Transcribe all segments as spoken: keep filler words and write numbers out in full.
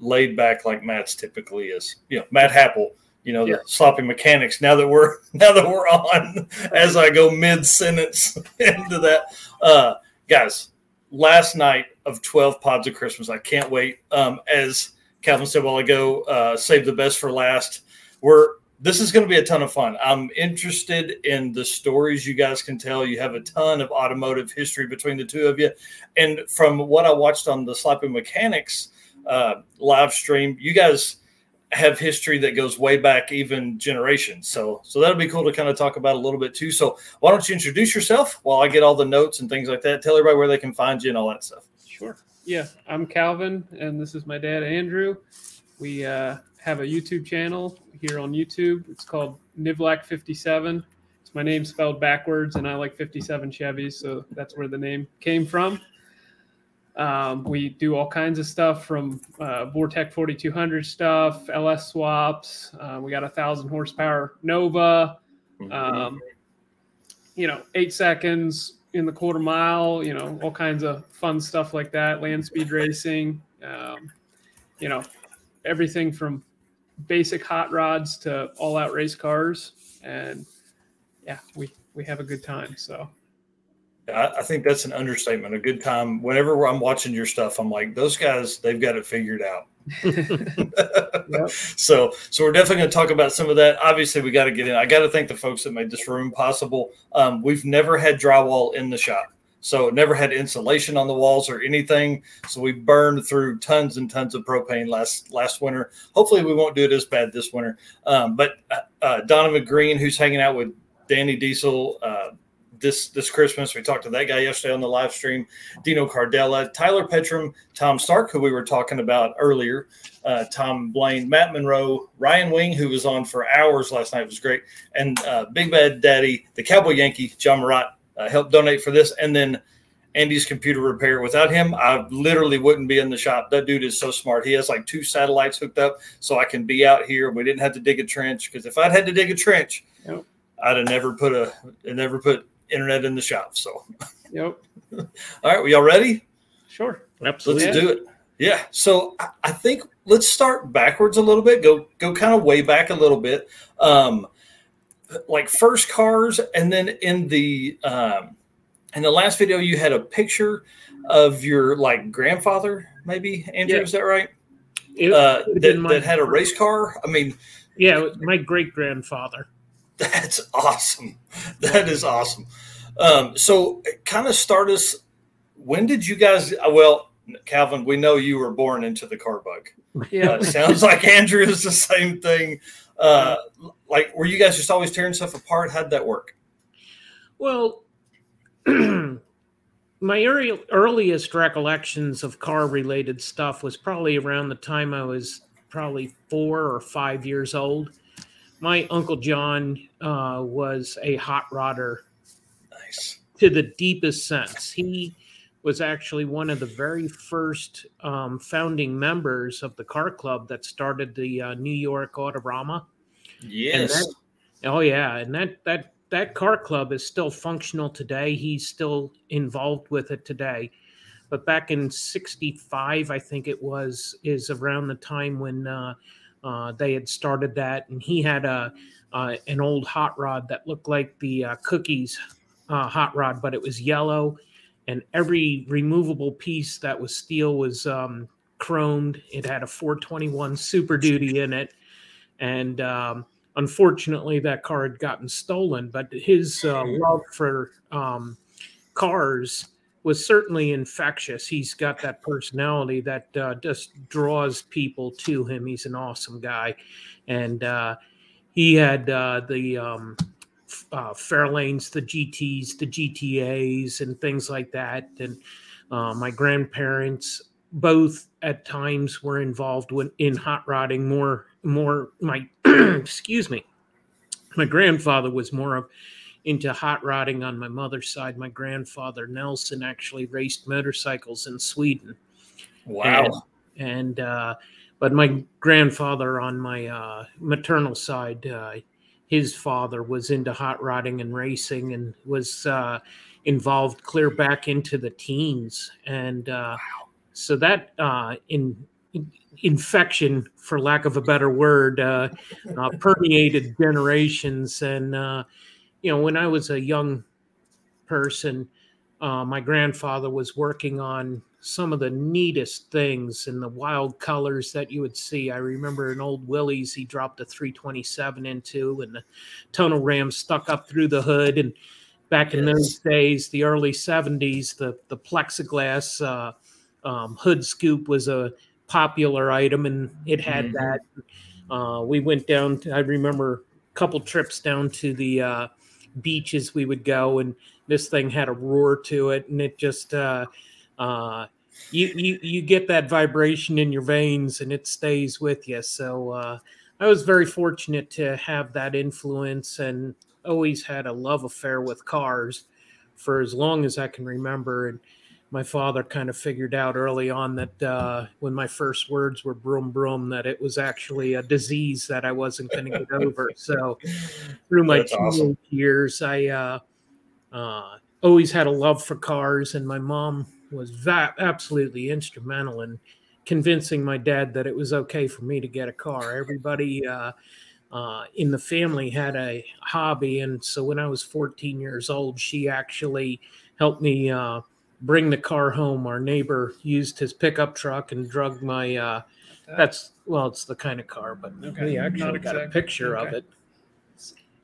laid back like Matt's typically is. You know, Matt Happel, you know, yeah. the Sloppy Mechanics. Now that we're now that we're on, as I go mid sentence into that, uh, guys. Last night of twelve pods of Christmas, I can't wait. Um, as Calvin said a while ago, uh, save the best for last. We're this is going to be a ton of fun. I'm interested in the stories you guys can tell. You have a ton of automotive history between the two of you, and from what I watched on the Sloppy Mechanics uh, live stream, you guys have history that goes way back, even generations. So, so that'll be cool to kind of talk about a little bit too. So, why don't you introduce yourself while I get all the notes and things like that? Tell everybody where they can find you and all that stuff. Sure. Yeah, I'm Calvin, and this is my dad, Andrew. We uh, have a YouTube channel here on YouTube. It's called Nivlac fifty-seven. It's my name spelled backwards, and I like fifty-seven Chevys, so that's where the name came from. Um, we do all kinds of stuff from uh, Vortec forty-two hundred stuff, L S swaps. Uh, we got a thousand horsepower Nova, um, you know, eight seconds in the quarter mile, you know, all kinds of fun stuff like that, land speed racing, um, you know, everything from basic hot rods to all out race cars. And yeah, we, we have a good time. So. I think that's an understatement, a good time. Whenever I'm watching your stuff, I'm like, those guys, they've got it figured out. Yep. So so we're definitely going to talk about some of that. Obviously, we got to get in. I got to thank the folks that made this room possible. Um, we've never had drywall in the shop, so never had insulation on the walls or anything. So we burned through tons and tons of propane last last winter. Hopefully, we won't do it as bad this winter. Um, but uh, Donovan Green, who's hanging out with Danny Diesel, uh, This this Christmas, we talked to that guy yesterday on the live stream, Dino Cardella, Tyler Petrum, Tom Stark, who we were talking about earlier, uh, Tom Blaine, Matt Monroe, Ryan Wing, who was on for hours last night, was great, and uh, Big Bad Daddy, the Cowboy Yankee, John Marat, uh, helped donate for this, and then Andy's Computer Repair. Without him, I literally wouldn't be in the shop. That dude is so smart. He has like two satellites hooked up, so I can be out here. We didn't have to dig a trench, because if I'd had to dig a trench, yep. I'd have never put a never put – internet in the shop. So yep. All right, we all ready? Sure. Absolutely. Let's do it. Yeah. So I, I think let's start backwards a little bit. Go go kind of way back a little bit. Um like first cars, and then in the um in the last video you had a picture of your like grandfather, maybe, Andrew, yeah. Is that right? It, uh it that, that had a race car. I mean yeah, my great grandfather. That's awesome. That is awesome. Um, so kind of start us, when did you guys, well, Calvin, we know you were born into the car bug. Yeah. Uh, sounds like Andrew is the same thing. Uh, like, were you guys just always tearing stuff apart? How'd that work? Well, my early, earliest recollections of car-related stuff was probably around the time I was probably four or five years old. My Uncle John uh, was a hot rodder. Nice. To the deepest sense. He was actually one of the very first um, founding members of the car club that started the uh, New York Autorama. Yes. And that, oh, yeah. And that, that, that car club is still functional today. He's still involved with it today. But back in sixty-five, I think it was, is around the time when uh, – Uh, they had started that, and he had a uh, an old hot rod that looked like the uh, Cookies uh, hot rod, but it was yellow, and every removable piece that was steel was um, chromed. It had a four twenty-one Super Duty in it, and um, unfortunately, that car had gotten stolen. But his uh, love for um, cars was certainly infectious. He's got that personality that uh, just draws people to him. He's an awesome guy. And uh, he had uh, the um, uh, Fairlanes, the G Ts, the G T As, and things like that. And uh, my grandparents both at times were involved when, in hot rodding. More, more. My excuse me. My grandfather was more of into hot rodding on my mother's side. My grandfather, Nelson, actually raced motorcycles in Sweden. Wow. And, and uh, but my grandfather on my uh, maternal side, uh, his father was into hot rodding and racing and was uh, involved clear back into the teens. And uh, wow. So that uh, in infection, for lack of a better word, uh, uh, permeated generations. And, uh, you know, when I was a young person, uh, my grandfather was working on some of the neatest things and the wild colors that you would see. I remember an old Willys he dropped a three twenty-seven into, and the tunnel ram stuck up through the hood. And back in those days, the early seventies, the, the plexiglass uh, um, hood scoop was a popular item, and it had mm-hmm. that. Uh, we went down to, I remember a couple trips down to the uh, beaches we would go, and this thing had a roar to it, and it just, uh, uh, you, you, you get that vibration in your veins, and it stays with you. So uh, I was very fortunate to have that influence, and always had a love affair with cars for as long as I can remember. And my father kind of figured out early on that uh, when my first words were broom, broom, that it was actually a disease that I wasn't going to get over. So through my That's teenage awesome. years, I uh, uh, always had a love for cars. And my mom was va- absolutely instrumental in convincing my dad that it was okay for me to get a car. Everybody uh, Uh, in the family had a hobby. And so when I was fourteen years old, she actually helped me uh, bring the car home. Our neighbor used his pickup truck and drug my, uh, that's, well, it's the kind of car, but okay. we actually not got exactly. a picture okay. of it.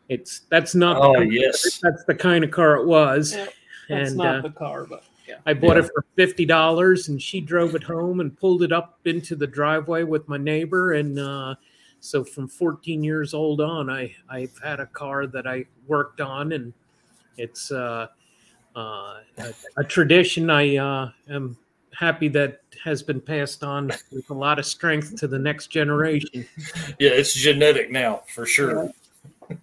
It's, that's not, oh, the kind yes. of, that's the kind of car it was. Yeah, that's and, not uh, the car, but yeah. I bought yeah. it for fifty dollars, and she drove it home and pulled it up into the driveway with my neighbor. And, uh, So from fourteen years old on, I, I've had a car that I worked on, and it's uh, uh, a, a tradition I uh, am happy that has been passed on with a lot of strength to the next generation. Yeah, it's genetic now, for sure.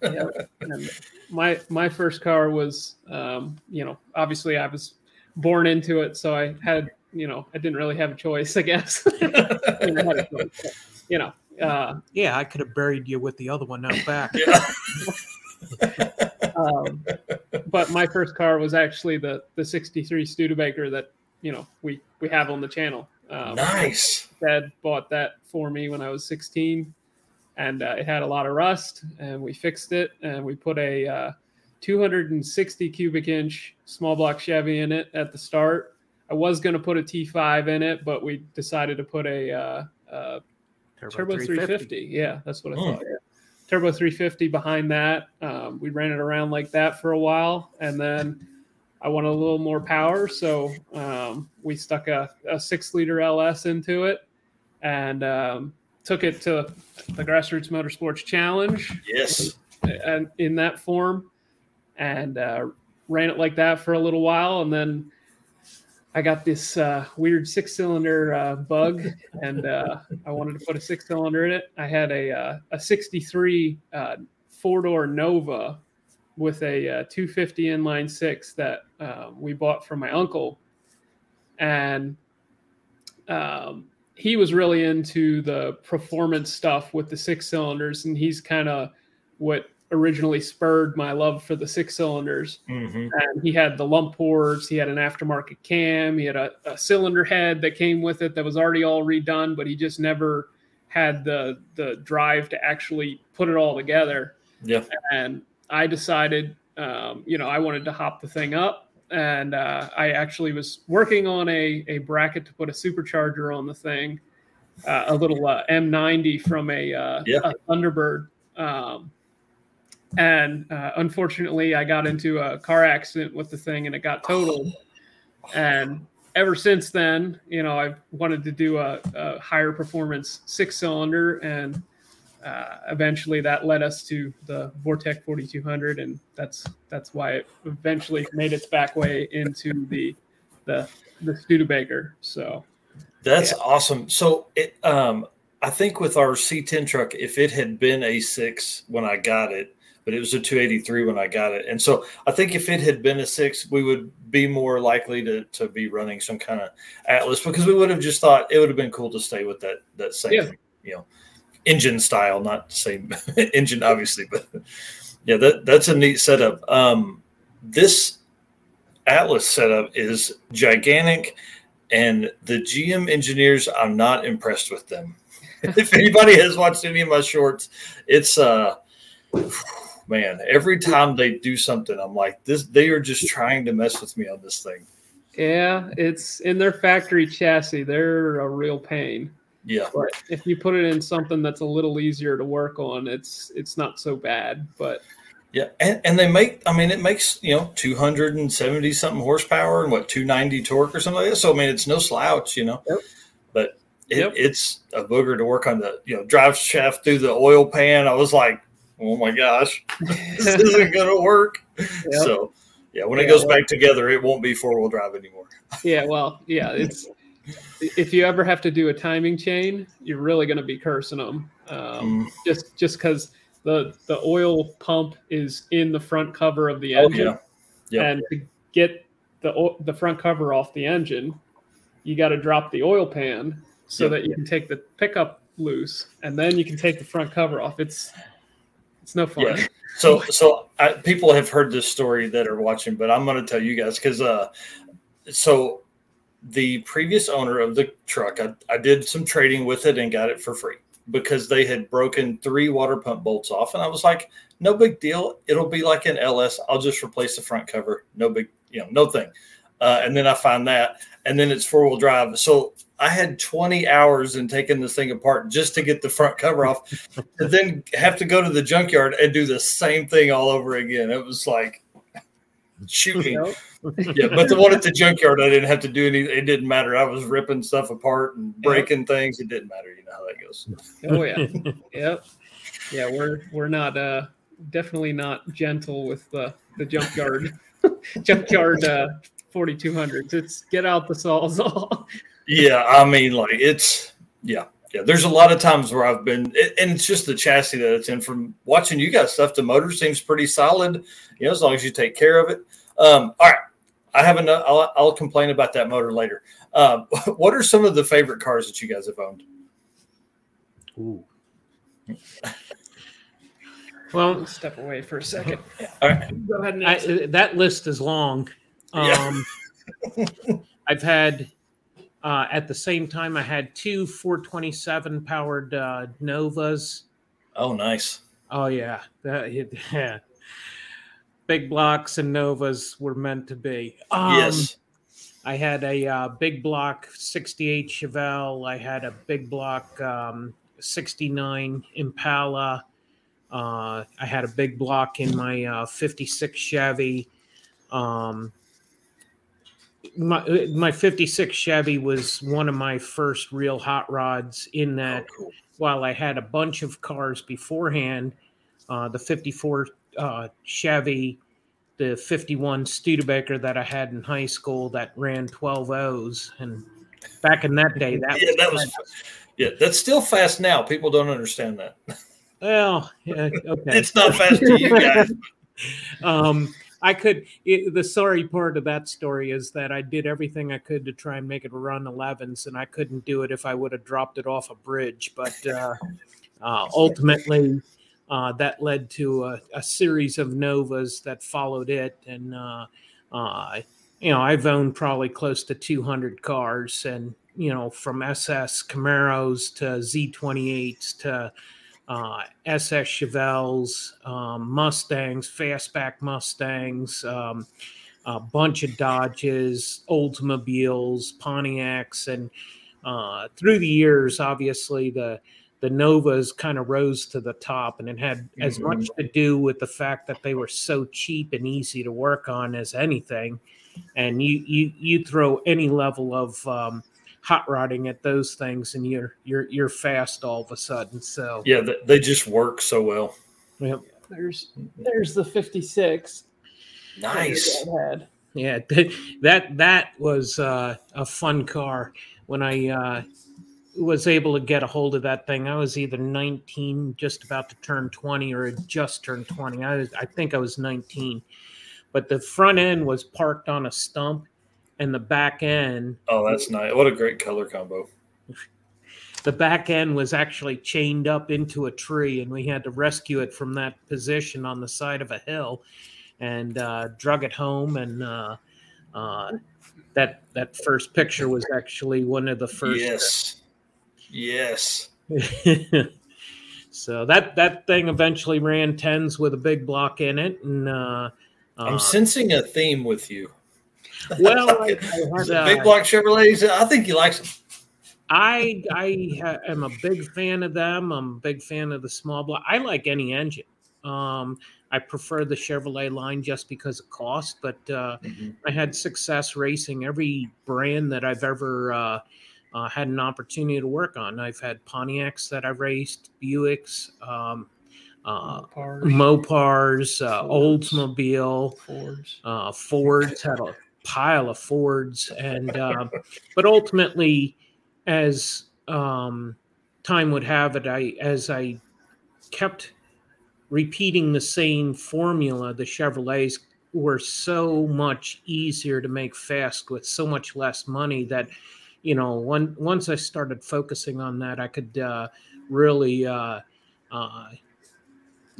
Yeah. Yeah. And my my first car was, um, you know, obviously I was born into it, so I had, you know, I didn't really have a choice, I guess. I didn't have a choice, but, you know. Uh, yeah, I could have buried you with the other one out back. Yeah. um, but my first car was actually the the sixty-three Studebaker that, you know, we, we have on the channel. Um, nice. Dad bought that for me when I was sixteen, and uh, it had a lot of rust, and we fixed it, and we put a uh, two hundred sixty cubic inch small block Chevy in it at the start. I was going to put a T five in it, but we decided to put a uh, uh Turbo three fifty. Yeah, that's what I thought. Yeah. Turbo three fifty behind that. Um, we ran it around like that for a while, and then I wanted a little more power, so um, we stuck a, a six-liter L S into it, and um, took it to the Grassroots Motorsports Challenge. Yes, and in that form, and uh, ran it like that for a little while, and then I got this uh, weird six-cylinder uh, bug, and uh, I wanted to put a six-cylinder in it. I had a uh, a sixty-three uh, four-door Nova with a uh, two fifty inline six that uh, we bought from my uncle, and um, he was really into the performance stuff with the six-cylinders, and he's kind of what originally spurred my love for the six cylinders. Mm-hmm. And he had the lump boards, he had an aftermarket cam, he had a, a cylinder head that came with it that was already all redone, but he just never had the the drive to actually put it all together. Yeah. And I decided, um, you know, I wanted to hop the thing up, and uh, I actually was working on a, a bracket to put a supercharger on the thing, uh, a little uh, M ninety from a, uh, yeah. a Thunderbird. Um, And uh, unfortunately, I got into a car accident with the thing, and it got totaled. And ever since then, you know, I've wanted to do a, a higher performance six-cylinder, and uh, eventually that led us to the Vortec forty-two hundred, and that's that's why it eventually made its back way into the the, the Studebaker. So that's yeah. awesome. So it, um, I think with our C ten truck, if it had been a six when I got it, but it was a two eighty-three when I got it. And so I think if it had been a six, we would be more likely to, to be running some kind of Atlas, because we would have just thought it would have been cool to stay with that, that same, yeah. you know, engine style, not same engine, obviously, but yeah, that that's a neat setup. Um, this Atlas setup is gigantic And the G M engineers, I'm not impressed with them. If anybody has watched any of my shorts, it's uh, man, every time they do something, I'm like, this, they are just trying to mess with me on this thing. Yeah, it's in their factory chassis. They're a real pain. Yeah. But if you put it in something that's a little easier to work on, it's it's not so bad. But yeah, and, and they make, I mean, it makes, you know, two hundred seventy something horsepower and what, two ninety torque or something like that. So I mean, it's no slouch, you know. Yep. But it, yep. it's a booger to work on the, you know, drive shaft through the oil pan. I was like, oh my gosh, this isn't gonna work. Yep. So yeah, when yeah, it goes well, back together, it won't be four wheel drive anymore. Yeah, well, yeah, it's if you ever have to do a timing chain, you're really going to be cursing them, um, mm. just just because the the oil pump is in the front cover of the engine, oh, yeah. Yep. and to get the the front cover off the engine, you got to drop the oil pan so yep. that you can take the pickup loose, and then you can take the front cover off. It's It's no fun. Yeah. So, so I, people have heard this story that are watching, but I'm going to tell you guys because, uh, so the previous owner of the truck, I, I did some trading with it and got it for free because they had broken three water pump bolts off. And I was like, no big deal. It'll be like an L S. I'll just replace the front cover. No big, you know, no thing. Uh, and then I find that, and then it's four wheel drive. So I had twenty hours in taking this thing apart just to get the front cover off and then have to go to the junkyard and do the same thing all over again. It was like shooting. Nope. Yeah. But the one at the junkyard, I didn't have to do any, it didn't matter. I was ripping stuff apart and breaking yep. things. It didn't matter. You know how that goes. Oh yeah. Yep. Yeah. We're, we're not, uh, definitely not gentle with the, the junkyard, junkyard, uh, forty-two hundreds. It's get out the sawzall. Yeah, I mean, like, it's, yeah, yeah. There's a lot of times where I've been, it, and it's just the chassis that it's in. From watching you guys stuff, the motor seems pretty solid, you know, as long as you take care of it. Um, all right, I have enough, I'll, I'll complain about that motor later. Uh, what are some of the favorite cars that you guys have owned? Ooh. Well, I'll step away for a second. All right. Go ahead and I, that list is long. Um, yeah. I've had... Uh, at the same time, I had two four twenty-seven powered uh, Novas. Oh, nice. Oh, yeah. That, yeah. Big blocks and Novas were meant to be. Um, yes. I had a uh, big block sixty-eight Chevelle. I had a big block um, sixty-nine Impala. Uh, I had a big block in my uh, fifty-six Chevy. Um My my fifty-six Chevy was one of my first real hot rods in that. Oh, cool. While I had a bunch of cars beforehand, uh, the fifty-four uh, Chevy, the fifty-one Studebaker that I had in high school that ran twelve ohs. And back in that day, that yeah, was that was yeah, that's still fast now. People don't understand that. Well, yeah, okay. It's not fast to you guys. um I could it, the sorry part of that story is that I did everything I could to try and make it run elevens, and I couldn't do it if I would have dropped it off a bridge. But uh, uh, ultimately, uh, that led to a, a series of Novas that followed it, and uh, uh, you know, I've owned probably close to two hundred cars, and you know, from S S Camaros to Z twenty-eights to Uh, S S Chevelles, um, Mustangs, fastback Mustangs, um, a bunch of Dodges, Oldsmobiles, Pontiacs, and uh, through the years, obviously the the Novas kind of rose to the top, and it had mm-hmm. as much to do with the fact that they were so cheap and easy to work on as anything. And you you you throw any level of um, hot rodding at those things, and you're you're you're fast all of a sudden. So yeah, they just work so well. Yep. There's there's the fifty-six. Nice. That yeah, that that was uh, a fun car. When I uh, was able to get a hold of that thing, I was either nineteen, just about to turn twenty, or had just turned twenty. I was, I think I was nineteen, but the front end was parked on a stump. And the back end. Oh, that's nice. What a great color combo. The back end was actually chained up into a tree, and we had to rescue it from that position on the side of a hill and uh, drug it home. And uh, uh, that that first picture was actually one of the first. Yes. Yes. So that that thing eventually ran tens with a big block in it, and uh, I'm uh, sensing a theme with you. Well, I, I had, uh, big block Chevrolets. I think he likes them. I I ha- am a big fan of them. I'm a big fan of the small block. I like any engine. Um, I prefer the Chevrolet line just because of cost, but uh, mm-hmm. I had success racing every brand that I've ever uh, uh, had an opportunity to work on. I've had Pontiacs that I raced, Buicks, um, uh, Mopars, Mopars uh, Fords. Oldsmobile, Fords. Uh, Fords, had a pile of Fords, and uh, but ultimately, as um, time would have it, I as I kept repeating the same formula, the Chevrolets were so much easier to make fast with so much less money that, you know, when, once I started focusing on that, I could uh, really uh, uh,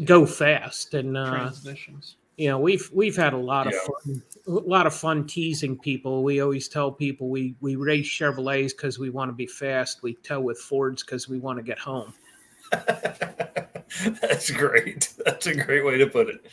go fast. And uh, transmissions. You know, we've we've had a lot yeah. of fun, a lot of fun teasing people. We always tell people we we race Chevrolets because we want to be fast. We tow with Fords because we want to get home. That's great. That's a great way to put it.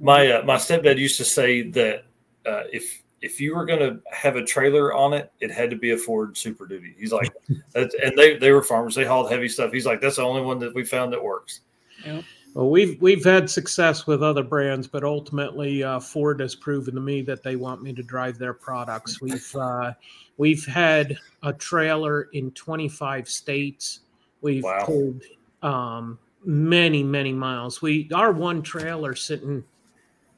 My uh, my stepdad used to say that uh, if if you were going to have a trailer on it, it had to be a Ford Super Duty. He's like, that's, and they, they were farmers. They hauled heavy stuff. He's like, that's the only one that we found that works. Yep. Well, we've we've had success with other brands, but ultimately uh, Ford has proven to me that they want me to drive their products. We've uh, we've had a trailer in twenty-five states. We've wow. pulled. Um, Many, many miles. We our one trailer sitting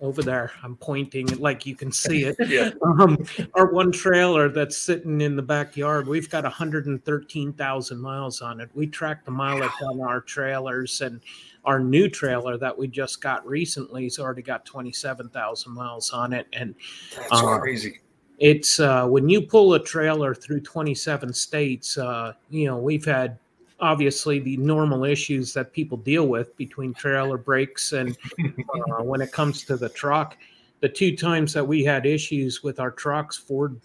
over there. I'm pointing like you can see it. yeah. um, our one trailer that's sitting in the backyard. We've got one hundred thirteen thousand miles on it. We track the mileage on our trailers, and our new trailer that we just got recently has already got twenty-seven thousand miles on it. And that's um, crazy. It's uh, when you pull a trailer through twenty-seven states. Uh, you know, we've had. Obviously, the normal issues that people deal with between trailer brakes and uh, when it comes to the truck. The two times that we had issues with our trucks, Ford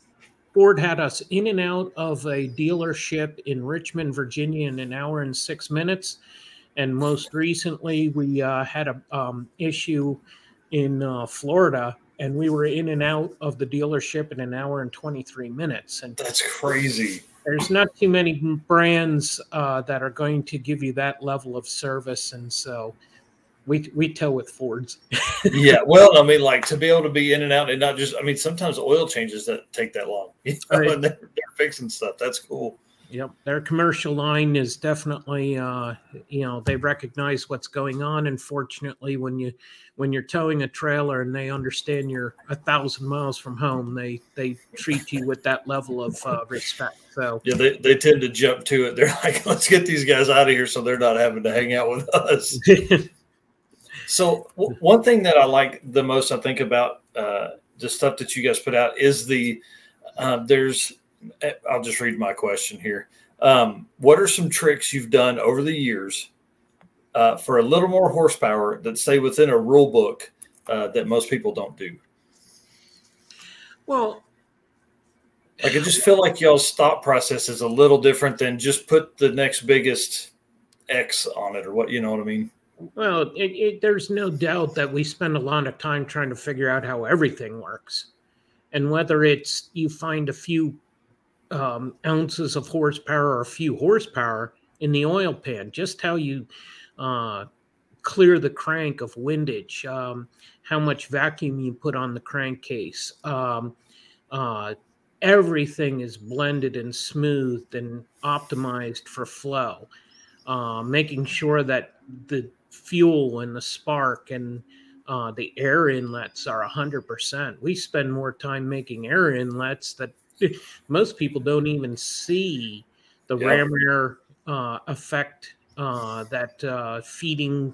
Ford had us in and out of a dealership in Richmond, Virginia, in an hour and six minutes. And most recently, we uh, had an um, issue in uh, Florida, and we were in and out of the dealership in an hour and twenty-three minutes. And that's crazy. There's not too many brands uh, that are going to give you that level of service, and so we we tow with Fords. Yeah, well, I mean, like to be able to be in and out, and not just. I mean, sometimes oil changes that take that long. You know, right. they're, they're fixing stuff. That's cool. Yep, their commercial line is definitely, uh, you know, they recognize what's going on. And fortunately, when you when you're towing a trailer and they understand you're a thousand miles from home, they they treat you with that level of uh, respect. So yeah, they, they tend to jump to it. They're like, let's get these guys out of here so they're not having to hang out with us. So w- one thing that I like the most, I think about uh, the stuff that you guys put out is the uh, there's. I'll just read my question here. Um, what are some tricks you've done over the years uh, for a little more horsepower that stay within a rule book uh, that most people don't do? Well, like I just feel like y'all's thought process is a little different than just put the next biggest X on it or what, you know what I mean? Well, it, it, there's no doubt that we spend a lot of time trying to figure out how everything works, and whether it's you find a few Um, ounces of horsepower or a few horsepower in the oil pan, just how you uh, clear the crank of windage, um, how much vacuum you put on the crankcase. Um, uh, everything is blended and smoothed and optimized for flow, uh, making sure that the fuel and the spark and uh, the air inlets are one hundred percent. We spend more time making air inlets that most people don't even see the yeah. ram air uh, effect uh, that uh, feeding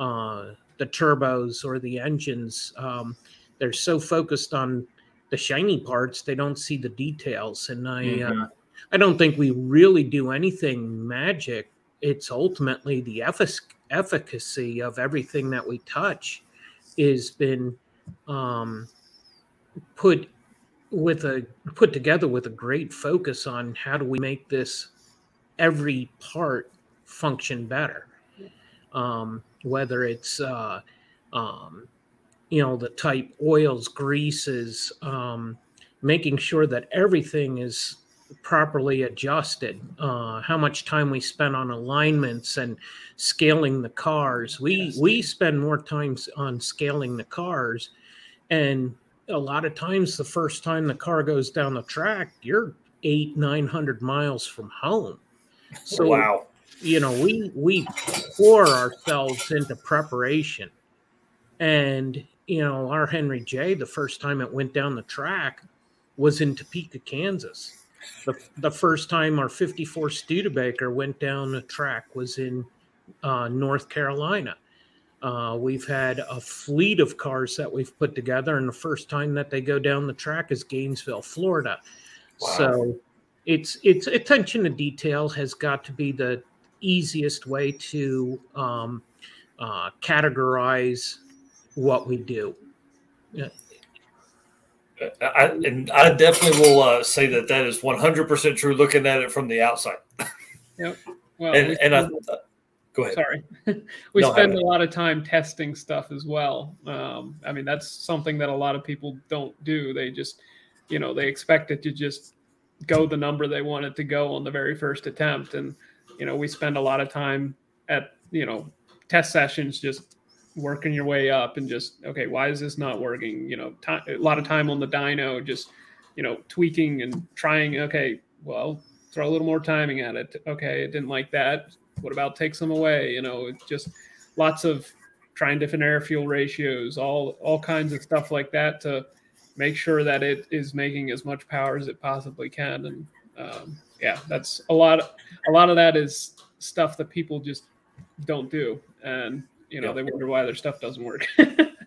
uh, the turbos or the engines. Um, they're so focused on the shiny parts, they don't see the details. And I, mm-hmm. uh, I don't think we really do anything magic. It's ultimately the effic- efficacy of everything that we touch has been um, put with a put together with a great focus on how do we make this every part function better. Um, whether it's uh, um, you know, the type oils, greases, um, making sure that everything is properly adjusted, uh, how much time we spend on alignments and scaling the cars. We yes. we spend more time on scaling the cars, and a lot of times the first time the car goes down the track, you're eight, nine hundred miles from home. So wow. you know, we we pour ourselves into preparation. And you know, our Henry J, the first time it went down the track was in Topeka, Kansas. The, the first time our fifty-four Studebaker went down the track was in uh, North Carolina. Uh, we've had a fleet of cars that we've put together, and the first time that they go down the track is Gainesville, Florida. Wow. So it's it's attention to detail has got to be the easiest way to um, uh, categorize what we do. Yeah. I, and I definitely will uh, say that that is one hundred percent true looking at it from the outside. Yep. Well, and we spend, and I, uh, go ahead. Sorry. we no, spend a lot of time testing stuff as well. Um, I mean, that's something that a lot of people don't do. They just, you know, they expect it to just go the number they want it to go on the very first attempt. And, you know, we spend a lot of time at, you know, test sessions just working your way up and just, okay, why is this not working? You know, time, a lot of time on the dyno, just, you know, tweaking and trying, okay, well, throw a little more timing at it. Okay, it didn't like that. What about take some away? You know, it's just lots of trying different air fuel ratios, all, all kinds of stuff like that to make sure that it is making as much power as it possibly can. And um, yeah, that's a lot, of, a lot of that is stuff that people just don't do. And you know, yeah. they wonder why their stuff doesn't work.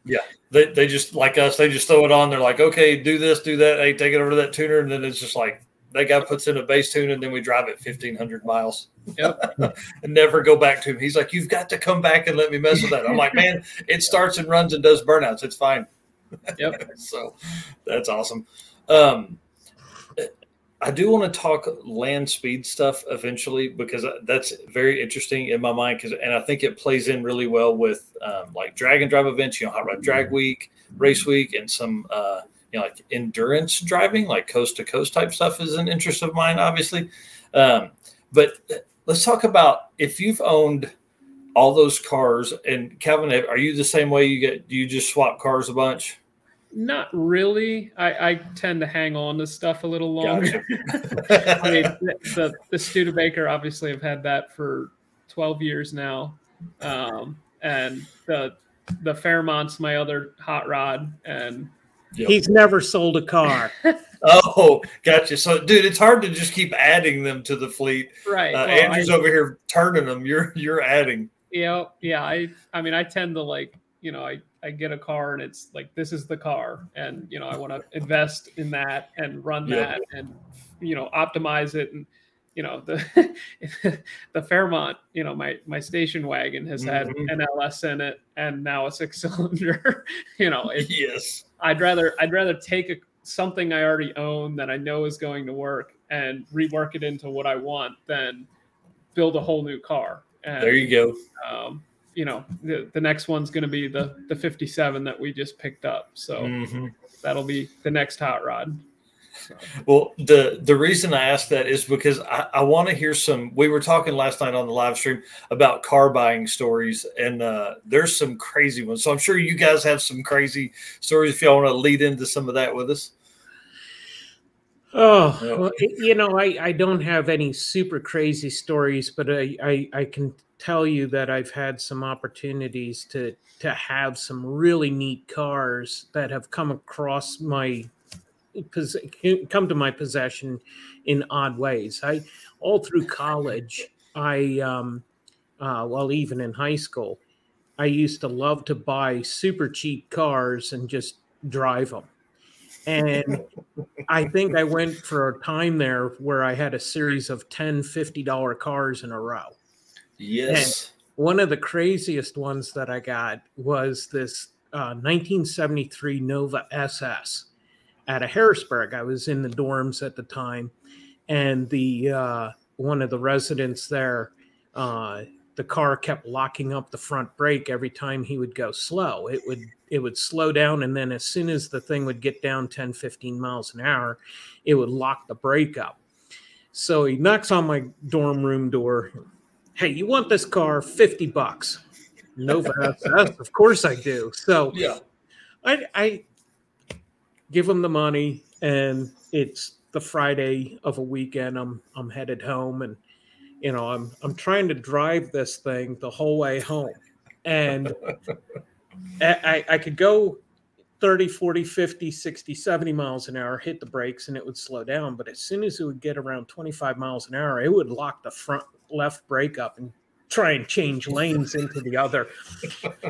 yeah. They they just, like us, they just throw it on. They're like, okay, do this, do that. Hey, take it over to that tuner. And then it's just like, that guy puts in a base tune and then we drive it fifteen hundred miles. Yep. and never go back to him. He's like, you've got to come back and let me mess with that. I'm like, man, it starts and runs and does burnouts. It's fine. Yep. so that's awesome. Um, I do want to talk land speed stuff eventually because that's very interesting in my mind. Cause, and I think it plays in really well with um, like drag and drive events, you know, Hot Rod Drag Week, Race Week, and some, uh, you know, like endurance driving, like coast to coast type stuff is an interest of mine, obviously. Um, but let's talk about if you've owned all those cars. And Calvin, are you the same way? You get, do you just swap cars a bunch? Not really. I, I tend to hang on to stuff a little longer. Gotcha. I mean, the, the Studebaker, obviously, I've had that for twelve years now. Um, and the the Fairmont's my other hot rod. And yep. He's never sold a car. oh, gotcha. So, dude, it's hard to just keep adding them to the fleet. Right. Uh, well, Andrew's I, over here turning them. You're you're adding. Yeah. Yeah. I, I mean, I tend to like, you know, I. I get a car and it's like, this is the car. And, you know, I want to invest in that and run that yeah. and, you know, optimize it. And, you know, the, the Fairmont, you know, my, my station wagon has had mm-hmm. an L S in it and now a six cylinder, you know, it, yes, I'd rather, I'd rather take a, something I already own that I know is going to work and rework it into what I want than build a whole new car. And, there you go. Um, you know, the, the next one's going to be the, the fifty-seven that we just picked up. So mm-hmm. that'll be the next hot rod. So. Well, the, the reason I asked that is because I, I want to hear some, we were talking last night on the live stream about car buying stories and uh, there's some crazy ones. So I'm sure you guys have some crazy stories if y'all want to lead into some of that with us. Oh, no. well, you know, I, I don't have any super crazy stories, but I, I, I can tell you that I've had some opportunities to to have some really neat cars that have come across my come to my possession in odd ways. I all through college, I um, uh, well even in high school, I used to love to buy super cheap cars and just drive them. And I think I went for a time there where I had a series of ten, fifty dollar cars in a row. Yes. And one of the craziest ones that I got was this uh, nineteen seventy-three Nova S S. out of Harrisburg. I was in the dorms at the time, and the uh, one of the residents there, uh, the car kept locking up the front brake every time he would go slow. It would it would slow down, and then as soon as the thing would get down ten, fifteen miles an hour, it would lock the brake up. So he knocks on my dorm room door. Hey, you want this car? fifty bucks. No, of course I do. So yeah. I, I give him the money, and it's the Friday of a weekend. I'm I'm headed home, and you know I'm I'm trying to drive this thing the whole way home, and I, I could go thirty, forty, fifty, sixty, seventy miles an hour, hit the brakes, and it would slow down. But as soon as it would get around twenty-five miles an hour, it would lock the front left brake up and try and change lanes into the other.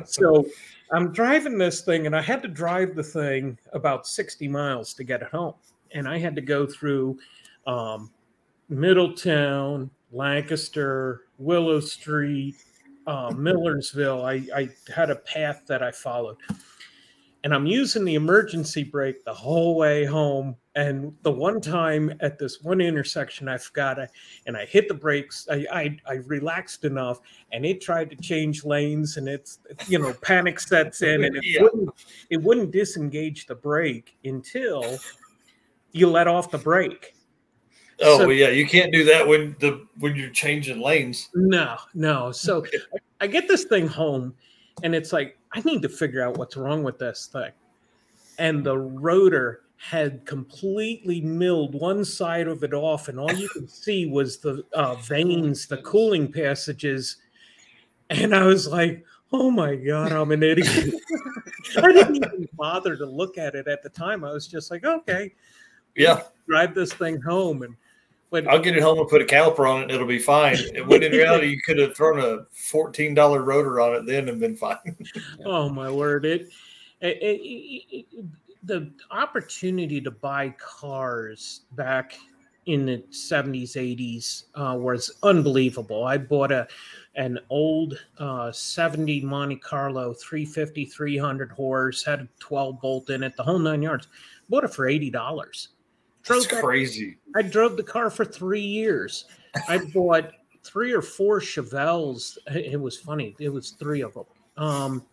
So I'm driving this thing, and I had to drive the thing about sixty miles to get it home. And I had to go through um, Middletown, Lancaster, Willow Street, uh, Millersville. I, I had a path that I followed. And I'm using the emergency brake the whole way home. And the one time at this one intersection, I forgot, I, and I hit the brakes. I, I I relaxed enough, and it tried to change lanes, and it's, you know, panic sets in, and it yeah. wouldn't it wouldn't disengage the brake until you let off the brake. Oh, so, well, yeah, you can't do that when the when you're changing lanes. No, no. So I get this thing home, and it's like, I need to figure out what's wrong with this thing. And the rotor had completely milled one side of it off, and all you could see was the uh, vanes, the cooling passages. And I was like, oh, my God, I'm an idiot. I didn't even bother to look at it at the time. I was just like, okay. Yeah. Drive this thing home. And when- I'll get it home and put a caliper on it, and it'll be fine. When in reality, you could have thrown a fourteen dollar rotor on it then and been fine. Oh, my word. It, it, it, it, the opportunity to buy cars back in the seventies, eighties uh, was unbelievable. I bought a an old uh, seventy Monte Carlo three fifty, three hundred horse, had a twelve bolt in it, the whole nine yards. Bought it for eighty dollars. That's that, crazy. I drove the car for three years. I bought three or four Chevelles. It was funny. It was three of them. Um,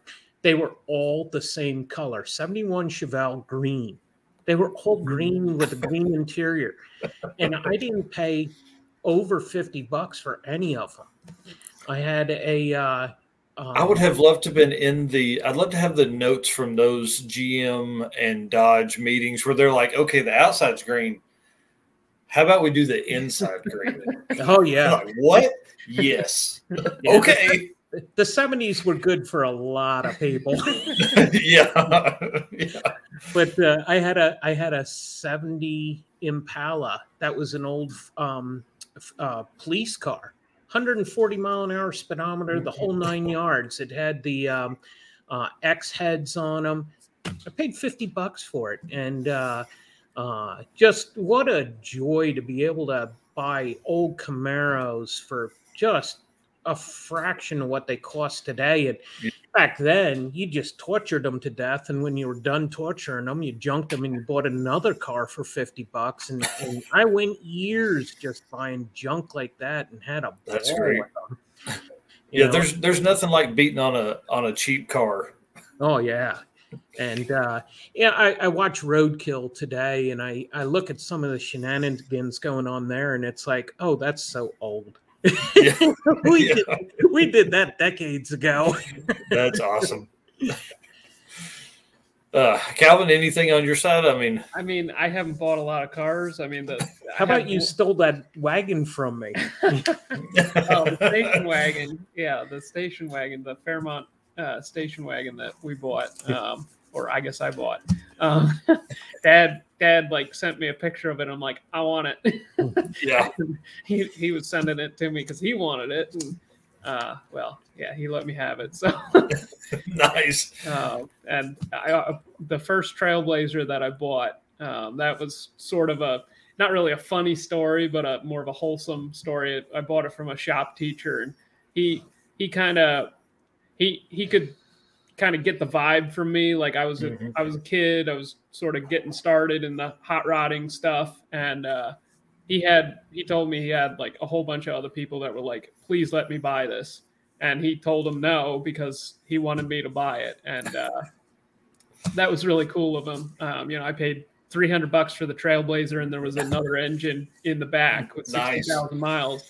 they were all the same color. seventy-one Chevelle green. They were all green with a green interior. And I didn't pay over fifty bucks for any of them. I had a... Uh, Um, I would have loved to have been in the, I'd love to have the notes from those G M and Dodge meetings where they're like, okay, the outside's green. How about we do the inside green? Oh, yeah. Like, what? Yes. Yeah. Okay. The, the seventies were good for a lot of people. Yeah. Yeah. But uh, I had a, I had a seventy Impala. That was an old um, uh, police car. one hundred forty mile an hour speedometer, the whole nine yards. It had the um, uh, X heads on them. I paid fifty bucks for it. And uh, uh, just what a joy to be able to buy old Camaros for just a fraction of what they cost today. And back then, you just tortured them to death. And when you were done torturing them, you junked them and you bought another car for fifty bucks. And, and I went years just buying junk like that and had a ball with them. You yeah, know? there's there's nothing like beating on a on a cheap car. Oh yeah. And uh, yeah, I, I watch Roadkill today, and I, I look at some of the shenanigans going on there, and it's like, oh, that's so old. Yeah. we, yeah. did, we did that decades ago. That's awesome. Uh, Calvin, anything on your side? I mean, I mean, I haven't bought a lot of cars. I mean, the, how I about you bought... stole that wagon from me? Oh, the station wagon. Yeah, the station wagon, the Fairmont uh, station wagon that we bought, um, or I guess I bought. Um, Dad. Dad like sent me a picture of it. I'm like, I want it. Yeah. he he was sending it to me because he wanted it. And, uh, well, yeah, he let me have it. So nice. Uh, and I, uh, the first Trailblazer that I bought, um, that was sort of a not really a funny story, but a more of a wholesome story. I bought it from a shop teacher, and he he kind of he he could. kind of get the vibe from me. Like I was, a, mm-hmm. I was a kid. I was sort of getting started in the hot rodding stuff. And uh, he had, he told me he had like a whole bunch of other people that were like, please let me buy this. And he told him no, because he wanted me to buy it. And uh, that was really cool of him. Um, you know, I paid three hundred bucks for the Trailblazer, and there was another engine in the back with sixty thousand nice. miles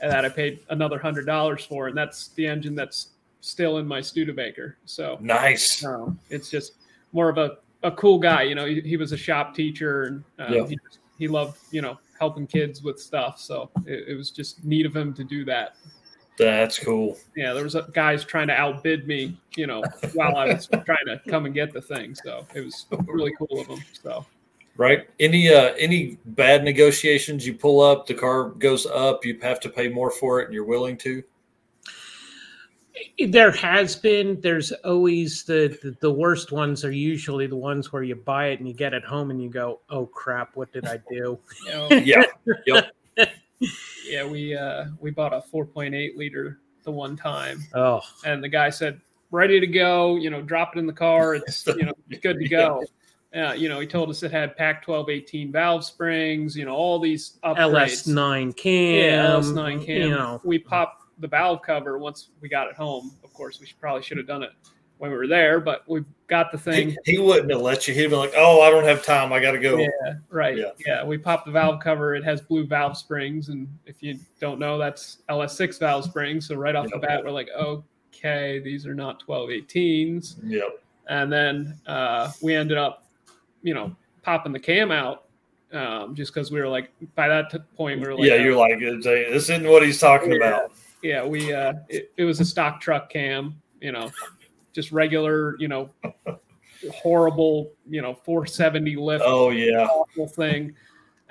that I paid another one hundred dollars for. And that's the engine that's still in my Studebaker. So nice. Um, it's just more of a, a cool guy. You know, he, he was a shop teacher, and um, yeah. he, he loved, you know, helping kids with stuff. So it, it was just neat of him to do that. That's cool. Yeah, there was a, guys trying to outbid me, you know, while I was trying to come and get the thing. So it was really cool of them. So, right? Any uh, any bad negotiations? You pull up, the car goes up, you have to pay more for it, and you're willing to. There has been. There's always the, the the worst ones are usually the ones where you buy it and you get it home and you go, "Oh crap, what did I do?" Oh, yeah. Yep. Yeah, we uh, we bought a four point eight liter the one time. Oh, and the guy said, "Ready to go. You know, drop it in the car. It's you know, it's good to go." Uh, you know, he told us it had Pac twelve eighteen valve springs. You know, all these upgrades. L S nine cam. Yeah, L S nine cam. You know. We popped the valve cover once we got it home. Of course, we should, probably should have done it when we were there, but we got the thing. He, he wouldn't have let you. He'd be like, "Oh, I don't have time. I got to go." Yeah, right. Yeah. yeah, we popped the valve cover. It has blue valve springs, and if you don't know, that's L S six valve springs. So right off yep. the bat, we're like, "Okay, these are not twelve eighteens." Yep. And then uh, we ended up, you know, popping the cam out um, just because we were like, by that t- point, we were like, "Yeah, you're oh, like, this isn't what he's talking yeah. about." Yeah, we uh, it, it was a stock truck cam, you know. Just regular, you know, horrible, you know, four seventy lift. Oh, yeah. Awful thing.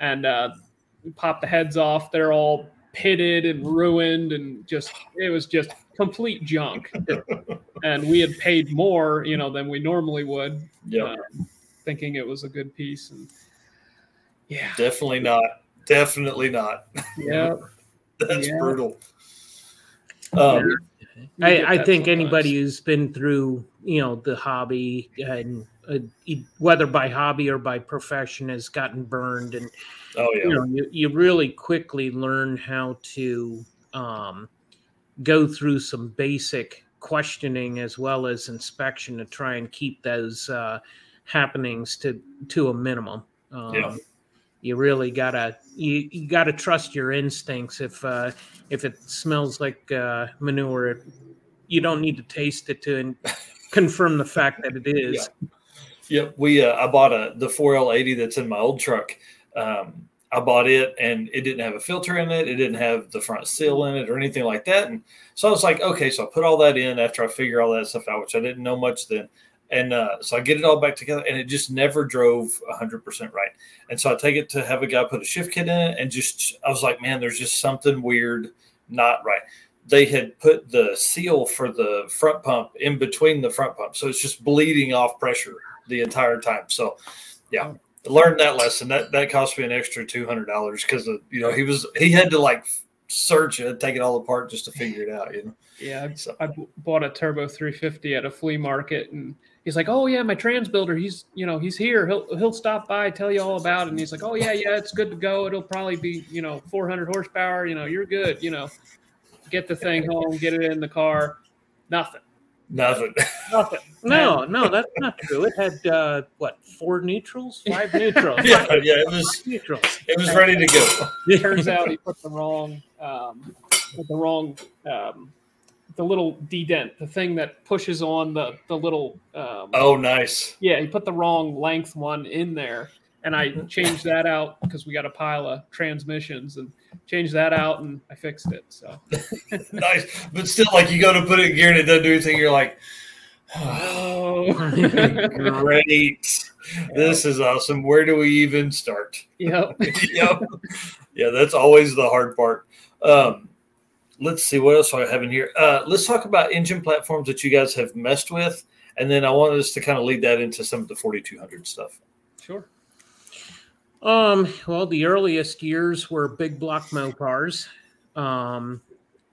And uh, pop the heads off. They're all pitted and ruined. And just, it was just complete junk. And we had paid more, you know, than we normally would. Yeah. Uh, thinking it was a good piece. And yeah. Definitely not. Definitely not. Yeah. That's yeah. brutal. Um, yeah. I, I think anybody who's been through, you know, the hobby, and uh, whether by hobby or by profession, has gotten burned. And oh, yeah. you know, you, you really quickly learn how to um, go through some basic questioning as well as inspection to try and keep those uh, happenings to, to a minimum. Um, yeah. You really gotta you, you gotta trust your instincts. If uh, if it smells like uh, manure, it, you don't need to taste it to in- confirm the fact that it is. Yeah, yeah we uh, I bought a the four L eighty that's in my old truck. Um, I bought it and it didn't have a filter in it. It didn't have the front seal in it or anything like that. And so I was like, okay, so I put all that in after I figure all that stuff out, which I didn't know much then. And uh, so I get it all back together, and it just never drove one hundred percent right. And so I take it to have a guy put a shift kit in it, and just I was like, man, there's just something weird not right. They had put the seal for the front pump in between the front pump, so it's just bleeding off pressure the entire time. So, yeah, I learned that lesson. That that cost me an extra two hundred dollars because, you know, he was he had to, like, search it, take it all apart just to figure it out, you know. Yeah, so. I bought a Turbo three fifty at a flea market, and he's like, "Oh yeah, my trans builder. He's, you know, he's here. He'll he'll stop by, tell you all about it." And he's like, "Oh yeah, yeah, it's good to go. It'll probably be, you know, four hundred horsepower. You know, you're good. You know, get the thing home, get it in the car." Nothing. Nothing. Nothing. No, no, that's not true. It had uh, what four neutrals, five neutrals. yeah, five, yeah, it was neutrals. It was ready to go. Turns out he put the wrong, um, put the wrong. Um, the little D-dent, the thing that pushes on the, the little... Um, oh, nice. Yeah, he put the wrong length one in there, and I changed that out because we got a pile of transmissions, and changed that out, and I fixed it. So nice. But still, like, you go to put it in gear, and it doesn't do anything. You're like, oh, great. Yeah. This is awesome. Where do we even start? Yep. yep. Yeah, that's always the hard part. Um Let's see what else I have in here. Uh, let's talk about engine platforms that you guys have messed with, and then I wanted us to kind of lead that into some of the forty-two hundred stuff. Sure. Um, well, the earliest years were big block Mopars, um,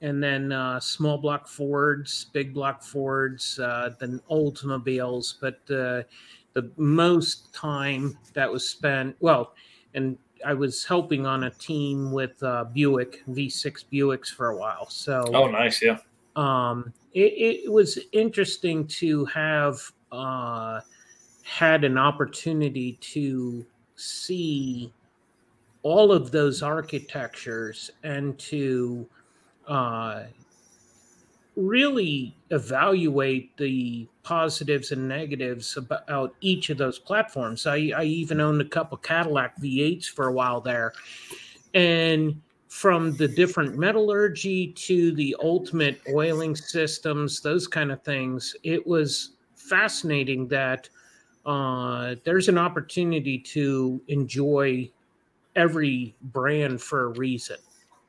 and then uh, small block Fords, big block Fords, uh, then Oldsmobiles. But uh, the most time that was spent, well, and I was helping on a team with uh, Buick, V six Buicks for a while. So, oh, nice, yeah. Um, it, it was interesting to have uh, had an opportunity to see all of those architectures and to uh, really evaluate the positives and negatives about each of those platforms. I, I even owned a couple Cadillac V eights for a while there. And from the different metallurgy to the ultimate oiling systems, those kind of things, it was fascinating that uh, there's an opportunity to enjoy every brand for a reason.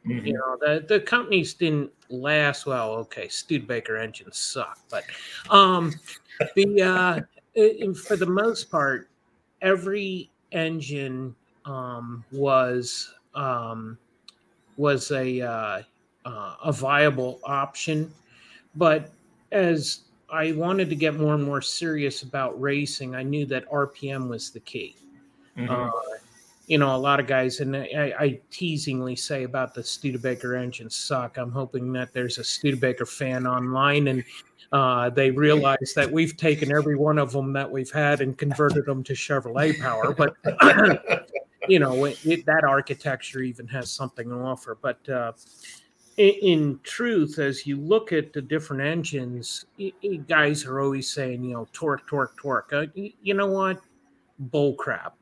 Mm-hmm. You know, the, the companies didn't last. Well, okay, Studebaker engines suck, but um, the uh, it, for the most part, every engine um, was um, was a uh, uh, a viable option. But as I wanted to get more and more serious about racing, I knew that R P M was the key. Mm-hmm. Uh, you know, a lot of guys, and I, I teasingly say about the Studebaker engines suck. I'm hoping that there's a Studebaker fan online and uh, they realize that we've taken every one of them that we've had and converted them to Chevrolet power. But, you know, it, it, that architecture even has something to offer. But uh, in, in truth, as you look at the different engines, it, it, guys are always saying, you know, torque, torque, torque. Uh, you, you know what? Bull crap.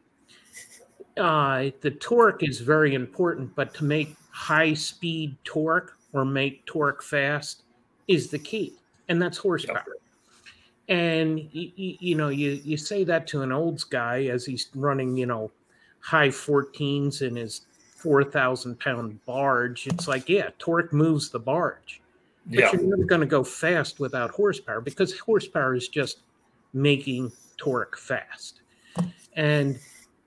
Uh, the torque is very important, but to make high-speed torque or make torque fast is the key, and that's horsepower. And, you, you know, you, you say that to an olds guy as he's running, you know, high fourteens in his four thousand pound barge. It's like, yeah, torque moves the barge. But yeah. You're never going to go fast without horsepower because horsepower is just making torque fast. And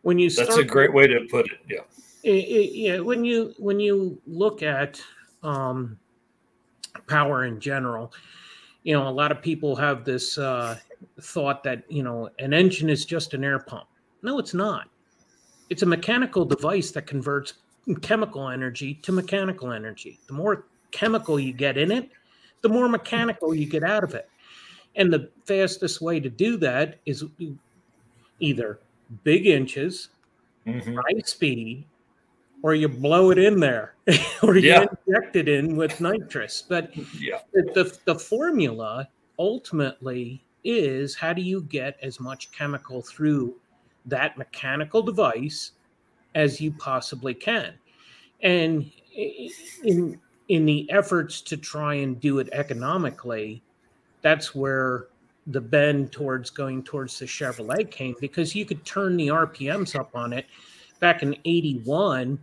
when you start, that's a great way to put it. Yeah. It, it, yeah. When you when you look at um, power in general, you know, a lot of people have this uh, thought that, you know, an engine is just an air pump. No, it's not. It's a mechanical device that converts chemical energy to mechanical energy. The more chemical you get in it, the more mechanical you get out of it. And the fastest way to do that is either big inches, mm-hmm. high speed, or you blow it in there, or you yeah. inject it in with nitrous. But yeah. the, the formula ultimately is, how do you get as much chemical through that mechanical device as you possibly can? And in in the efforts to try and do it economically, that's where the bend towards going towards the Chevrolet came, because you could turn the R P Ms up on it. Back in eighty-one,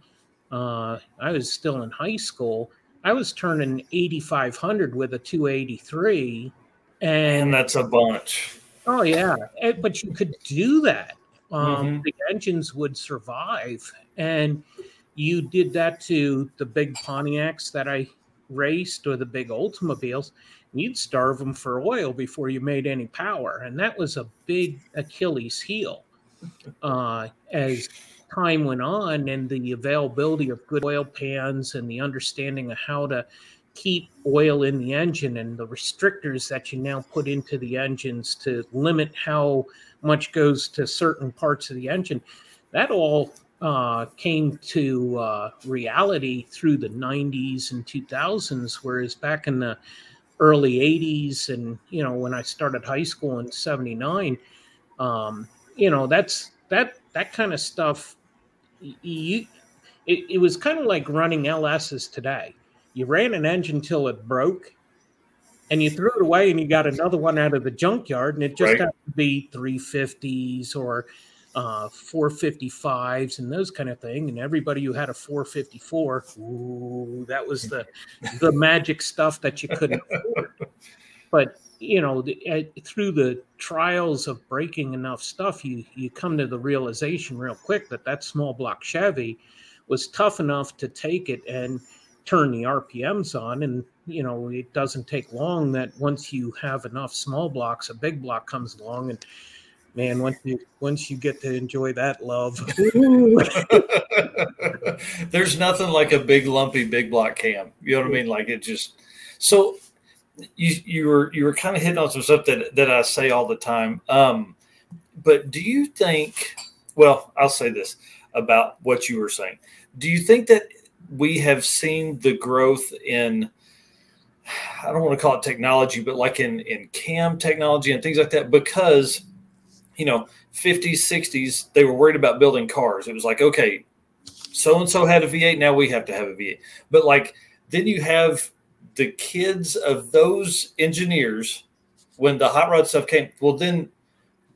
uh, I was still in high school. I was turning eighty-five hundred with a two eighty-three. And, and that's a bunch. Oh, yeah. It, but you could do that. Um, mm-hmm. The engines would survive. And you did that to the big Pontiacs that I raced, or the big Oldsmobiles. You'd starve them for oil before you made any power. And that was a big Achilles heel uh, as time went on, and the availability of good oil pans and the understanding of how to keep oil in the engine and the restrictors that you now put into the engines to limit how much goes to certain parts of the engine. That all uh, came to uh, reality through the nineties and two thousands, whereas back in the early eighties, and you know, when I started high school in seventy-nine, um, you know, that's that that kind of stuff. You, it, it was kind of like running L S's today. You ran an engine till it broke, and you threw it away, and you got another one out of the junkyard, and it just right. had to be three fifties or uh, four fifty-fives and those kind of thing. And everybody who had a four fifty-four, ooh, that was the the magic stuff that you couldn't afford. But you know, the, uh, through the trials of breaking enough stuff, you you come to the realization real quick that that small block Chevy was tough enough to take it and turn the R P Ms on, and you know, it doesn't take long that once you have enough small blocks, a big block comes along, and man, once you once you get to enjoy that love. There's nothing like a big lumpy big block cam. You know what I mean? Like it just so you you were you were kind of hitting on some stuff that, that I say all the time. Um, but do you think well, I'll say this about what you were saying. Do you think that we have seen the growth in, I don't want to call it technology, but like in, in cam technology and things like that? Because, you know, fifties, sixties, they were worried about building cars. It was like, okay, so-and-so had a V eight. Now we have to have a V eight. But like, then you have the kids of those engineers when the hot rod stuff came. Well, then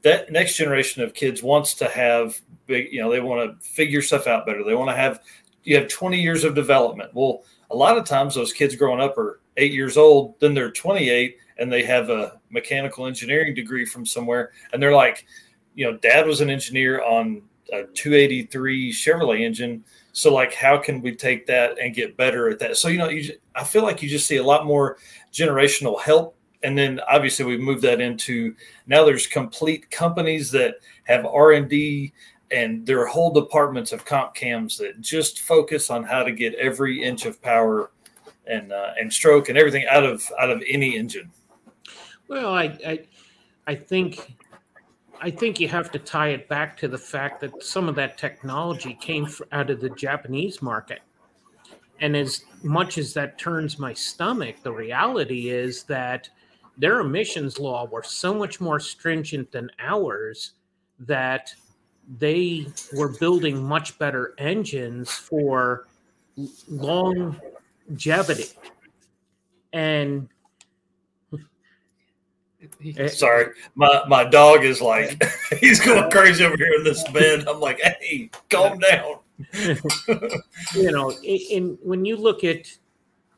that next generation of kids wants to have big, you know, they want to figure stuff out better. They want to have, you have twenty years of development. Well, a lot of times those kids growing up are eight years old, then they're twenty-eight and they have a mechanical engineering degree from somewhere. And they're like, you know, dad was an engineer on a two eighty-three Chevrolet engine. So like, how can we take that and get better at that? So, you know, you, I feel like you just see a lot more generational help. And then obviously we've moved that into now there's complete companies that have R and D and their whole departments of comp cams that just focus on how to get every inch of power and uh, and stroke and everything out of out of any engine. Well, I, I I think I think you have to tie it back to the fact that some of that technology came out of the Japanese market. And as much as that turns my stomach, the reality is that their emissions law were so much more stringent than ours that they were building much better engines for longevity. And sorry, my, my dog is like, he's going crazy over here in this bed. I'm like, hey, calm down. You know, and when you look at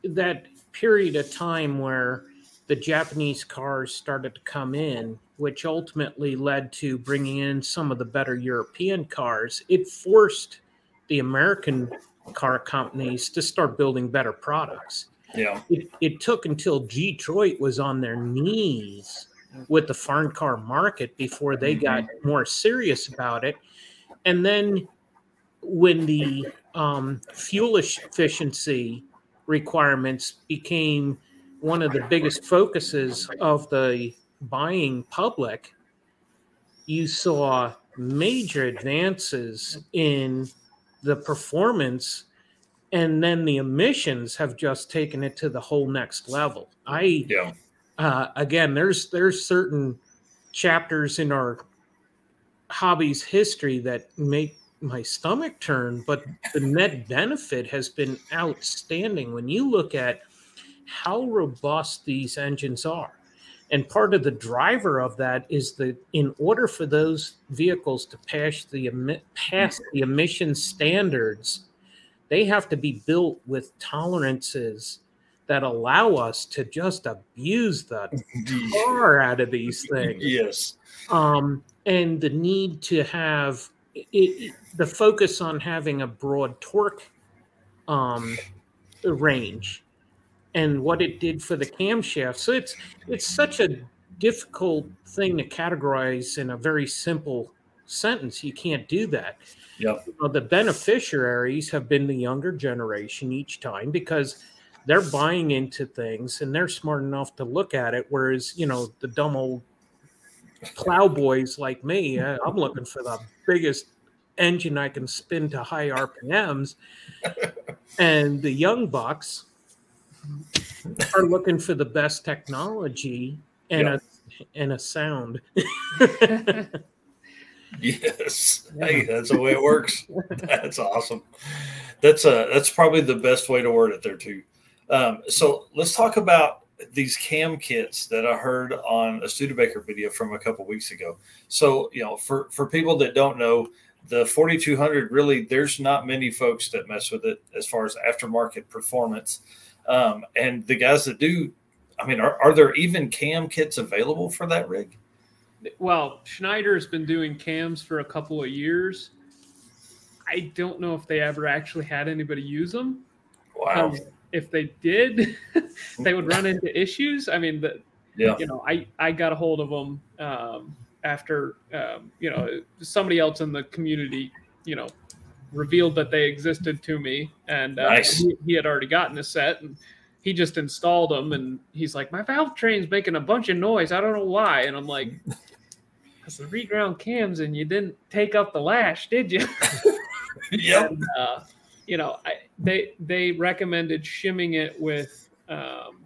that period of time where the Japanese cars started to come in, which ultimately led to bringing in some of the better European cars, it forced the American car companies to start building better products. Yeah. It, it took until Detroit was on their knees with the foreign car market before they mm-hmm. got more serious about it. And then when the um, fuel efficiency requirements became one of the biggest focuses of the buying public, you saw major advances in the performance, and then the emissions have just taken it to the whole next level. I, yeah. uh, again, there's, there's certain chapters in our hobby's history that make my stomach turn, but the net benefit has been outstanding when you look at how robust these engines are. And part of the driver of that is that in order for those vehicles to pass the pass the emission standards, they have to be built with tolerances that allow us to just abuse the tar out of these things. Yes. Um, and the need to have it, the focus on having a broad torque um, range. And what it did for the camshaft. So it's it's such a difficult thing to categorize in a very simple sentence. You can't do that. Yep. You know, the beneficiaries have been the younger generation each time because they're buying into things and they're smart enough to look at it. Whereas, you know, the dumb old plowboys like me, I'm looking for the biggest engine I can spin to high R P Ms. And the young bucks are looking for the best technology and yep. a and a sound. Yes, hey, that's the way it works. That's awesome. That's a that's probably the best way to word it there too. Um, so let's talk about these cam kits that I heard on a Studebaker video from a couple weeks ago. So you know, for for people that don't know, the forty-two hundred really there's not many folks that mess with it as far as aftermarket performance. Um, and the guys that do, I mean, are, are there even cam kits available for that rig? Well, Schneider has been doing cams for a couple of years. I don't know if they ever actually had anybody use them. Wow. if they did, they would run into issues. I mean, the, yeah. you know, I, I got a hold of them um, after, um, you know, somebody else in the community, you know, revealed that they existed to me. And uh, nice. he, he had already gotten a set and he just installed them. And he's like, my valve train's making a bunch of noise. I don't know why. And I'm like, because the reground cams and you didn't take up the lash, did you? Yep. And, uh, you know, I, they they recommended shimming it with, um,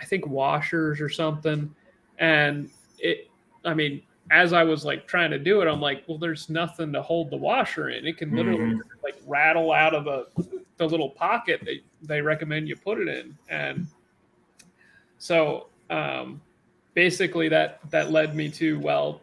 I think, washers or something. And it, I mean, as I was like trying to do it, I'm like, well, there's nothing to hold the washer in. It can literally mm-hmm. like rattle out of a, the little pocket that they recommend you put it in. And so um, basically that, that led me to, well,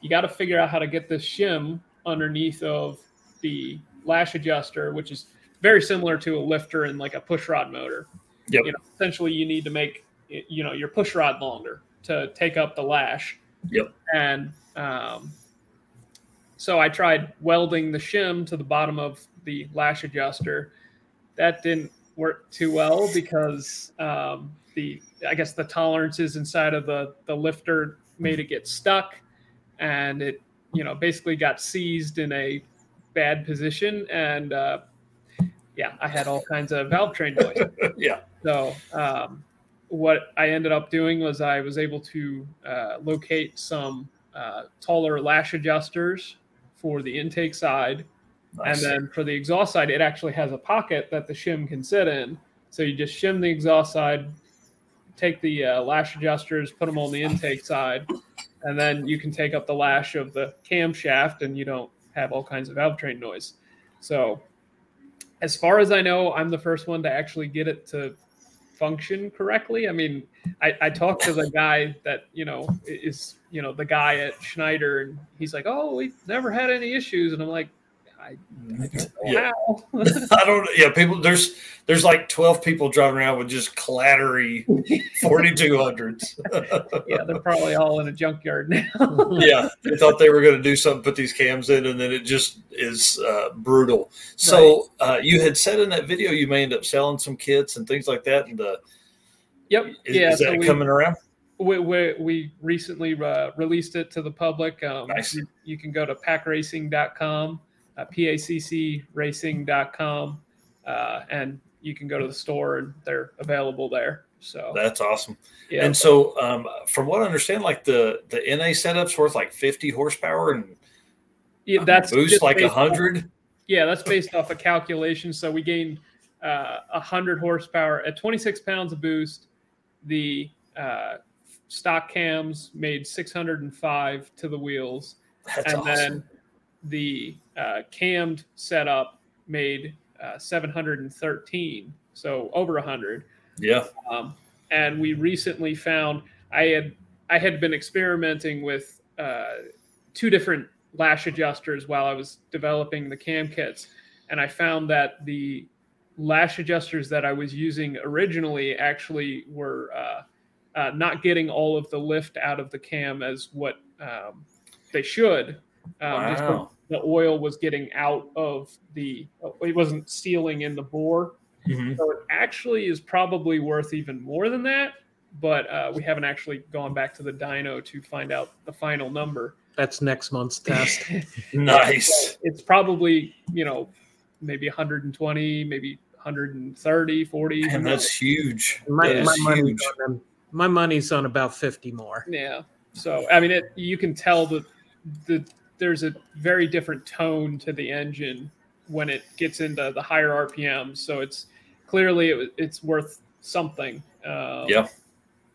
you got to figure out how to get the shim underneath of the lash adjuster, which is very similar to a lifter and like a push rod motor. Yep. You know, essentially you need to make, you know, your push rod longer to take up the lash. Yep. And um, so I tried welding the shim to the bottom of the lash adjuster. That didn't work too well because um, the, I guess the tolerances inside of the, the lifter made it get stuck and it, you know, basically got seized in a bad position. And uh, yeah, I had all kinds of valve train noise. Yeah. So um, what I ended up doing was I was able to uh, locate some uh, taller lash adjusters for the intake side. Nice. And then for the exhaust side, it actually has a pocket that the shim can sit in. So you just shim the exhaust side, take the uh, lash adjusters, put them on the intake side, and then you can take up the lash of the camshaft and you don't have all kinds of valve train noise. So as far as I know, I'm the first one to actually get it to function correctly. I mean, I, I talked to the guy that, you know, is, you know, the guy at Schneider, and he's like, oh, we've never had any issues. And I'm like, I, I don't know yeah. how. I don't, yeah, people, there's, there's like twelve people driving around with just clattery forty-two hundreds. Yeah, they're probably all in a junkyard now. Yeah, they thought they were going to do something, put these cams in, and then it just is uh, brutal. So right. uh, you had said in that video you may end up selling some kits and things like that. And uh, yep. Is, yeah, is that so we, coming around? We we, we recently uh, released it to the public. Um, nice. You, you can go to pack racing dot com. Uh, pack racing dot com, uh, and you can go to the store and they're available there. So that's awesome. Yeah. And so, um, from what I understand, like the, the N A setup's worth like fifty horsepower and yeah, that's I mean, boost like a hundred. Yeah. That's based off a calculation. So we gained, uh, a hundred horsepower at twenty-six pounds of boost. The, uh, stock cams made six hundred five to the wheels. That's and awesome. Then the, Uh, cammed setup made uh, seven hundred thirteen, so over one hundred. Yeah. Um, and we recently found I had I had been experimenting with uh, two different lash adjusters while I was developing the cam kits, and I found that the lash adjusters that I was using originally actually were uh, uh, not getting all of the lift out of the cam as what um, they should. Um, wow. The oil was getting out of the, it wasn't sealing in the bore. Mm-hmm. So it actually is probably worth even more than that, but uh, we haven't actually gone back to the dyno to find out the final number. That's next month's test. Nice. So it's probably, you know, maybe one hundred twenty, maybe one hundred thirty, forty. And that's huge. My, that my, money's huge. On, my money's on about fifty more. Yeah. So, I mean, it, you can tell that the, there's a very different tone to the engine when it gets into the higher R P Ms. So it's clearly it, it's worth something. Um, yeah.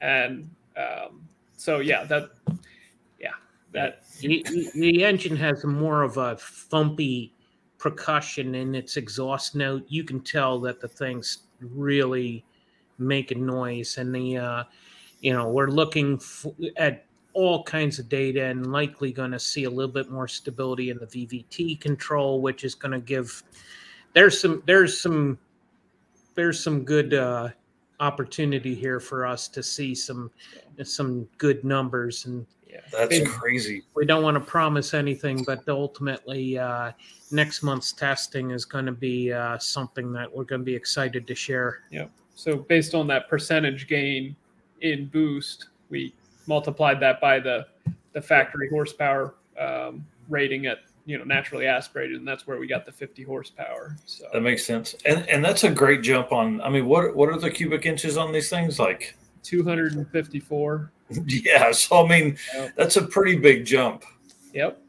And um, so, yeah, that, yeah, that. The, the engine has more of a thumpy percussion in its exhaust note. You can tell that the thing's really making noise. And the, uh, you know, we're looking f- at, all kinds of data and likely going to see a little bit more stability in the V V T control, which is going to give there's some there's some there's some good uh, opportunity here for us to see some some good numbers. And yeah, that's we, crazy. We don't want to promise anything, but ultimately uh, next month's testing is going to be uh, something that we're going to be excited to share. Yep. So based on that percentage gain in boost, we multiplied that by the, the factory horsepower um, rating at, you know, naturally aspirated, and that's where we got the fifty horsepower. So that makes sense. And and that's a great jump on. I mean, what what are the cubic inches on these things like? two hundred fifty-four. Yeah, so I mean, yep. That's a pretty big jump. Yep.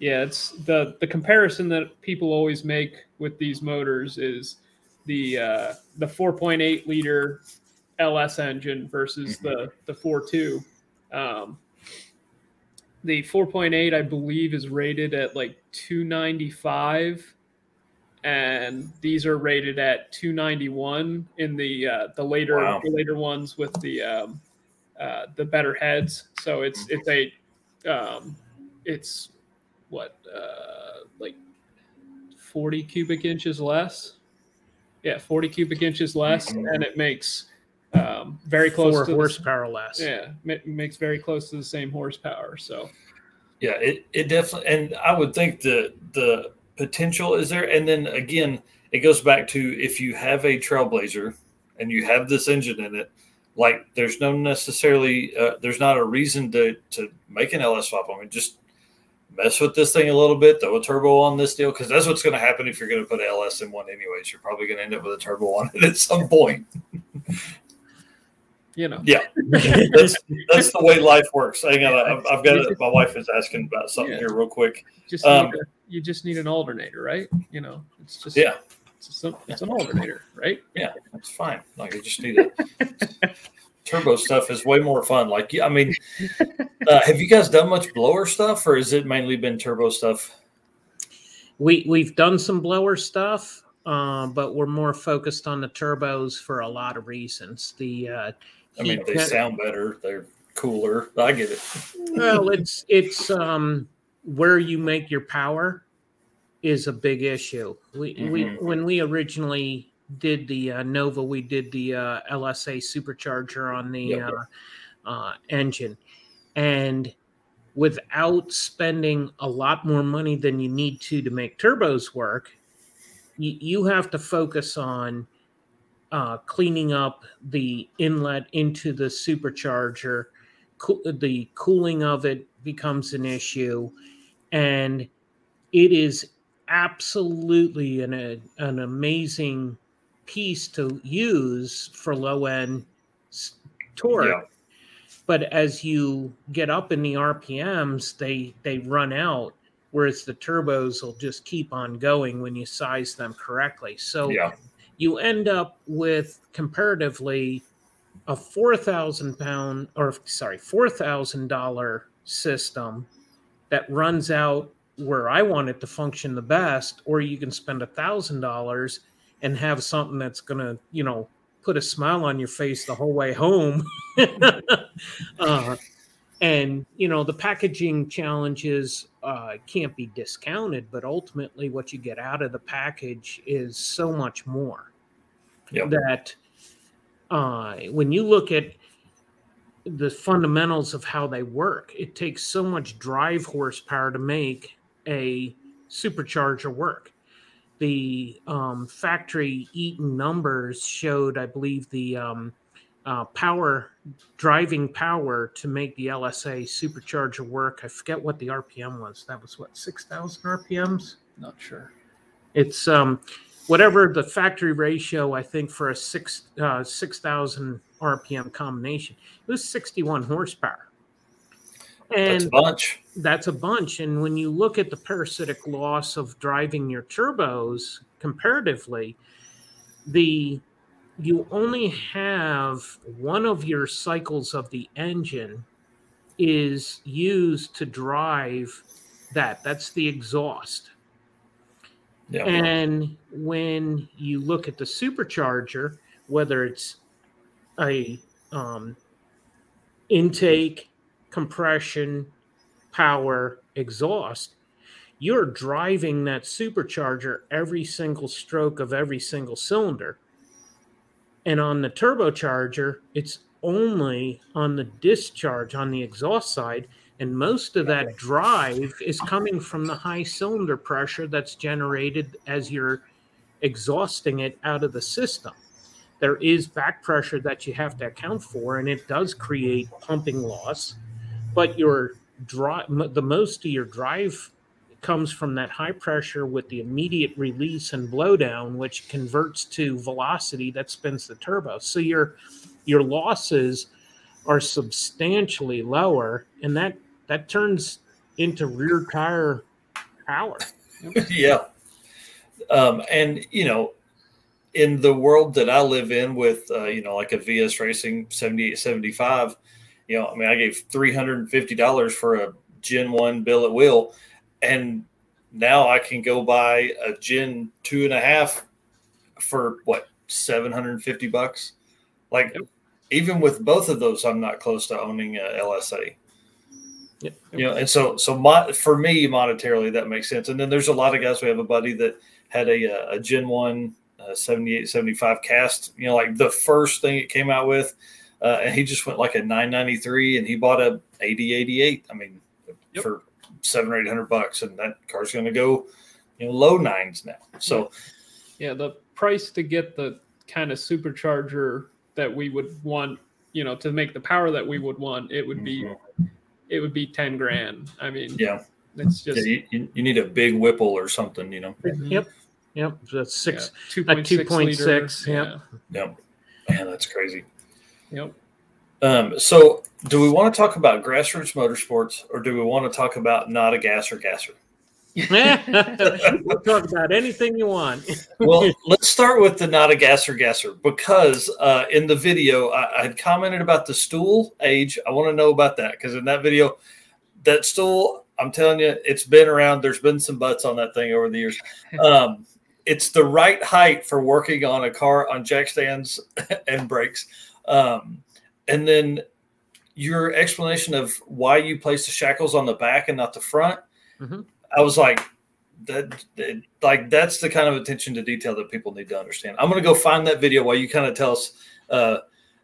Yeah, it's the the comparison that people always make with these motors is the uh, the four point eight liter L S engine versus mm-hmm. the the four point two. Um, the four point eight, I believe, is rated at like two ninety-five, and these are rated at two ninety-one in the uh, the later wow. the later ones with the um, uh, the better heads. So it's it's a um, it's what uh, like forty cubic inches less. Yeah, forty cubic inches less, mm-hmm. and it makes um, very close Four to horsepower the, less. Yeah, it makes very close to the same horsepower. So, yeah, it, it definitely, and I would think the the potential is there. And then again, it goes back to if you have a Trailblazer and you have this engine in it, like there's no necessarily uh, there's not a reason to to make an L S swap. I mean, just mess with this thing a little bit, throw a turbo on this deal, because that's what's going to happen if you're going to put an L S in one anyways. You're probably going to end up with a turbo on it at some point. You know. Yeah. That's, that's the way life works. Hang on, I've, I've got a, my wife is asking about something yeah. here real quick. Just um, a, you just need an alternator, right? You know, it's just yeah. It's, a, it's an alternator, right? Yeah, that's fine. Like you just need it. Turbo stuff is way more fun. Like, I mean, uh, have you guys done much blower stuff, or has it mainly been turbo stuff? We, we've done some blower stuff, uh, but we're more focused on the turbos for a lot of reasons. The uh, I mean, they cut- sound better. They're cooler. I get it. Well, it's, it's um, where you make your power is a big issue. We, mm-hmm. we when we originally did the uh, Nova, we did the uh, L S A supercharger on the yep. uh, uh, engine. And without spending a lot more money than you need to to make turbos work, you, you have to focus on uh, cleaning up the inlet into the supercharger. Co- the cooling of it becomes an issue. And it is absolutely an, a, an amazing piece to use for low-end torque, yeah. but as you get up in the R P Ms, they they run out, whereas the turbos will just keep on going when you size them correctly. So yeah. you end up with comparatively a four thousand pound or sorry four thousand dollars system that runs out where I want it to function the best, or you can spend a thousand dollars and have something that's going to, you know, put a smile on your face the whole way home. uh, and, you know, the packaging challenges uh, can't be discounted, but ultimately what you get out of the package is so much more. Yep. That uh, when you look at the fundamentals of how they work, it takes so much drive horsepower to make a supercharger work. The um, factory Eaton numbers showed, I believe, the um, uh, power, driving power to make the L S A supercharger work. I forget what the R P M was. That was what, six thousand R P Ms? Not sure. It's um, whatever the factory ratio, I think, for a six uh, six thousand R P M combination. It was sixty-one horsepower. And that's a bunch. That's a bunch. And when you look at the parasitic loss of driving your turbos comparatively, the you only have one of your cycles of the engine is used to drive that. That's the exhaust. Yeah. And when you look at the supercharger, whether it's a um, intake, compression, power, exhaust, you're driving that supercharger every single stroke of every single cylinder. And on the turbocharger, it's only on the discharge, on the exhaust side, and most of that drive is coming from the high cylinder pressure that's generated as you're exhausting it out of the system. there is back pressure that you have to account for, and it does create pumping loss. But your drive, the most of your drive comes from that high pressure with the immediate release and blowdown, which converts to velocity that spins the turbo. So your your losses are substantially lower, and that that turns into rear tire power. Yeah. Um, and, you know, in the world that I live in with, uh, you know, like a V S Racing seventy-eight seventy-five, you know, I mean, I gave three hundred fifty dollars for a Gen one billet wheel, and now I can go buy a Gen two and a half for what, seven hundred fifty bucks. Like, yep. Even with both of those, I'm not close to owning a L S A. Yep. You know, and so, so my, for me, monetarily, that makes sense. And then there's a lot of guys. We have a buddy that had a, a Gen one uh, seventy-eight seventy-five cast, you know, like the first thing it came out with, uh, and he just went like a nine ninety-three, and he bought a eighty eighty-eight. I mean, yep. For seven or eight hundred bucks, and that car's going to go, you know, low nines now. So, yeah, the price to get the kind of supercharger that we would want, you know, to make the power that we would want, it would be. Mm-hmm. It would be ten grand. I mean, yeah, it's just yeah, you, you need a big Whipple or something, you know. Mm-hmm. Yep, yep. That's six. Yeah. two point six. Yep. Yeah. Yep. Man, that's crazy. Yep. Um. So, do we want to talk about grassroots motorsports, or do we want to talk about not a gasser gasser? We'll talk about anything you want. Well, let's start with the not a gasser gasser, because uh, in the video I, I had commented about the stool age. I want to know about that, because in that video, that stool, I'm telling you, it's been around. There's been some butts on that thing over the years. Um, it's the right height for working on a car on jack stands and brakes. Um, and then your explanation of why you place the shackles on the back and not the front. Mm-hmm. I was like, that, that, like that's the kind of attention to detail that people need to understand. I'm going to go find that video while you kind of tell us uh,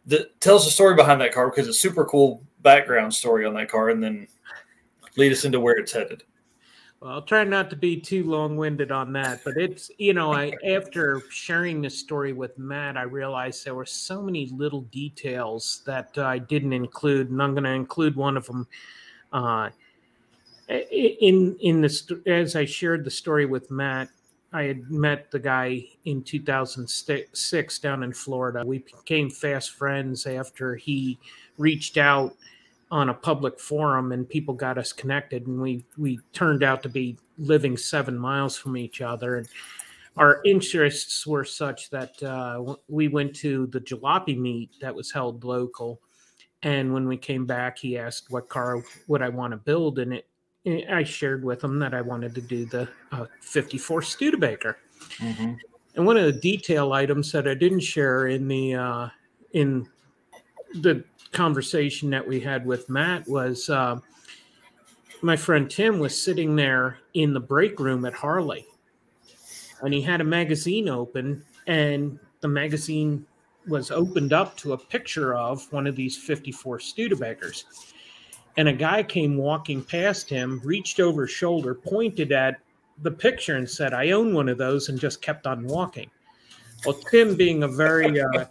the tell us the story behind that car, because it's super cool background story on that car, and then lead us into where it's headed. Well, I'll try not to be too long-winded on that, but it's, you know, I after sharing this story with Matt, I realized there were so many little details that I didn't include, and I'm going to include one of them. Uh, In in this, as I shared the story with Matt, I had met the guy in two thousand six down in Florida. We became fast friends after he reached out on a public forum, and people got us connected, and we we turned out to be living seven miles from each other. And our interests were such that uh, we went to the jalopy meet that was held local, and when we came back, he asked what car would I want to build, and it. I shared with him that I wanted to do the uh, fifty-four Studebaker. Mm-hmm. And one of the detail items that I didn't share in the uh, in the conversation that we had with Matt was uh, my friend Tim was sitting there in the break room at Harley, and he had a magazine open, and the magazine was opened up to a picture of one of these fifty-four Studebakers. And a guy came walking past him, reached over his shoulder, pointed at the picture and said, "I own one of those," and just kept on walking. Well, Tim, being a very uh,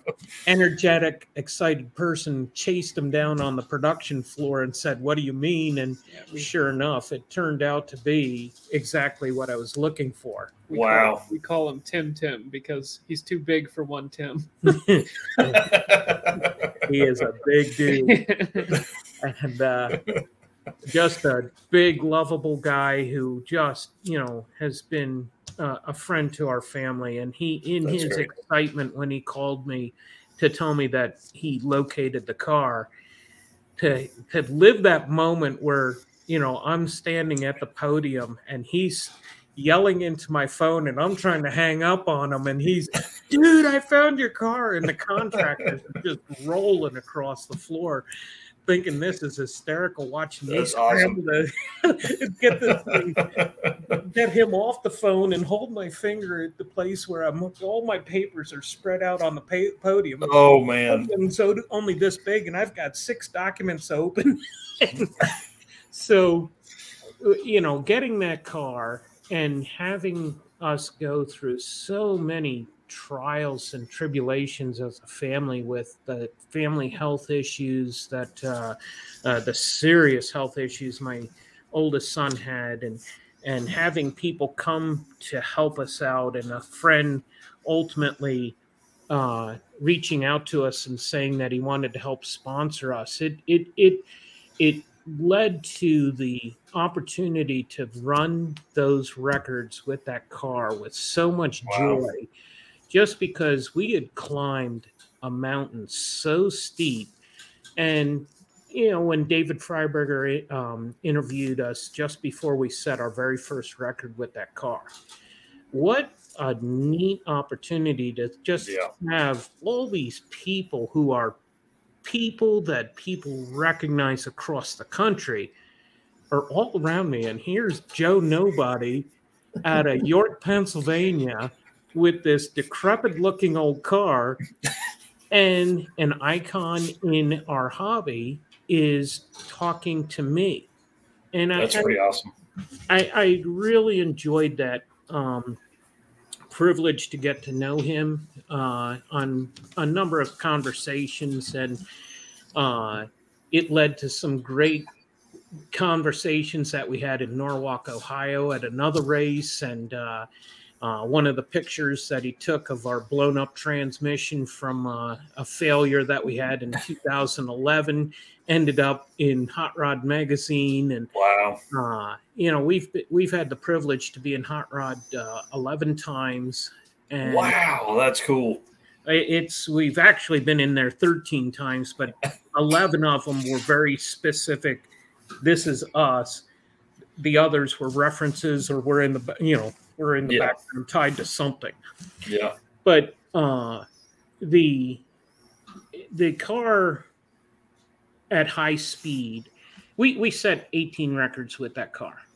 energetic, excited person, chased him down on the production floor and said, "What do you mean?" And yeah, sure enough, it turned out to be exactly what I was looking for. We wow. Call him, we call him Tim Tim because he's too big for one Tim. He is a big dude. And uh, just a big, lovable guy who just, you know, has been uh, a friend to our family. And he, in That's his great. excitement when he called me to tell me that he located the car, to, to live that moment where, you know, I'm standing at the podium and he's yelling into my phone and I'm trying to hang up on him. And he's, "Dude, I found your car." And the contractors are just rolling across the floor, thinking this is hysterical, watching me awesome. to get this thing, get him off the phone and hold my finger at the place where I'm, all my papers are spread out on the pa- podium. Oh, man. And so only this big, and I've got six documents open. So, you know, getting that car and having us go through so many trials and tribulations as a family with the family health issues that uh, uh, the serious health issues my oldest son had, and and having people come to help us out, and a friend ultimately uh, reaching out to us and saying that he wanted to help sponsor us. It it it it led to the opportunity to run those records with that car with so much wow. joy, just because we had climbed a mountain so steep. And, you know, when David Freiberger um, interviewed us just before we set our very first record with that car, what a neat opportunity to just yeah. have all these people who are people that people recognize across the country are all around me. And here's Joe Nobody out of York, Pennsylvania, with this decrepit-looking old car, and an icon in our hobby is talking to me. And that's I, pretty awesome. I, I really enjoyed that um, privilege to get to know him uh, on a number of conversations, and uh, it led to some great conversations that we had in Norwalk, Ohio, at another race, and uh, Uh, one of the pictures that he took of our blown up transmission from uh, a failure that we had in two thousand eleven ended up in Hot Rod magazine. And, wow. uh, you know, we've, we've had the privilege to be in Hot Rod uh, eleven times. And wow. That's cool. It's, we've actually been in there thirteen times, but eleven of them were very specific. This is us. The others were references, or we're in the, you know, We're in the yeah. background tied to something. Yeah. But uh, the the car at high speed, we, we set eighteen records with that car.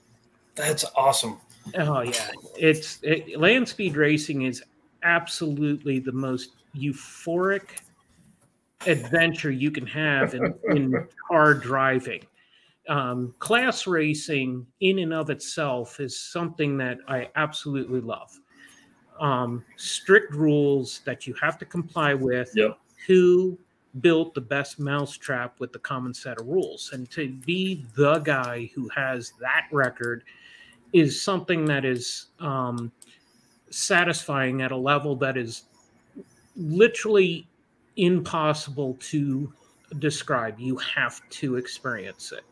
That's awesome. Oh, yeah. It's it, land speed racing is absolutely the most euphoric adventure you can have in, in car driving. Um, class racing in and of itself is something that I absolutely love. Um, strict rules that you have to comply with. Yep. Who built the best mousetrap with the common set of rules? And to be the guy who has that record is something that is um, satisfying at a level that is literally impossible to describe. You have to experience it.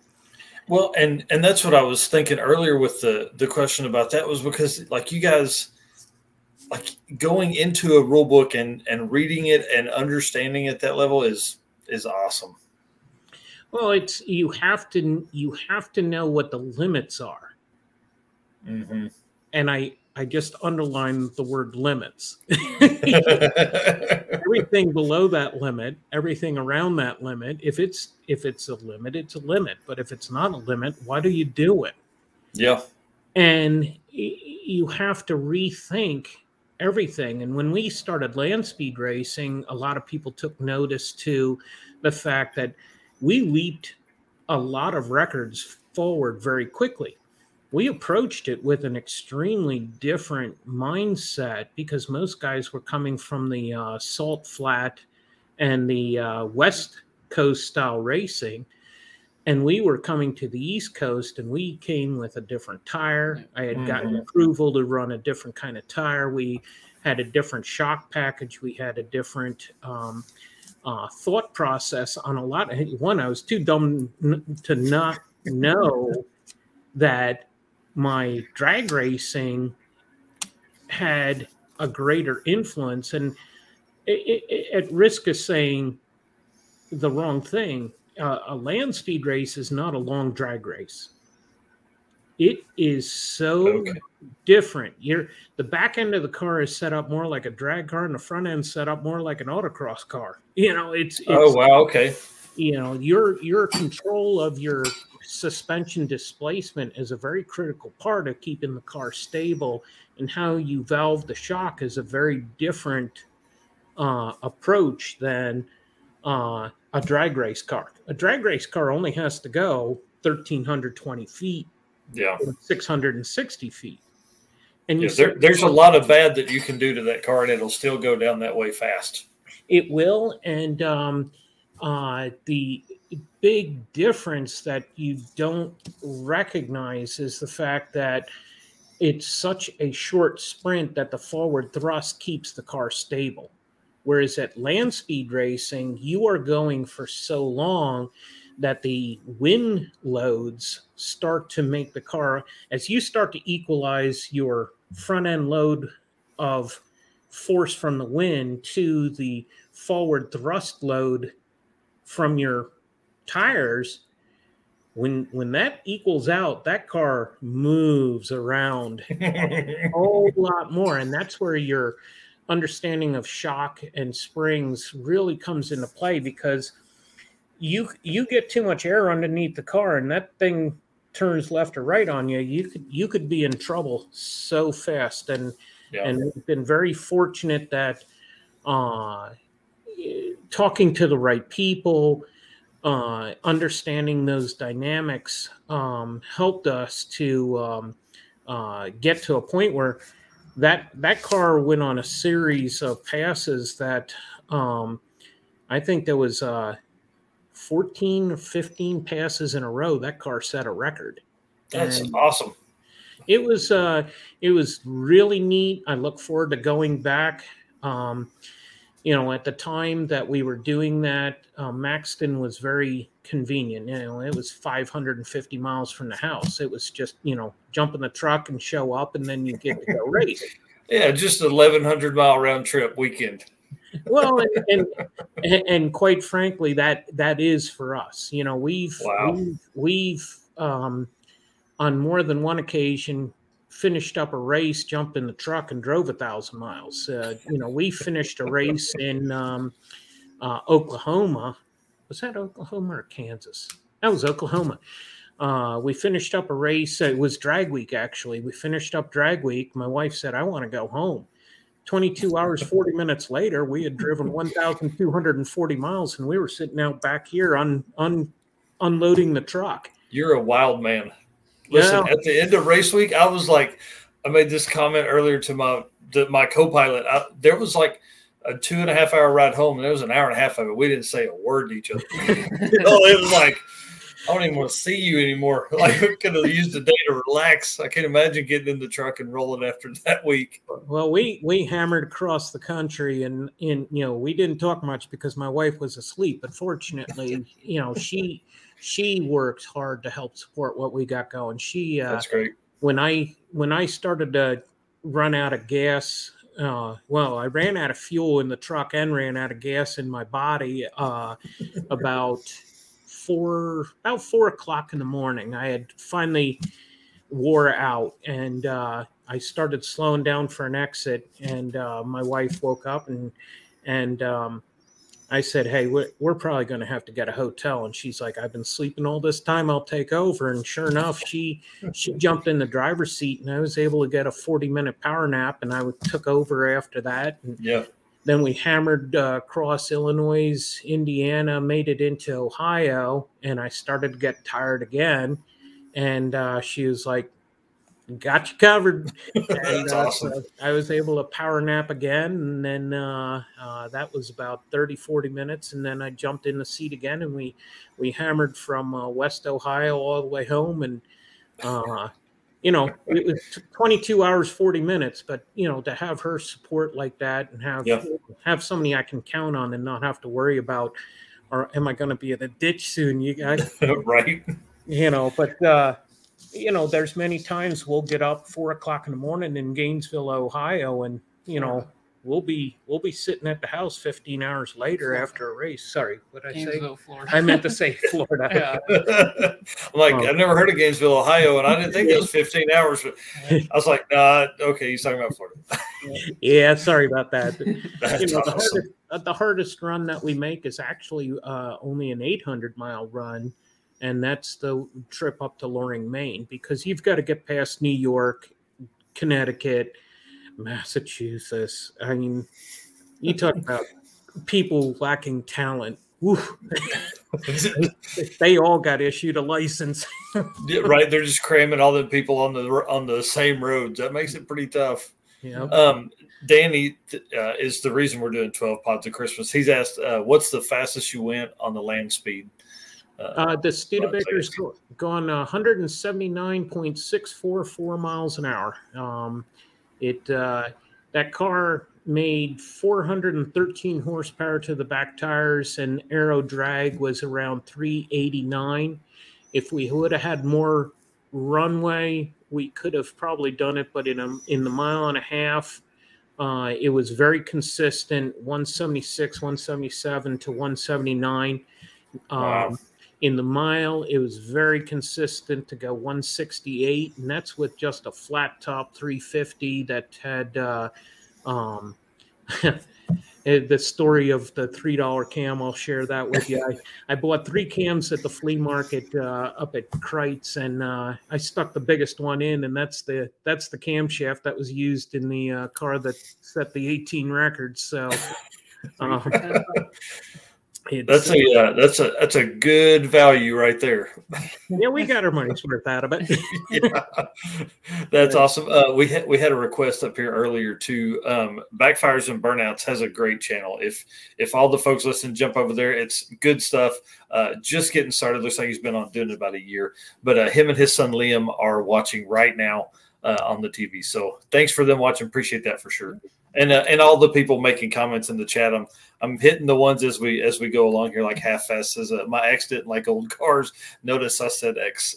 Well, and, and that's what I was thinking earlier with the, the question about that, was because, like, you guys, like, going into a rule book and, and reading it and understanding at that level is is awesome. Well, it's you have to you have to know what the limits are. Mm-hmm. And I, I just underline the word limits. Everything below that limit, everything around that limit, if it's if it's a limit, it's a limit. But if it's not a limit, why do you do it? Yeah. And you have to rethink everything. And when we started land speed racing, a lot of people took notice to the fact that we leaped a lot of records forward very quickly. We approached it with an extremely different mindset, because most guys were coming from the uh, salt flat and the uh, West Coast style racing, and we were coming to the East Coast, and we came with a different tire. I had gotten mm-hmm. approval to run a different kind of tire. We had a different shock package. We had a different um, uh, thought process on a lot. One, I was too dumb n- to not know that my drag racing had a greater influence. And it, it, it, at risk of saying the wrong thing, uh, a land speed race is not a long drag race. It is so okay. different. You're, the back end of the car is set up more like a drag car, and the front end set up more like an autocross car. You know, it's, it's oh wow, okay. You know, your your control of your suspension displacement is a very critical part of keeping the car stable, and how you valve the shock is a very different uh, approach than uh, a drag race car. A drag race car only has to go one thousand three hundred twenty feet, yeah, six hundred sixty feet. And yeah, there, there's a lot of bad that you can do to that car, and it'll still go down that way fast. It will, and um, uh, the big difference that you don't recognize is the fact that it's such a short sprint that the forward thrust keeps the car stable. Whereas at land speed racing, you are going for so long that the wind loads start to make the car, as you start to equalize your front end load of force from the wind to the forward thrust load from your tires, when when that equals out, that car moves around a whole lot more. And that's where your understanding of shock and springs really comes into play, because you you get too much air underneath the car and that thing turns left or right on you, you could you could be in trouble so fast. And yeah. and we've been very fortunate that uh, talking to the right people, uh, understanding those dynamics um, helped us to um, uh, get to a point where that that car went on a series of passes that um, I think there was uh, fourteen or fifteen passes in a row. That car set a record. That's and awesome. It was uh, it was really neat. I look forward to going back. Um, you know, at the time that we were doing that, uh, Maxton was very convenient. You know, it was five hundred fifty miles from the house. It was just, you know, jump in the truck and show up, and then you get to go race. Yeah, just an eleven hundred mile round trip weekend. Well, and, and and quite frankly, that that is for us. You know, we've wow. we've, we've um, on more than one occasion finished up a race, jumped in the truck, and drove a thousand miles. Uh, you know, we finished a race in um, uh, Oklahoma. Was that Oklahoma or Kansas? That was Oklahoma. Uh, we finished up a race. It was Drag Week, actually. We finished up Drag Week. My wife said, "I want to go home." twenty-two hours, forty minutes later, we had driven one thousand two hundred forty miles, and we were sitting out back here un, un, unloading the truck. You're a wild man. Listen, yeah. At the end of race week, I was like, I made this comment earlier to my to my co-pilot. I, there was like a two and a half hour ride home, and there was an hour and a half of it. We didn't say a word to each other. Oh, you know, it was like, I don't even want to see you anymore. Like, I could have used the day to relax. I can't imagine getting in the truck and rolling after that week. Well, we we hammered across the country, and, and you know, we didn't talk much because my wife was asleep. But fortunately, you know, she she works hard to help support what we got going. She uh, that's great. When I when I started to run out of gas, uh, well, I ran out of fuel in the truck and ran out of gas in my body uh, about. Four about four o'clock in the morning. I had finally wore out, and uh, I started slowing down for an exit. And uh, my wife woke up, and and um, I said, "Hey, we're, we're probably going to have to get a hotel." And she's like, "I've been sleeping all this time. I'll take over." And sure enough, she she jumped in the driver's seat, and I was able to get a forty minute power nap, and I took over after that. And yeah. Then we hammered uh, across Illinois, Indiana, made it into Ohio, and I started to get tired again. And uh, she was like, "Got you covered." And, That's uh, awesome. So I was able to power nap again, and then uh, uh, that was about thirty, forty minutes. And then I jumped in the seat again, and we, we hammered from uh, West Ohio all the way home. And, uh, you know, it was twenty-two hours, forty minutes, but, you know, to have her support like that and have yeah. have somebody I can count on and not have to worry about, or am I going to be in a ditch soon, you guys? Right. You know, but, uh, you know, there's many times we'll get up four o'clock in the morning in Gainesville, Ohio, and, you know, we'll be we'll be sitting at the house fifteen hours later after a race. Sorry, what did I Gainesville, say? Florida. I meant to say Florida. Yeah. I'm like, um, I've never heard of Gainesville, Ohio, and I didn't think it was fifteen hours. But I was like, nah, okay, he's talking about Florida. Yeah, sorry about that. But, you know, the, hardest, uh, the hardest run that we make is actually uh, only an eight hundred mile run, and that's the trip up to Loring, Maine, because you've got to get past New York, Connecticut, Massachusetts. I mean, you talk about people lacking talent. Woo. They all got issued a license. Yeah, right. They're just cramming all the people on the on the same roads. That makes it pretty tough. Yeah. Um, Danny uh, is the reason we're doing twelve pods of Christmas. He's asked, uh, what's the fastest you went on the land speed? Uh, uh, the Studebaker's gone one seventy-nine point six four four miles an hour. Um, it uh, that car made four hundred thirteen horsepower to the back tires, and aero drag was around three eighty-nine. If we would have had more runway, we could have probably done it, but in a in the mile and a half, uh, it was very consistent, one seventy-six, one seventy-seven to one seventy-nine. Um, wow. In the mile, it was very consistent to go one sixty-eight, and that's with just a flat top three fifty that had uh, um, the story of the three dollar cam. I'll share that with you. I, I bought three cams at the flea market uh, up at Kreitz, and uh, I stuck the biggest one in, and that's the that's the camshaft that was used in the uh, car that set the eighteen record. So. Um, It's, that's a uh, that's a that's a good value right there. Yeah, we got our money's worth out of it. Yeah. That's awesome. Uh, we had we had a request up here earlier too. Um, Backfires and Burnouts has a great channel. If if all the folks listen, jump over there. It's good stuff. Uh, just getting started. Looks like he's been on doing it about a year. But uh, him and his son Liam are watching right now uh, on the T V. So thanks for them watching. Appreciate that for sure. And uh, and all the people making comments in the chat. I'm I'm hitting the ones as we as we go along here, like half fast says uh, my ex didn't like old cars. Notice I said ex.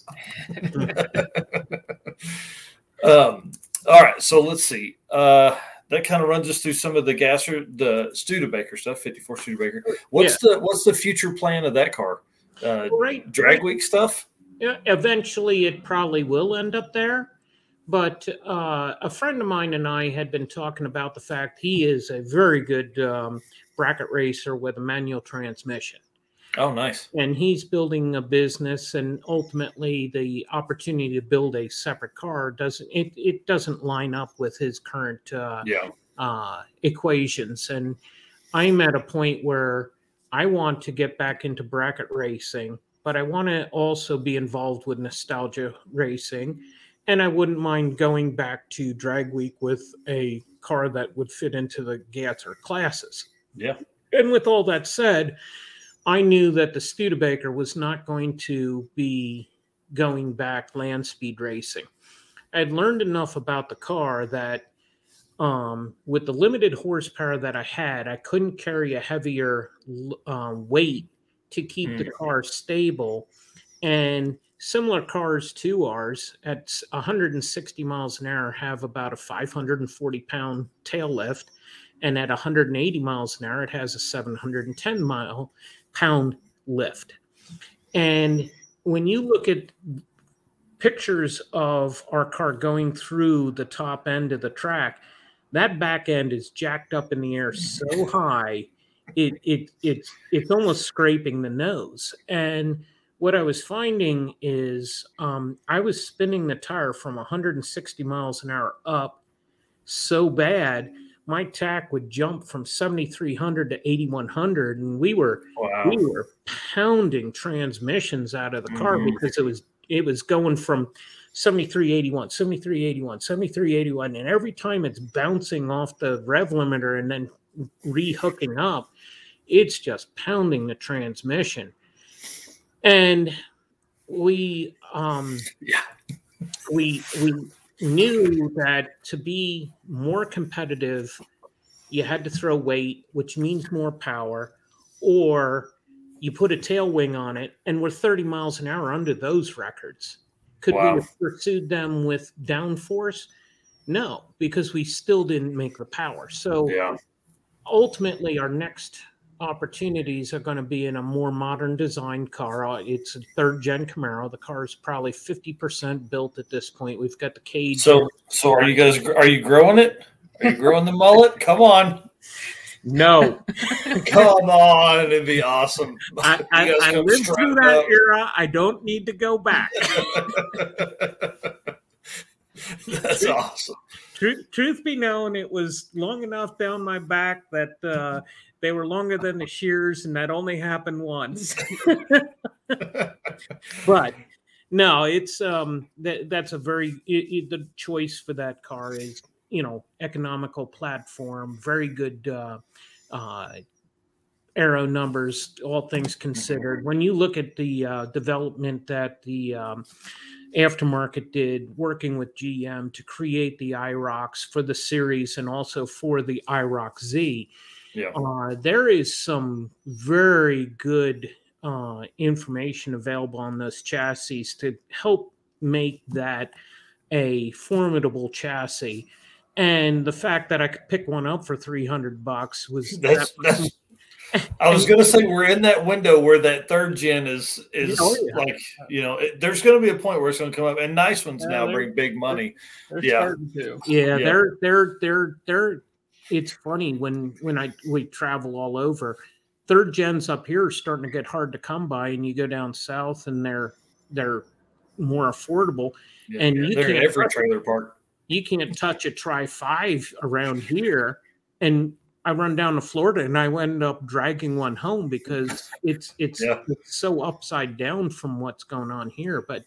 um, all right, so let's see. Uh, that kind of runs us through some of the gas the Studebaker stuff, fifty-four Studebaker. What's yeah. the what's the future plan of that car? Uh, right. Drag Week stuff. Yeah, eventually it probably will end up there. But uh, a friend of mine and I had been talking about the fact he is a very good um, bracket racer with a manual transmission. Oh, nice. And he's building a business, and ultimately the opportunity to build a separate car doesn't it, it doesn't line up with his current uh, yeah. uh, equations. And I'm at a point where I want to get back into bracket racing, but I want to also be involved with nostalgia racing. And I wouldn't mind going back to Drag Week with a car that would fit into the Gatzer classes. Yeah. And with all that said, I knew that the Studebaker was not going to be going back land speed racing. I had learned enough about the car that um, with the limited horsepower that I had, I couldn't carry a heavier uh, weight to keep mm. the car stable. And similar cars to ours at one sixty miles an hour have about a five hundred forty pound tail lift. And at one eighty miles an hour, it has a seven hundred ten mile pound lift. And when you look at pictures of our car going through the top end of the track, that back end is jacked up in the air so high, it it it's it's almost scraping the nose. And what I was finding is um, I was spinning the tire from one sixty miles an hour up so bad, my tack would jump from seventy-three hundred to eighty-one hundred, and we were wow. we were pounding transmissions out of the car mm-hmm. because it was it was going from seventy-three eighty-one, seventy-three eighty-one, seventy-three eighty-one, and every time it's bouncing off the rev limiter and then re-hooking up, it's just pounding the transmission. And we, um, yeah. we we knew that to be more competitive, you had to throw weight, which means more power, or you put a tail wing on it, and we're thirty miles an hour under those records. Could wow. we have pursued them with downforce? No, because we still didn't make the power. So yeah. ultimately, our next opportunities are going to be in a more modern design car. It's a third gen Camaro. The car is probably fifty percent built at this point. We've got the cage. So, so are you guys, are you growing it? Are you growing the mullet? Come on. No. Come on. It'd be awesome. I, I, I lived through that up. era. I don't need to go back. That's awesome. Truth, truth be known, it was long enough down my back that uh, they were longer than the shears, and that only happened once. But no, it's um, that that's a very it, it, the choice for that car is, you know, economical platform, very good uh, uh, aero numbers, all things considered. When you look at the uh, development that the um, aftermarket did, working with G M to create the IROX for the series and also for the IROX Z, yeah. uh, there is some very good uh, information available on those chassis to help make that a formidable chassis. And the fact that I could pick one up for three hundred bucks was that's, that's, I was going to say we're in that window where that third gen is, is oh, yeah. like, you know, it, there's going to be a point where it's going to come up, and nice ones yeah, now bring big money. They're, they're yeah. starting to. yeah. Yeah. They're, they're, they're, they're, it's funny when, when I, we travel all over, third gens up here are starting to get hard to come by, and you go down south and they're, they're more affordable yeah, and yeah. you they're can't in every trailer park. You can't touch a Tri Five around here. And I run down to Florida and I end up dragging one home because it's it's, yeah. it's so upside down from what's going on here. But,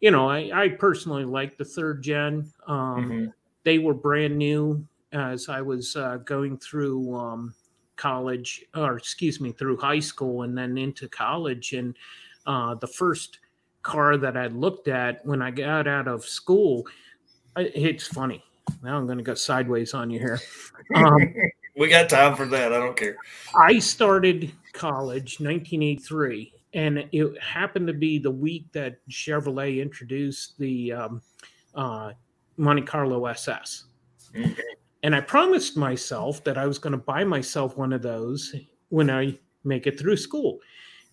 you know, I, I personally like the third gen. Um, mm-hmm. They were brand new as I was uh, going through um, college or excuse me, through high school and then into college. And uh, the first car that I looked at when I got out of school, it's funny. Now I'm going to go sideways on you here. Um, we got time for that. I don't care. I started college nineteen eighty-three, and it happened to be the week that Chevrolet introduced the um, uh, Monte Carlo S S. Mm-hmm. And I promised myself that I was going to buy myself one of those when I make it through school.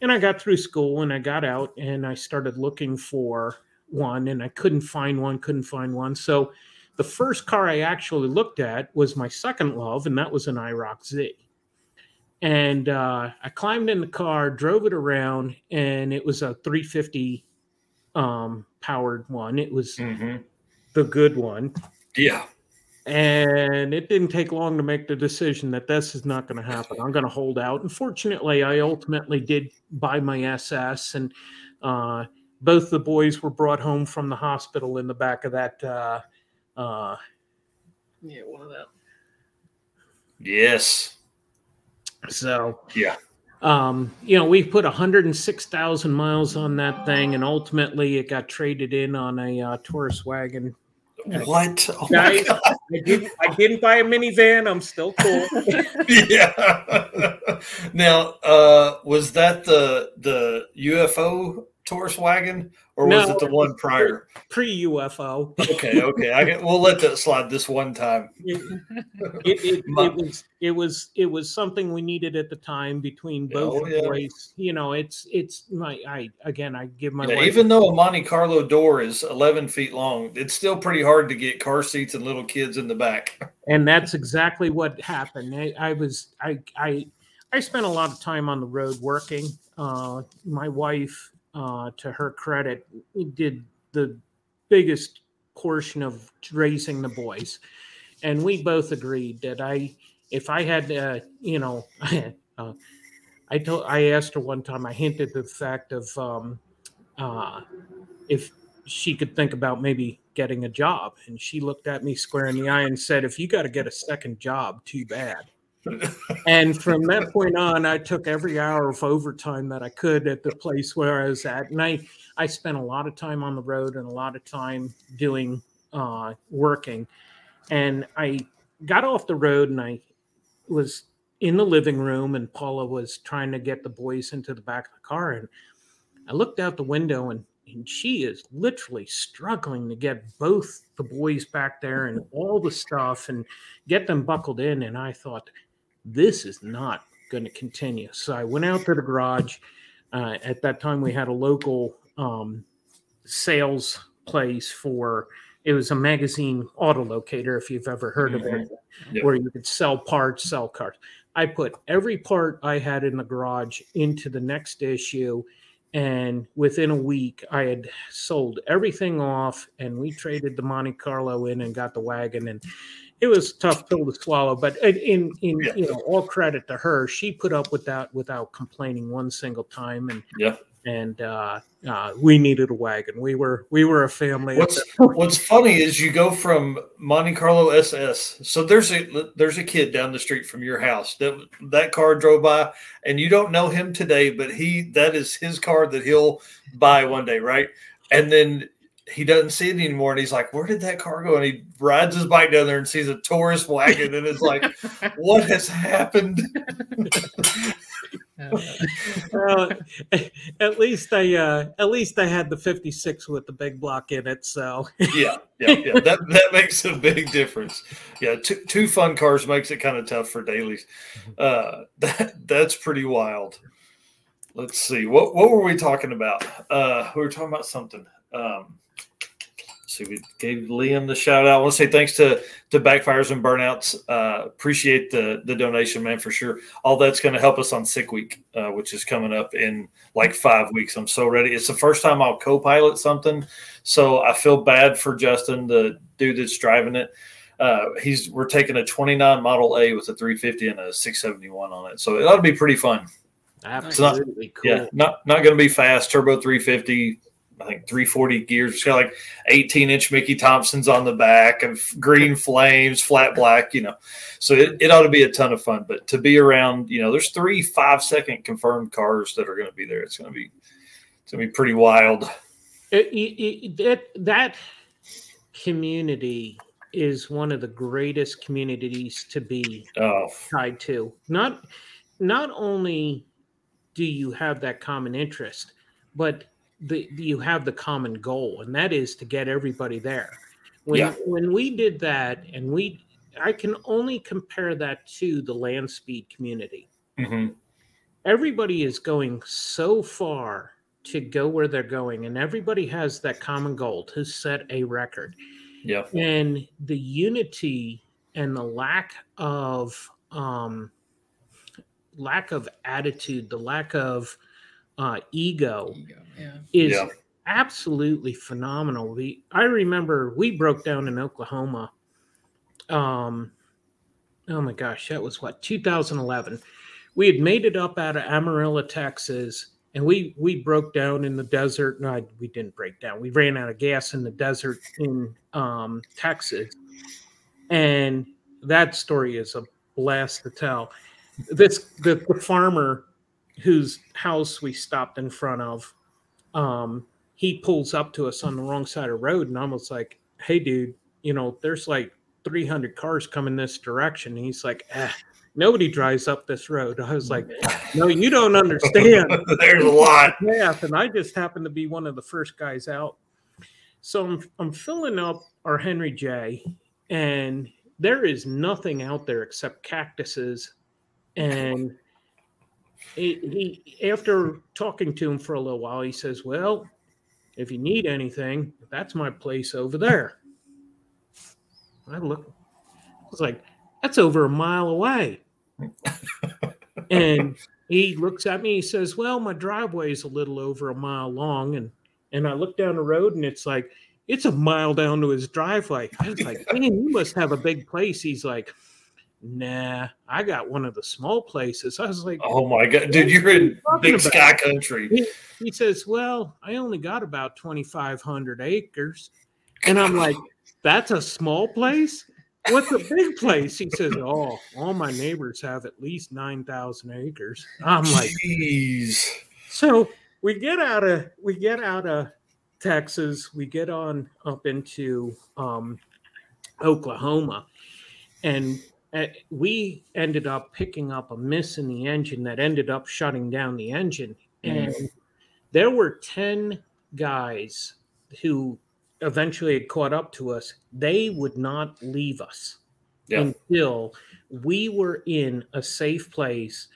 And I got through school, and I got out, and I started looking for one, and I couldn't find one, couldn't find one. So the first car I actually looked at was my second love, and that was an IROC Z. And uh, I climbed in the car, drove it around, and it was a three fifty um, powered one. It was mm-hmm. the good one. Yeah. And it didn't take long to make the decision that this is not going to happen. I'm going to hold out. And fortunately, I ultimately did buy my S S, and uh, both the boys were brought home from the hospital in the back of that uh, Uh, yeah, one of them. Yes. So, yeah. Um, you know, we put one hundred six thousand miles on that thing, and ultimately it got traded in on a uh, tourist wagon. What? Oh I, I, didn't, I didn't buy a minivan. I'm still cool. yeah. Now, uh, was that the the U F O tourist wagon, or no, was it the one prior? Pre-U F O. okay, okay. I can, we'll let that slide this one time. It, it, it, it was it was it was something we needed at the time between both oh, yeah. boys. You know, it's it's my I again I give my yeah, wife even though a Monte Carlo door is eleven feet long, it's still pretty hard to get car seats and little kids in the back. And that's exactly what happened. I, I was I I I spent a lot of time on the road working. Uh, my wife, Uh, to her credit, did the biggest portion of raising the boys, and we both agreed that I, if I had, uh, you know, uh, I told, I asked her one time. I hinted the fact of um, uh, if she could think about maybe getting a job, and she looked at me square in the eye and said, "If you got to get a second job, too bad." And from that point on, I took every hour of overtime that I could at the place where I was at. And I, I spent a lot of time on the road and a lot of time doing uh, working. And I got off the road and I was in the living room, and Paula was trying to get the boys into the back of the car. And I looked out the window, and, and she is literally struggling to get both the boys back there and all the stuff and get them buckled in. And I thought, this is not going to continue. So I went out to the garage. Uh, at that time, we had a local um, sales place for, it was a magazine auto locator, if you've ever heard of it, yeah. where you could sell parts, sell cars. I put every part I had in the garage into the next issue And within a week, I had sold everything off, and we traded the Monte Carlo in and got the wagon. And it was a tough pill to swallow, but in in yeah. you know, all credit to her, she put up with that without complaining one single time. And yeah, and uh, uh, we needed a wagon. We were we were a family. What's What's funny is you go from Monte Carlo S S. So there's a there's a kid down the street from your house that that car drove by, and you don't know him today, but he that is his car that he'll buy one day, right? And then he doesn't see it anymore, and he's like, where did that car go? And he rides his bike down there and sees a tourist wagon, and it's like, what has happened? Well, at least I uh, at least I had the fifty-six with the big block in it, so. yeah, yeah, yeah. That that makes a big difference. Yeah, two, two fun cars makes it kind of tough for dailies. Uh, that that's pretty wild. Let's see. What what were we talking about? Uh, we were talking about something. Um, So we gave Liam the shout out. I want to say thanks to, to Backfires and Burnouts. Uh, appreciate the, the donation, man, for sure. All that's going to help us on Sick Week, uh, which is coming up in like five weeks. I'm so ready. It's the first time I'll co-pilot something, so I feel bad for Justin, the dude that's driving it. Uh, he's we're taking a twenty-nine Model A with a three fifty and a six seventy-one on it, so it ought to be pretty fun. Absolutely, cool. Yeah, not not going to be fast. Turbo three fifty. I think three forty gears. It's got like eighteen inch Mickey Thompsons on the back and green flames, flat black, you know. So it, it ought to be a ton of fun. But to be around, you know, there's three five second confirmed cars that are going to be there. It's going to be, it's going to be pretty wild. It, it, it, that community is one of the greatest communities to be oh. tied to. Not, not only do you have that common interest, but The, you have the common goal, and that is to get everybody there. When yeah. when we did that, and we, I can only compare that to the land speed community. Mm-hmm. Everybody is going so far to go where they're going, and everybody has that common goal to set a record. Yeah, and the unity and the lack of um, lack of attitude, the lack of Uh, ego, ego. Yeah. is yeah. absolutely phenomenal. The, I remember we broke down in Oklahoma. Um, oh my gosh, that was what, two thousand eleven. We had made it up out of Amarillo, Texas, and we we broke down in the desert. No, I, we didn't break down. We ran out of gas in the desert in um, Texas, and that story is a blast to tell. This the, the farmer whose house we stopped in front of, um, he pulls up to us on the wrong side of the road, and I'm almost like, hey, dude, you know, there's like three hundred cars coming this direction. And he's like, eh, nobody drives up this road. I was like, no, you don't understand. There's a lot. And I just happened to be one of the first guys out. So I'm, I'm filling up our Henry J, and there is nothing out there except cactuses and He, he, after talking to him for a little while, he says, well, if you need anything, that's my place over there. I look, I was like, that's over a mile away. And he looks at me, he says, well, my driveway is a little over a mile long. And, and I look down the road, and it's like, it's a mile down to his driveway. I was like, man, you must have a big place. He's like, nah, I got one of the small places. I was like, oh my God, dude, you're in big sky country. He, he says, well, I only got about twenty-five hundred acres. And I'm like, that's a small place? What's a big place? He says, oh, all my neighbors have at least nine thousand acres. I'm like, jeez. So we get out of, we get out of Texas, we get on up into um, Oklahoma, and we ended up picking up a miss in the engine that ended up shutting down the engine. And mm. there were ten guys who eventually had caught up to us. They would not leave us yeah. until we were in a safe place,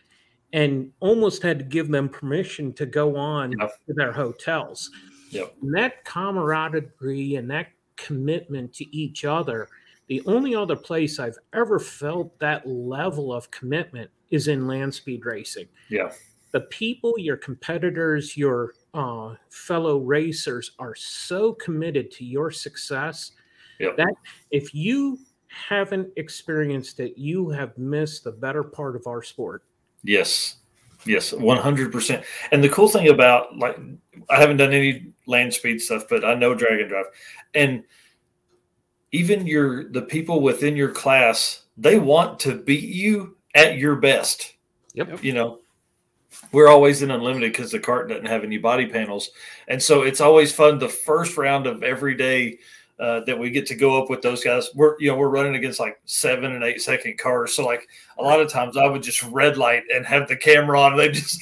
and almost had to give them permission to go on yeah. to their hotels. Yeah. And that camaraderie and that commitment to each other, the only other place I've ever felt that level of commitment is in land speed racing. Yeah. The people, your competitors, your uh, fellow racers are so committed to your success yep. that if you haven't experienced it, you have missed the better part of our sport. Yes. Yes, one hundred percent. And the cool thing about, like, I haven't done any land speed stuff, but I know drag and drive. And even your the people within your class, they want to beat you at your best. Yep. You know, we're always in unlimited because the cart doesn't have any body panels. And so it's always fun. The first round of every day uh, that we get to go up with those guys, we're, you know, we're running against like seven and eight second cars. So like a lot of times I would just red light and have the camera on. They just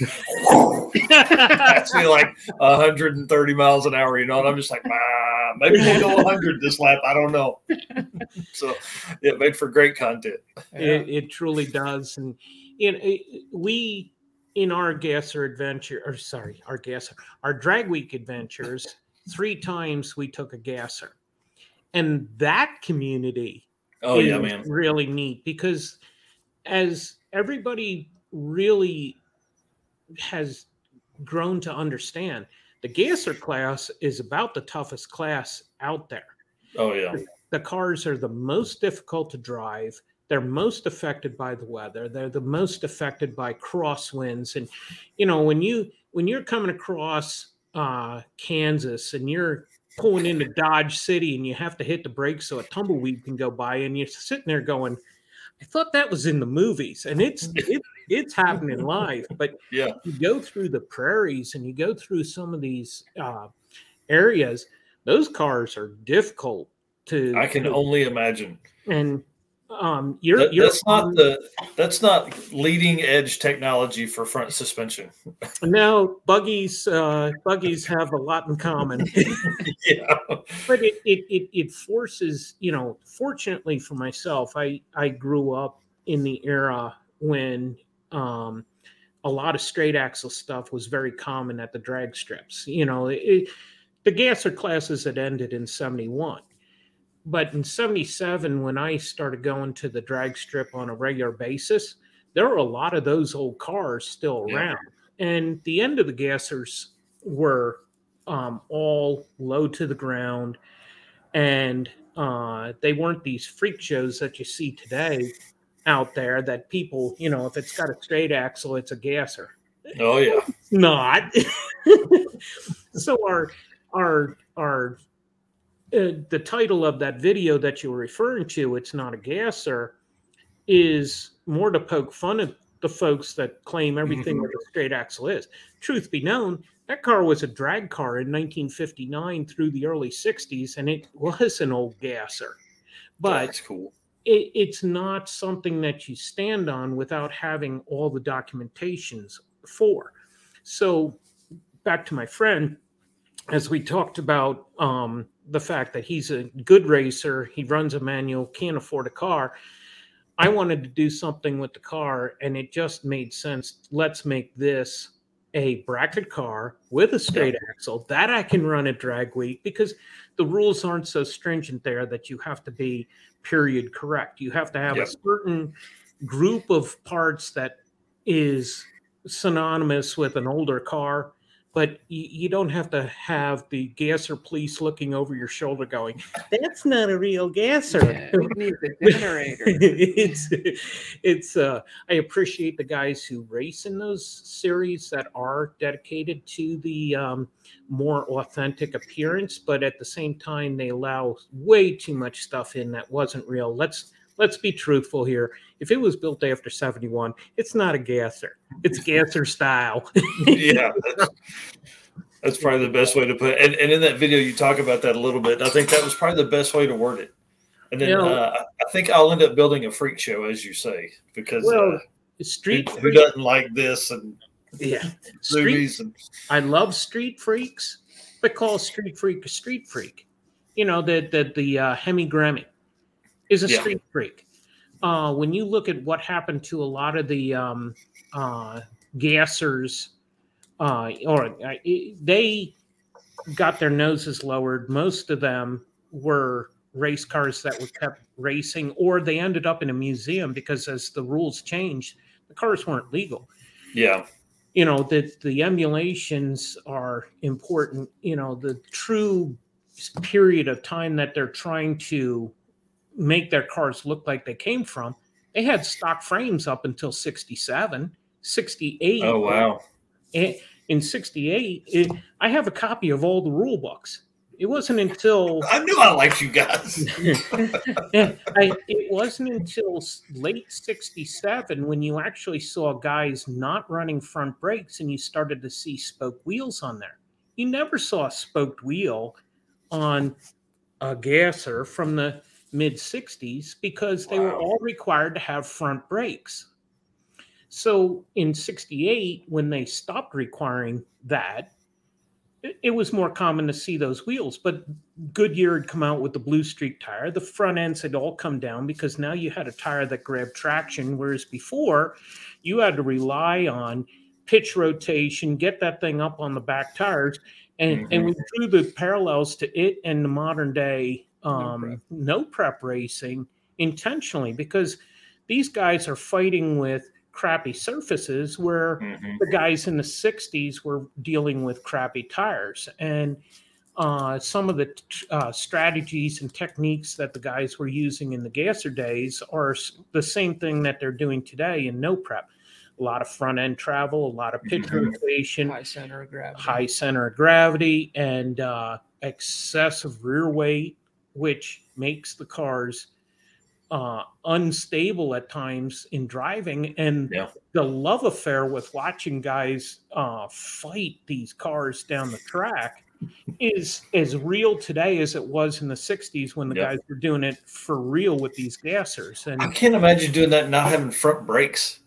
pass me like one hundred thirty miles an hour, you know, and I'm just like, ah, maybe we'll go one hundred this lap. I don't know. So it made for great content. Yeah. It, it truly does. And, you know, we, in our gasser adventure, or sorry, our gasser, our drag week adventures, three times we took a gasser. And that community oh, is yeah, man. really neat because as everybody really has grown to understand, the gasser class is about the toughest class out there. Oh, yeah. The cars are the most difficult to drive. They're most affected by the weather. They're the most affected by crosswinds. And, you know, when, you, when you're coming across uh, Kansas and you're pulling into Dodge City and you have to hit the brakes so a tumbleweed can go by and you're sitting there going, I thought that was in the movies. And it's it, it's happening live. But yeah. you go through the prairies and you go through some of these uh, areas, those cars are difficult to... I can to, only imagine. And... Um, you're, that, you're, that's not the that's not leading edge technology for front suspension. No, buggies uh, buggies have a lot in common. yeah, but it, it it it forces you know. Fortunately for myself, I I grew up in the era when um, a lot of straight axle stuff was very common at the drag strips. You know, it, the gasser classes had ended in seventy-one. But in seventy-seven, when I started going to the drag strip on a regular basis, there were a lot of those old cars still around. Yeah. And the end of the gassers were um, all low to the ground. And uh, they weren't these freak shows that you see today out there that people, you know, if it's got a straight axle, it's a gasser. Oh, yeah. It's not. So our, our, our, Uh, the title of that video that you were referring to, It's Not a Gasser, is more to poke fun at the folks that claim everything mm-hmm. that a straight axle is. Truth be known, that car was a drag car in nineteen fifty-nine through the early sixties, and it was an old gasser. But That's cool. it, it's not something that you stand on without having all the documentations for. So back to my friend, as we talked about um, the fact that he's a good racer, he runs a manual, can't afford a car. I wanted to do something with the car, and it just made sense. Let's make this a bracket car with a straight axle that I can run at drag week because the rules aren't so stringent there that you have to be period correct. You have to have yep. a certain group of parts that is synonymous with an older car. But you don't have to have the gasser police looking over your shoulder going, that's not a real gasser. Yeah, it needs a generator. it's, it's, uh, I appreciate the guys who race in those series that are dedicated to the um, more authentic appearance. But at the same time, they allow way too much stuff in that wasn't real. Let's Let's be truthful here. If it was built after seventy-one, it's not a gasser. It's gasser style. yeah, that's, that's probably the best way to put it. And, and in that video, you talk about that a little bit. And I think that was probably the best way to word it. And then you know, uh, I think I'll end up building a freak show, as you say, because well, uh, street who, who doesn't like this and yeah, street, movies. And, I love street freaks, but call street freak a street freak. You know, the the the uh, hemi-grammy. Is a yeah. street freak. Uh, when you look at what happened to a lot of the um, uh, gassers, uh, or uh, they got their noses lowered. Most of them were race cars that were kept racing, or they ended up in a museum because as the rules changed, the cars weren't legal. Yeah. you know, that the emulations are important. You know, the true period of time that they're trying to make their cars look like they came from, they had stock frames up until sixty-seven, sixty-eight. Oh, wow. And in sixty-eight, it, I have a copy of all the rule books. It wasn't until I knew I liked you guys. I, it wasn't until late sixty-seven when you actually saw guys not running front brakes and you started to see spoke wheels on there. You never saw a spoked wheel on a gasser from the mid-sixties because they wow. were all required to have front brakes. So in sixty-eight, when they stopped requiring that, it was more common to see those wheels, but Goodyear had come out with the Blue Streak tire. The front ends had all come down because now you had a tire that grabbed traction, whereas before you had to rely on pitch rotation, get that thing up on the back tires. And, mm-hmm. and we drew the parallels to it and the modern day um, no prep. no prep racing intentionally because these guys are fighting with crappy surfaces where mm-hmm. the guys in the sixties were dealing with crappy tires. And uh, some of the t- uh, strategies and techniques that the guys were using in the gasser days are the same thing that they're doing today in no prep. A lot of front end travel, a lot of pitch mm-hmm. rotation, high center of gravity, high center of gravity and uh, excessive rear weight, which makes the cars Uh, unstable at times in driving, and yeah. the love affair with watching guys uh, fight these cars down the track is as real today as it was in the sixties when the yeah. guys were doing it for real with these gassers. And I can't imagine doing that and not having front brakes.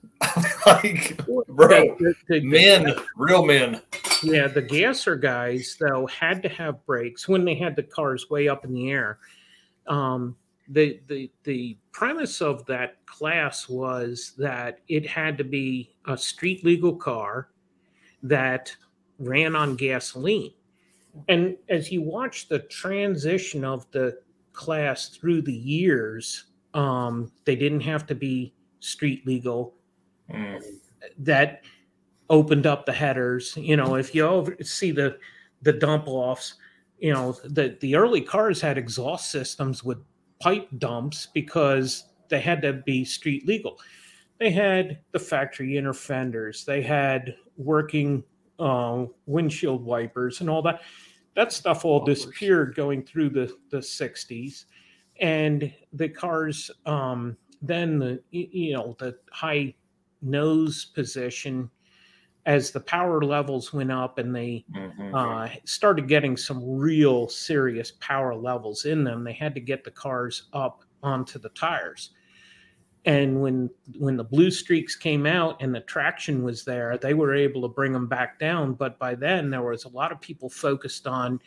Like, bro, the, the, the, men, the, real men. Yeah, the gasser guys, though, had to have brakes when they had the cars way up in the air. Um, The, the the premise of that class was that it had to be a street legal car that ran on gasoline. And as you watch the transition of the class through the years, um, they didn't have to be street legal. Mm. That opened up the headers. You know, if you over, see the the dump offs, you know, the, the early cars had exhaust systems with pipe dumps because they had to be street legal. They had the factory inner fenders. They had working uh, windshield wipers and all that. That stuff all disappeared going through the, the sixties. And the cars, um, then the you know the high nose position as the power levels went up and they mm-hmm. uh, started getting some real serious power levels in them, they had to get the cars up onto the tires. And when when the Blue Streaks came out and the traction was there, they were able to bring them back down. But by then, there was a lot of people focused on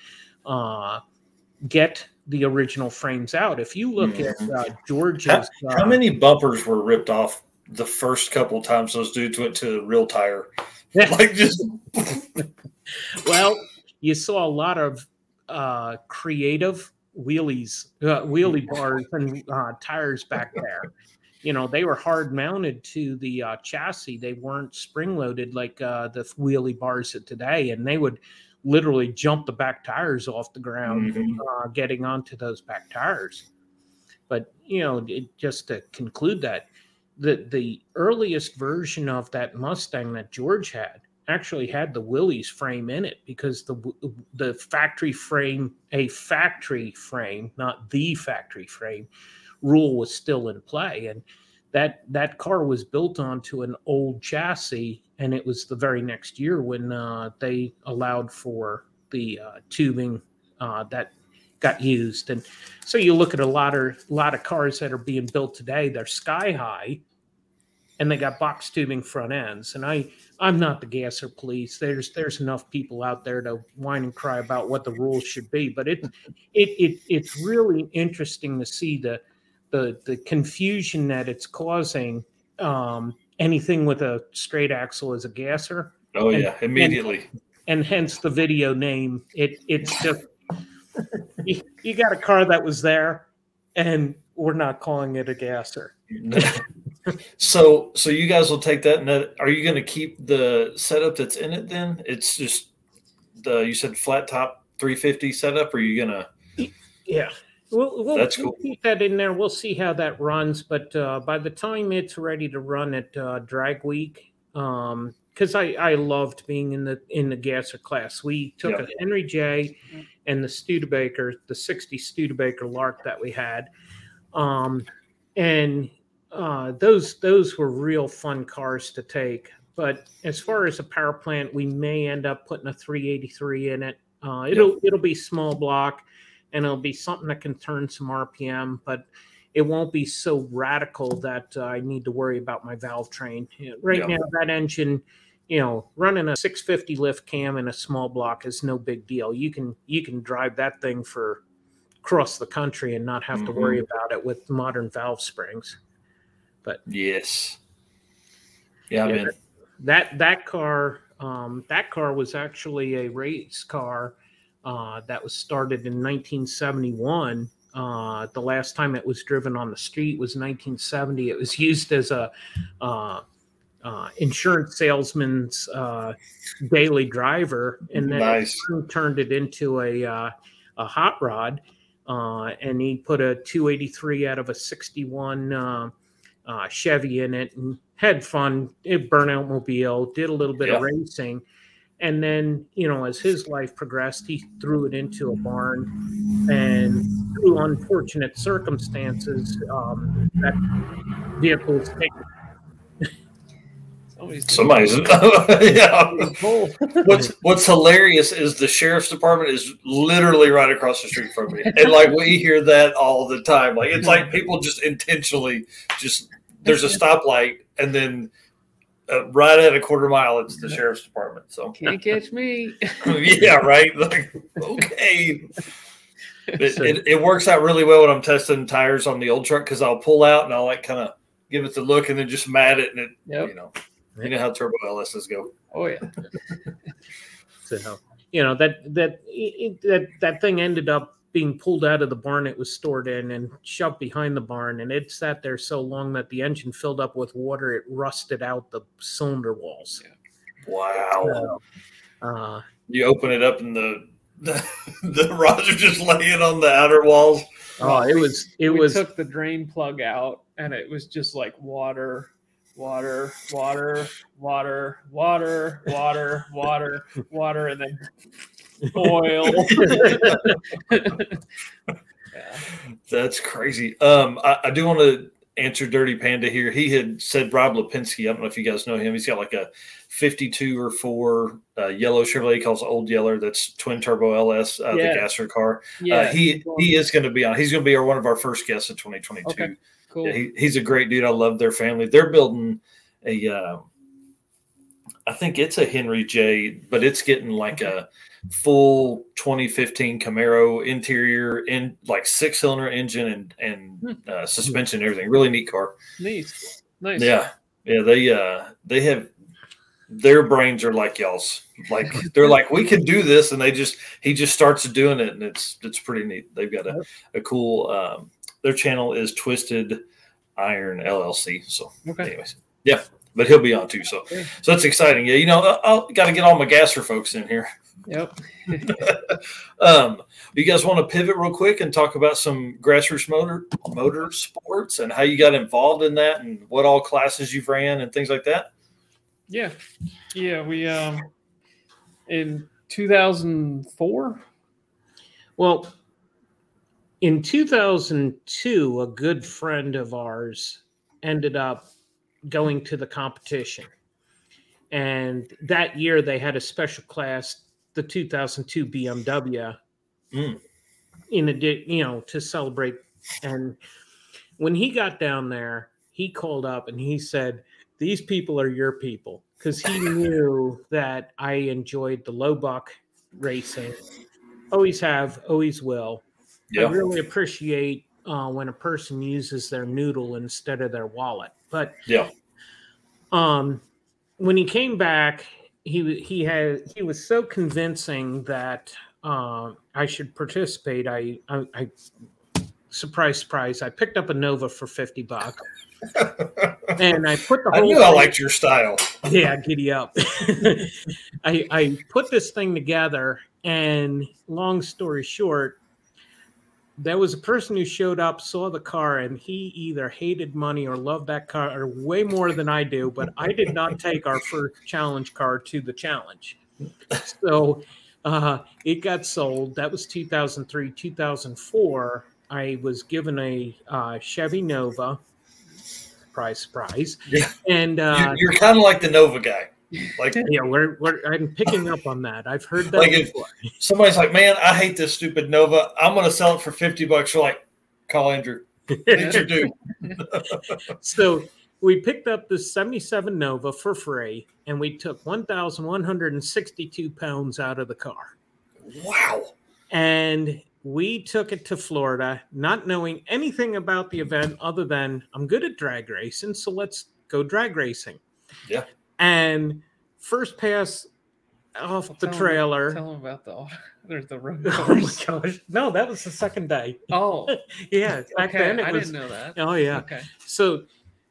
uh, get the original frames out. If you look mm-hmm. at uh, George's... How, uh, how many bumpers were ripped off the first couple of times those dudes went to the real tire? Like just well, you saw a lot of uh, creative wheelies, uh, wheelie bars, and uh, tires back there. You know, they were hard mounted to the uh, chassis; they weren't spring loaded like uh, the wheelie bars of today. And they would literally jump the back tires off the ground, mm-hmm. uh, getting onto those back tires. But you know, it, just to conclude that. The the earliest version of that Mustang that George had actually had the Willys frame in it because the the factory frame, a factory frame, not the factory frame, rule was still in play. And that that car was built onto an old chassis, and it was the very next year when uh, they allowed for the uh, tubing uh, that got used. And so you look at a lot of lot of cars that are being built today, they're sky high and they got box tubing front ends. And I I'm not the gasser police. There's there's enough people out there to whine and cry about what the rules should be, but it it it it's really interesting to see the the the confusion that it's causing. Um, anything with a straight axle as a gasser. Oh and, yeah, immediately. And, and hence the video name. It it's just You, you got a car that was there, and we're not calling it a gasser. So, so you guys will take that. And that, are you going to keep the setup that's in it? Then it's just the, you said flat top three fifty setup. Or are you going to? Yeah, we'll, we'll, that's we'll cool. keep that in there. We'll see how that runs. But uh, by the time it's ready to run at uh, Drag Week, um, because I, I loved being in the in the gasser class. We took yeah. a Henry J and the Studebaker, the sixty Studebaker Lark that we had, um, and uh, those those were real fun cars to take. But as far as a power plant, we may end up putting a three eighty-three in it. Uh, it'll yeah. it'll be small block, and it'll be something that can turn some R P M, but it won't be so radical that uh, I need to worry about my valve train. Right yeah. now, that engine, you know, running a six fifty lift cam in a small block is no big deal. You can you can drive that thing for across the country and not have mm-hmm. to worry about it with modern valve springs. But yes, yeah, yeah man. That, that that car um, that car was actually a race car uh, that was started in nineteen seventy-one. Uh, the last time it was driven on the street was nineteen seventy. It was used as a uh, Uh, insurance salesman's uh, daily driver, and then nice. turned it into a uh, a hot rod, uh, and he put a two eighty-three out of a sixty-one uh, uh, Chevy in it, and had fun. It burnout mobile, did a little bit yeah. of racing, and then you know as his life progressed, he threw it into a barn, and through unfortunate circumstances, um, that vehicle was taken. Somebody's yeah. What's what's hilarious is the sheriff's department is literally right across the street from me, and like we hear that all the time. Like it's like people just intentionally just there's a stoplight, and then uh, right at a quarter mile it's the sheriff's department. So can't catch me. yeah, right. Like okay. It, it, it works out really well when I'm testing tires on the old truck because I'll pull out and I'll like kind of give it the look and then just mad it and it yep. you know. You know how turbo L S's go. Oh yeah. So you know that that it, that that thing ended up being pulled out of the barn it was stored in and shoved behind the barn, and it sat there so long that the engine filled up with water. It rusted out the cylinder walls. Yeah. Wow. So, uh, you open it up and the the, the rods are just laying on the outer walls. Oh, it was it we was took the drain plug out and it was just like water. Water, water, water, water, water, water, water, and then oil. yeah. That's crazy. Um, I, I do want to answer Dirty Panda here. He had said Rob Lipinski. I don't know if you guys know him. He's got like a fifty-two or four uh, yellow Chevrolet. He calls it Old Yeller. That's twin turbo L S, uh, yeah. the gasser car. Yeah, uh, he he is going to be on. He's going to be our, one of our first guests of twenty twenty-two. Okay. Cool. Yeah, he, he's a great dude. I love their family. They're building a, uh, I think it's a Henry J, but it's getting like a full twenty fifteen Camaro interior in like six cylinder engine and, and uh, suspension and everything. Really neat car. Nice. Nice. Yeah. Yeah. They, uh, they have, their brains are like y'all's. Like they're like, we can do this. And they just, he just starts doing it and it's, it's pretty neat. They've got a, a cool, um, their channel is Twisted Iron L L C. So, okay. anyways, yeah, but he'll be on too. So, okay. so that's exciting. Yeah, you know, I got to get all my gasser folks in here. Yep. um, you guys want to pivot real quick and talk about some grassroots motor motor sports and how you got involved in that and what all classes you've ran and things like that? Yeah, yeah. We um, in two thousand four. Well. In two thousand two, a good friend of ours ended up going to the competition. And that year they had a special class, the two thousand two B M W, mm. in a, you know, to celebrate. And when he got down there, he called up and he said, these people are your people. Because he knew that I enjoyed the low buck racing. Always have, always will. Yeah. I really appreciate uh, when a person uses their noodle instead of their wallet. But yeah, um, when he came back, he he had he was so convincing that uh, I should participate. I, I I surprise, surprise, I picked up a Nova for fifty bucks. And I put the whole I knew thing, I liked your style. Yeah, giddy up. I, I put this thing together, and long story short, there was a person who showed up, saw the car, and he either hated money or loved that car or way more than I do, but I did not take our first challenge car to the challenge. So uh, it got sold. That was two thousand three, two thousand four. I was given a uh, Chevy Nova. Surprise, surprise. Yeah. And uh, you're, you're kind of like the Nova guy. Like, yeah, we're, we're I'm picking up on that. I've heard that. Like, if somebody's like, man, I hate this stupid Nova, I'm going to sell it for fifty bucks. You're like, call Andrew. It's your dude. So we picked up this seventy-seven Nova for free, and we took one thousand one hundred sixty-two pounds out of the car. Wow. And we took it to Florida, not knowing anything about the event other than I'm good at drag racing, so let's go drag racing. Yeah. And first pass off well, the tell trailer. Him, tell him about the there's the road. Oh my gosh! No, that was the second day. Oh, yeah. Back okay, then it I was, didn't know that. Oh yeah. Okay. So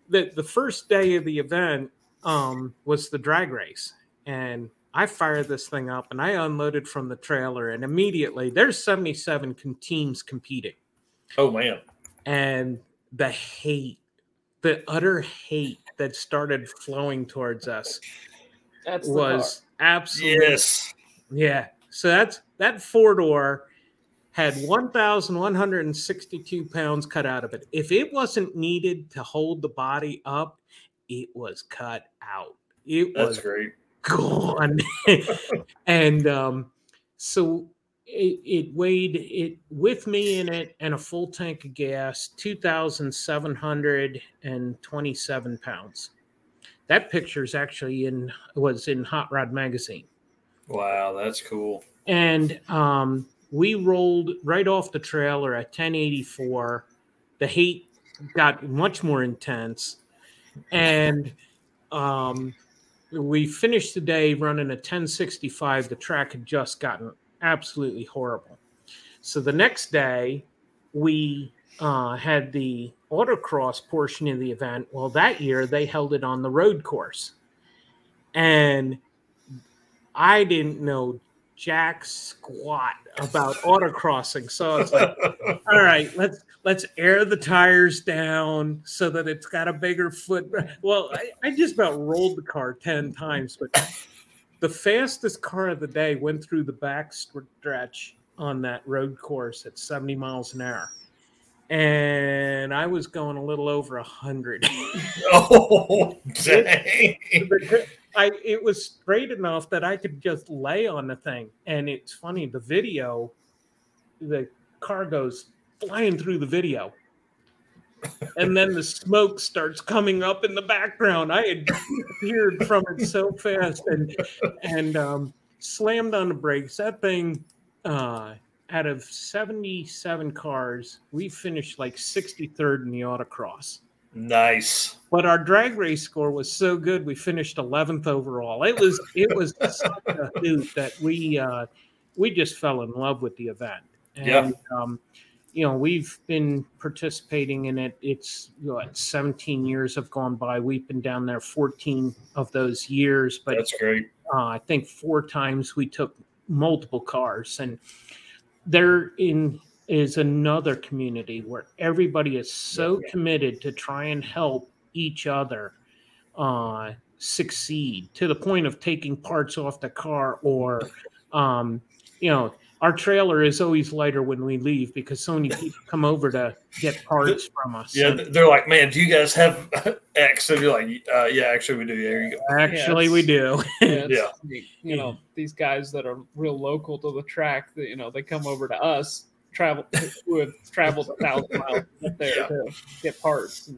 the the first day of the event um, was the drag race, and I fired this thing up, and I unloaded from the trailer, and immediately there's seventy-seven teams competing. Oh man! And the hate, the utter hate that started flowing towards us that's was absolutely yes. Yeah. So that's that four door had one thousand one hundred sixty-two pounds cut out of it. If it wasn't needed to hold the body up, it was cut out. It that's was great. Gone. And um, so it, it weighed it with me in it and a full tank of gas, two thousand seven hundred twenty-seven pounds. That picture's actually in was in Hot Rod magazine. Wow, that's cool. And um, we rolled right off the trailer at ten eighty-four. The heat got much more intense, and um, we finished the day running a ten sixty-five. The track had just gotten absolutely horrible. So the next day, we uh, had the autocross portion of the event. Well, that year they held it on the road course, and I didn't know jack squat about autocrossing. So I was like, all right, let's let's air the tires down so that it's got a bigger foot. Well, I, I just about rolled the car ten times, but the fastest car of the day went through the back stretch on that road course at seventy miles an hour. And I was going a little over one hundred. Oh, dang. It, I, it was straight enough that I could just lay on the thing. And it's funny, the video, the car goes flying through the video. And then the smoke starts coming up in the background. I had disappeared from it so fast and and um, slammed on the brakes. That thing, uh, out of seventy-seven cars, we finished like sixty-third in the autocross. Nice. But our drag race score was so good, we finished eleventh overall. It was it was such a hoot that we uh, we just fell in love with the event. And, yeah. Um, you know, we've been participating in it. It's what, seventeen years have gone by. We've been down there fourteen of those years. But that's great. Uh, I think four times we took multiple cars. And there in is another community where everybody is so yeah. committed to try and help each other uh, succeed to the point of taking parts off the car or, um, you know, our trailer is always lighter when we leave because so many people come over to get parts from us. Yeah, they're like, man, do you guys have X? And you're like, uh, yeah, actually we do. There you go. Actually, yeah, we do. Yeah, yeah. You know, these guys that are real local to the track, you know, they come over to us, travel, who have traveled a thousand miles up there yeah. to get parts.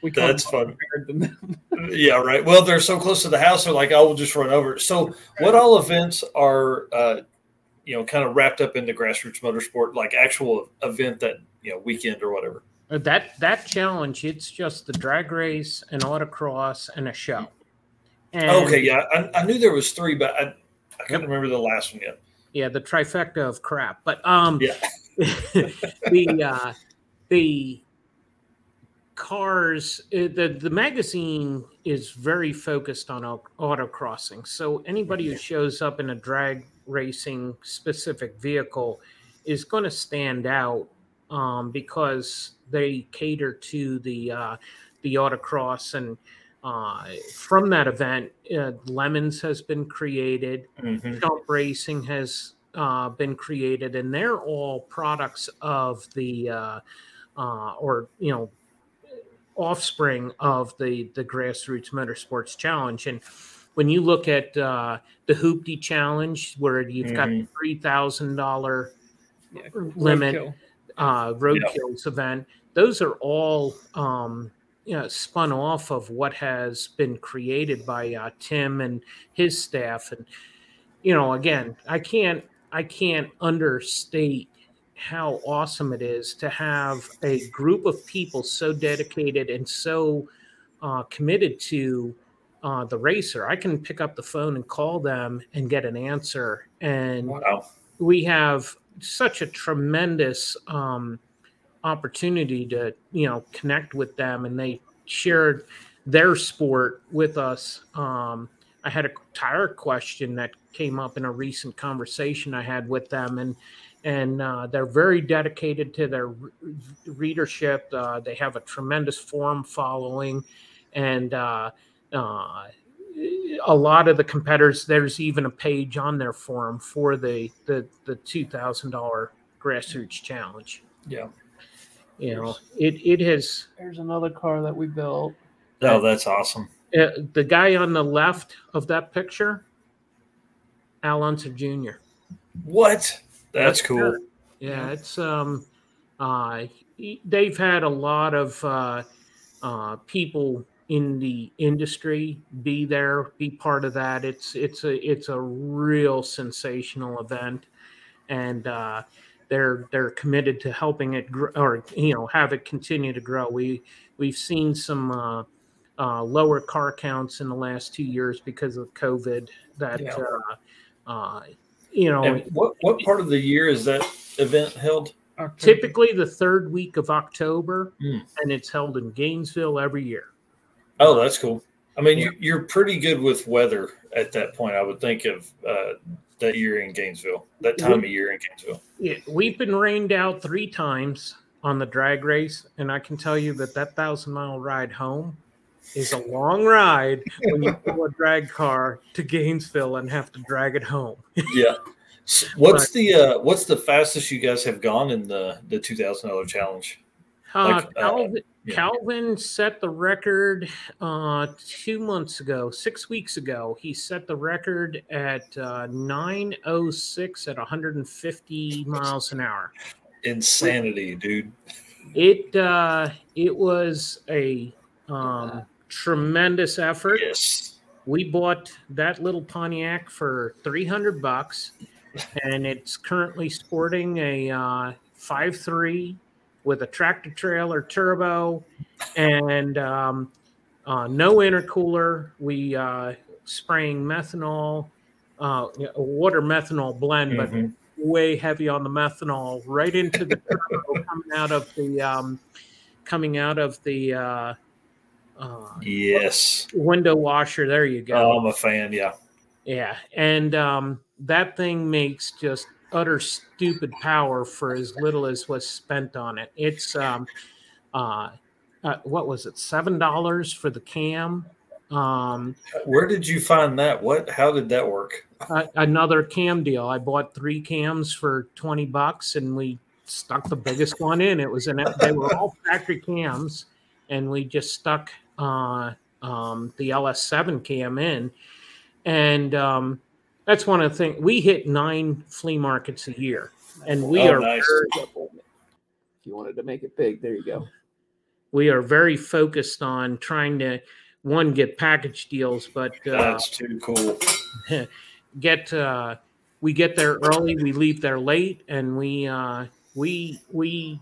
We That's fun. Yeah, right. Well, they're so close to the house, they're like, I will just run over. So what all events are uh, – you know, kind of wrapped up into grassroots motorsport, like actual event that, you know, weekend or whatever. That that challenge, it's just the drag race, an autocross, and a show. And okay, yeah, I, I knew there was three, but I, I couldn't yep. remember the last one yet. Yeah, the trifecta of crap. But um, yeah. the uh, the cars, the, the magazine is very focused on autocrossing. So anybody who shows up in a drag racing specific vehicle is going to stand out um, because they cater to the uh, the autocross. And uh, from that event, uh, Lemons has been created. Mm-hmm. Jump Racing has uh, been created. And they're all products of the uh, uh, or, you know, offspring of the, the Grassroots Motorsports Challenge. And when you look at uh, the Hoopty Challenge, where you've mm-hmm. got the three thousand dollars yeah, limit, Roadkill. uh, Roadkill's yeah. event, those are all um, you know, spun off of what has been created by uh, Tim and his staff. And, you know, again, I can't, I can't understate how awesome it is to have a group of people so dedicated and so uh, committed to uh, the racer. I can pick up the phone and call them and get an answer. And wow. we have such a tremendous um, opportunity to, you know, connect with them. And they shared their sport with us. Um, I had a tire question that came up in a recent conversation I had with them. And And uh, they're very dedicated to their re- readership. Uh, they have a tremendous forum following. And uh, uh, a lot of the competitors, there's even a page on their forum for the the, the two thousand dollars Grassroots Challenge. Yeah. You know, it, it has. There's another car that we built. Oh, that's awesome. Uh, the guy on the left of that picture, Al Unser Junior What? That's cool. Yeah, it's um, uh, they've had a lot of uh, uh, people in the industry be there, be part of that. It's it's a it's a real sensational event, and uh, they're they're committed to helping it grow, or you know, have it continue to grow. We we've seen some uh, uh, lower car counts in the last two years because of COVID. That yeah. uh, uh, You know, and what what part of the year is that event held? October? Typically the third week of October, mm. and it's held in Gainesville every year. Oh, that's cool. I mean, yeah. you, you're pretty good with weather at that point. I would think of uh, that year in Gainesville, that time we, of year in Gainesville. Yeah, we've been rained out three times on the drag race, and I can tell you that that thousand mile ride home is a long ride when you pull a drag car to Gainesville and have to drag it home. Yeah. What's but, the uh, what's the fastest you guys have gone in the, the two thousand dollars challenge? Like, uh, Calvin, uh, yeah. Calvin set the record uh, two months ago, six weeks ago. He set the record at uh, nine oh six at one hundred fifty miles an hour. Insanity, dude. It, uh, it was a... Um, tremendous effort. Yes. We bought that little Pontiac for three hundred bucks, and it's currently sporting a uh, five three with a tractor trailer turbo and um, uh, no intercooler. We uh, spraying methanol, uh, a water methanol blend, mm-hmm. but way heavy on the methanol right into the turbo coming out of the um, coming out of the. Uh, Uh, yes. Window washer. There you go. Oh, I'm a fan. Yeah. Yeah. And um, that thing makes just utter stupid power for as little as was spent on it. It's, um, uh, uh, what was it? seven dollars for the cam. Um, Where did you find that? What? How did that work? Uh, another cam deal. I bought three cams for twenty bucks and we stuck the biggest one in. It was an, they were all factory cams and we just stuck Uh, um, the L S seven cam in, and um, that's one of the things. We hit nine flea markets a year, and we oh, are. Nice. Very, if you wanted to make it big, there you go. We are very focused on trying to one get package deals, but uh, that's too cool. Get uh, we get there early, we leave there late, and we uh, we we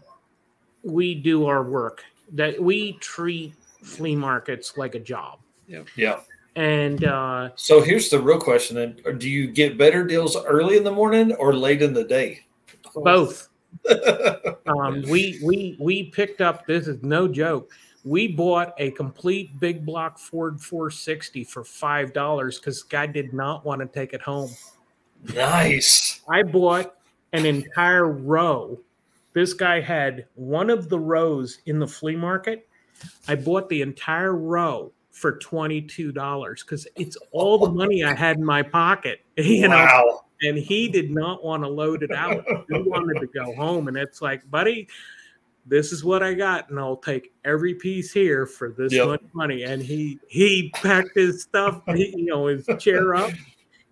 we do our work. That we treat flea markets like a job. Yeah. Yeah. And uh, so here's the real question then. Do you get better deals early in the morning or late in the day? Both. um, we we we picked up, this is no joke, we bought a complete big block Ford four sixty for five dollars because the guy did not want to take it home. Nice. I bought an entire row. This guy had one of the rows in the flea market. I bought the entire row for twenty-two dollars because it's all the money I had in my pocket, you know. Wow. And he did not want to load it out. He wanted to go home. And it's like, buddy, this is what I got, and I'll take every piece here for this yep. much money. And he he packed his stuff, he, you know, his chair up,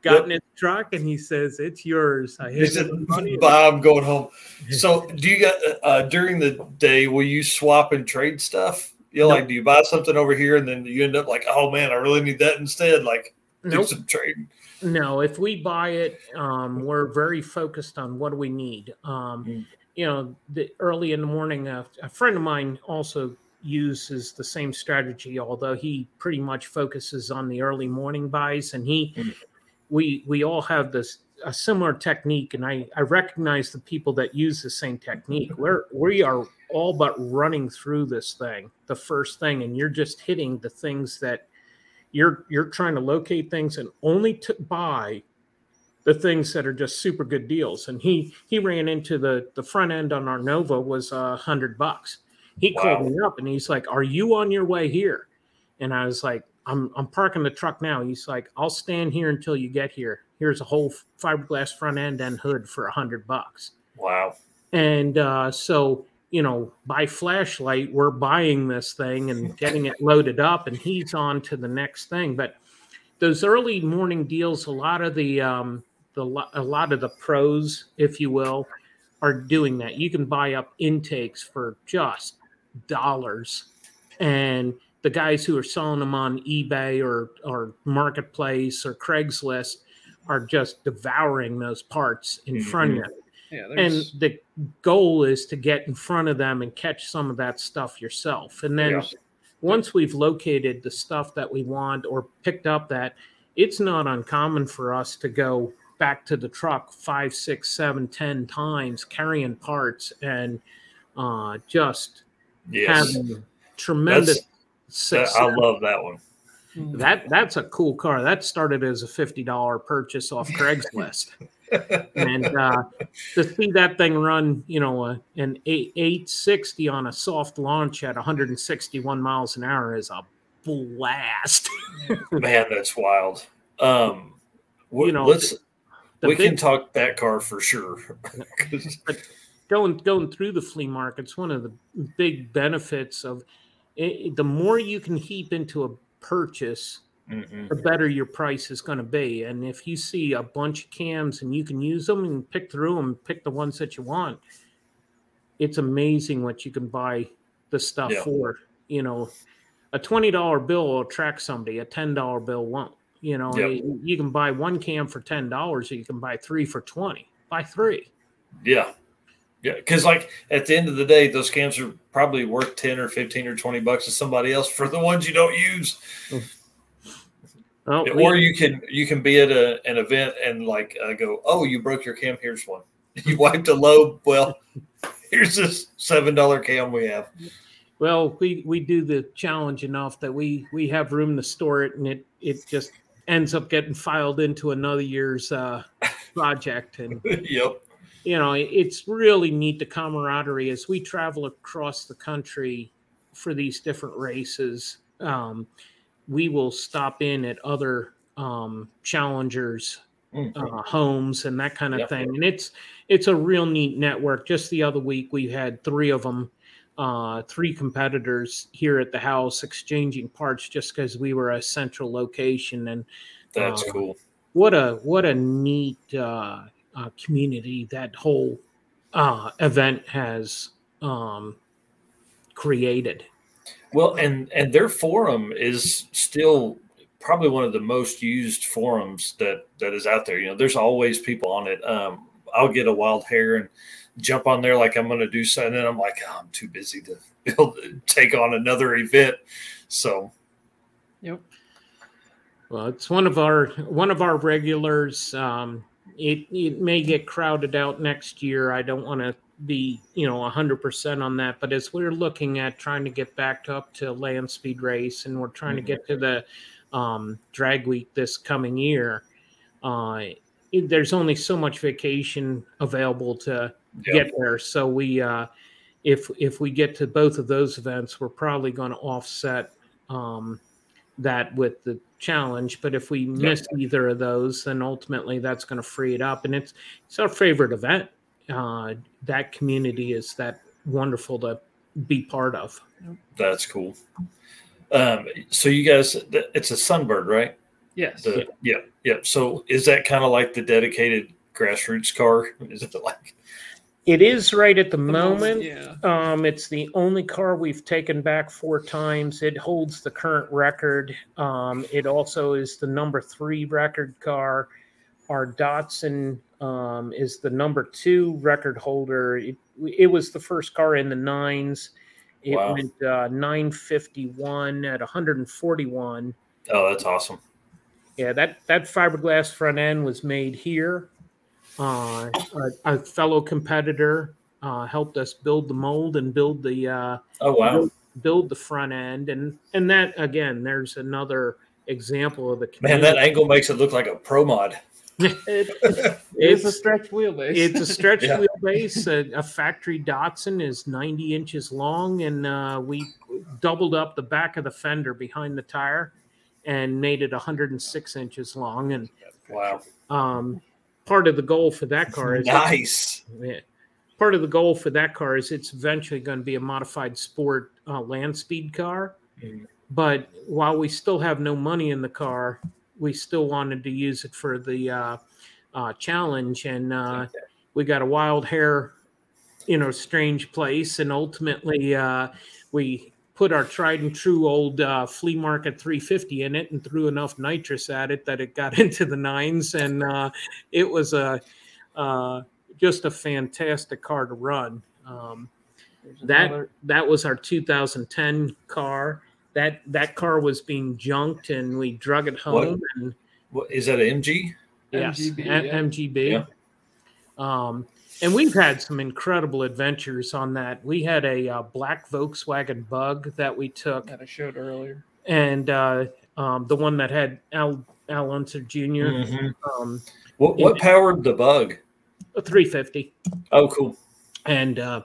got yep. in his truck, and he says, "It's yours." I hit the money. Bob going home. So, do you got uh, during the day? Will you swap and trade stuff? You're nope. like, do you buy something over here, and then you end up like, oh man, I really need that instead. Like, nope. do some trading. No, if we buy it, um, we're very focused on what do we need. Um, mm-hmm. You know, the, early in the morning, uh, a friend of mine also uses the same strategy, although he pretty much focuses on the early morning buys. And he, mm-hmm. we, we all have this a similar technique, and I, I recognize the people that use the same technique. We're we are all but running through this thing, the first thing, and you're just hitting the things that you're you're trying to locate things and only to buy the things that are just super good deals. And he he ran into the the front end on our Nova was a uh, hundred bucks. He wow. called me up and he's like, "Are you on your way here?" And I was like, I'm I'm parking the truck now. He's like, "I'll stand here until you get here. Here's a whole fiberglass front end and hood for a hundred bucks." Wow. And uh, so, you know, by flashlight, we're buying this thing and getting it loaded up, and he's on to the next thing. But those early morning deals, a lot of the um, the a lot of the pros, if you will, are doing that. You can buy up intakes for just dollars, and the guys who are selling them on eBay or, or Marketplace or Craigslist are just devouring those parts in mm-hmm. front of you. Yeah, and the goal is to get in front of them and catch some of that stuff yourself. And then yeah. once we've located the stuff that we want or picked up that, it's not uncommon for us to go back to the truck five, six, seven, ten times carrying parts and uh, just yes. having tremendous... That's- Six, I seven. love that one. That that's a cool car. That started as a fifty dollars purchase off Craigslist, and uh, to see that thing run, you know, uh, an eight sixty on a soft launch at one hundred sixty-one miles an hour is a blast. Man, that's wild. Um, we, you know, let's we big, can talk that car for sure. But going going through the flea market's one of the big benefits of. It, the more you can heap into a purchase, mm-hmm. the better your price is going to be. And if you see a bunch of cams and you can use them and pick through them, pick the ones that you want, it's amazing what you can buy the stuff yeah. for. You know, a twenty dollars bill will attract somebody, a ten dollars bill won't. You know, yep. you, you can buy one cam for ten dollars or you can buy three for twenty dollars. Buy three. Yeah. Yeah, because like at the end of the day, those cams are probably worth ten or fifteen or twenty bucks to somebody else for the ones you don't use. Oh, or you can you can be at a, an event and like uh, go, "Oh, you broke your cam. Here's one. You wiped a lobe. Well, here's this seven dollar cam we have." Well, we, we do the challenge enough that we, we have room to store it, and it it just ends up getting filed into another year's uh, project. And yep. You know, it's really neat, the camaraderie as we travel across the country for these different races. Um, we will stop in at other um, challengers' uh, homes and that kind of yep. thing. And it's it's a real neat network. Just the other week, we had three of them, uh, three competitors here at the house exchanging parts just because we were a central location. And that's uh, cool. What a what a neat. Uh, Uh, community that whole uh, event has um, created. Well, and and their forum is still probably one of the most used forums that that is out there. You know, there's always people on it. Um, I'll get a wild hair and jump on there like I'm going to do something, and I'm like, oh, I'm too busy to build, take on another event. So, yep. Well, it's one of our one of our regulars. Um, It it may get crowded out next year. I don't want to be, you know, one hundred percent on that. But as we're looking at trying to get back to up to Land Speed Race, and we're trying mm-hmm. to get to the um, Drag Week this coming year, uh, it, there's only so much vacation available to yep. get there. So we, uh, if if we get to both of those events, we're probably going to offset um, that with the challenge. But if we miss yep. either of those, then ultimately that's going to free it up. And it's it's our favorite event. Uh, that community is that wonderful to be part of. That's cool. Um, so you guys, it's a Sunbird, right? Yes. The, yeah. Yeah. So is that kind of like the dedicated grassroots car? Is it like? It is right at the, the moment. Yeah. Um, it's the only car we've taken back four times. It holds the current record. Um, it also is the number three record car. Our Datsun um, is the number two record holder. It, it was the first car in the nines. It wow. went uh, nine fifty-one at one forty-one. Oh, that's awesome. Yeah, that, that fiberglass front end was made here. Uh, a, a fellow competitor uh, helped us build the mold and build the uh, oh wow build, build the front end. And, and that, again, there's another example of the community. Man, that angle makes it look like a pro mod. It, it's, it's a stretch wheelbase. It's a stretch yeah. wheelbase. A, a factory Datsun is ninety inches long, and uh, we doubled up the back of the fender behind the tire and made it one hundred six inches long. And wow, um, part of the goal for that car is nice. It, part of the goal for that car is it's eventually going to be a modified sport uh, land speed car. Mm. But while we still have no money in the car, we still wanted to use it for the uh, uh, challenge, and uh, okay. we got a wild hair, you know, strange place, and ultimately uh, we put our tried and true old uh, flea market three fifty in it and threw enough nitrous at it that it got into the nines, and uh, it was a uh, just a fantastic car to run. Um, that another. That was our two thousand ten car. That that car was being junked, and we drug it home. What, and what, is that an M G? Yes, M G B. Yeah. M G B. Yeah. Um, and we've had some incredible adventures on that. We had a uh, black Volkswagen Bug that we took. That I showed earlier. And uh, um, the one that had Al, Al Unser Junior Mm-hmm. Um, what what it, powered the Bug? A three fifty. Oh, cool. And uh,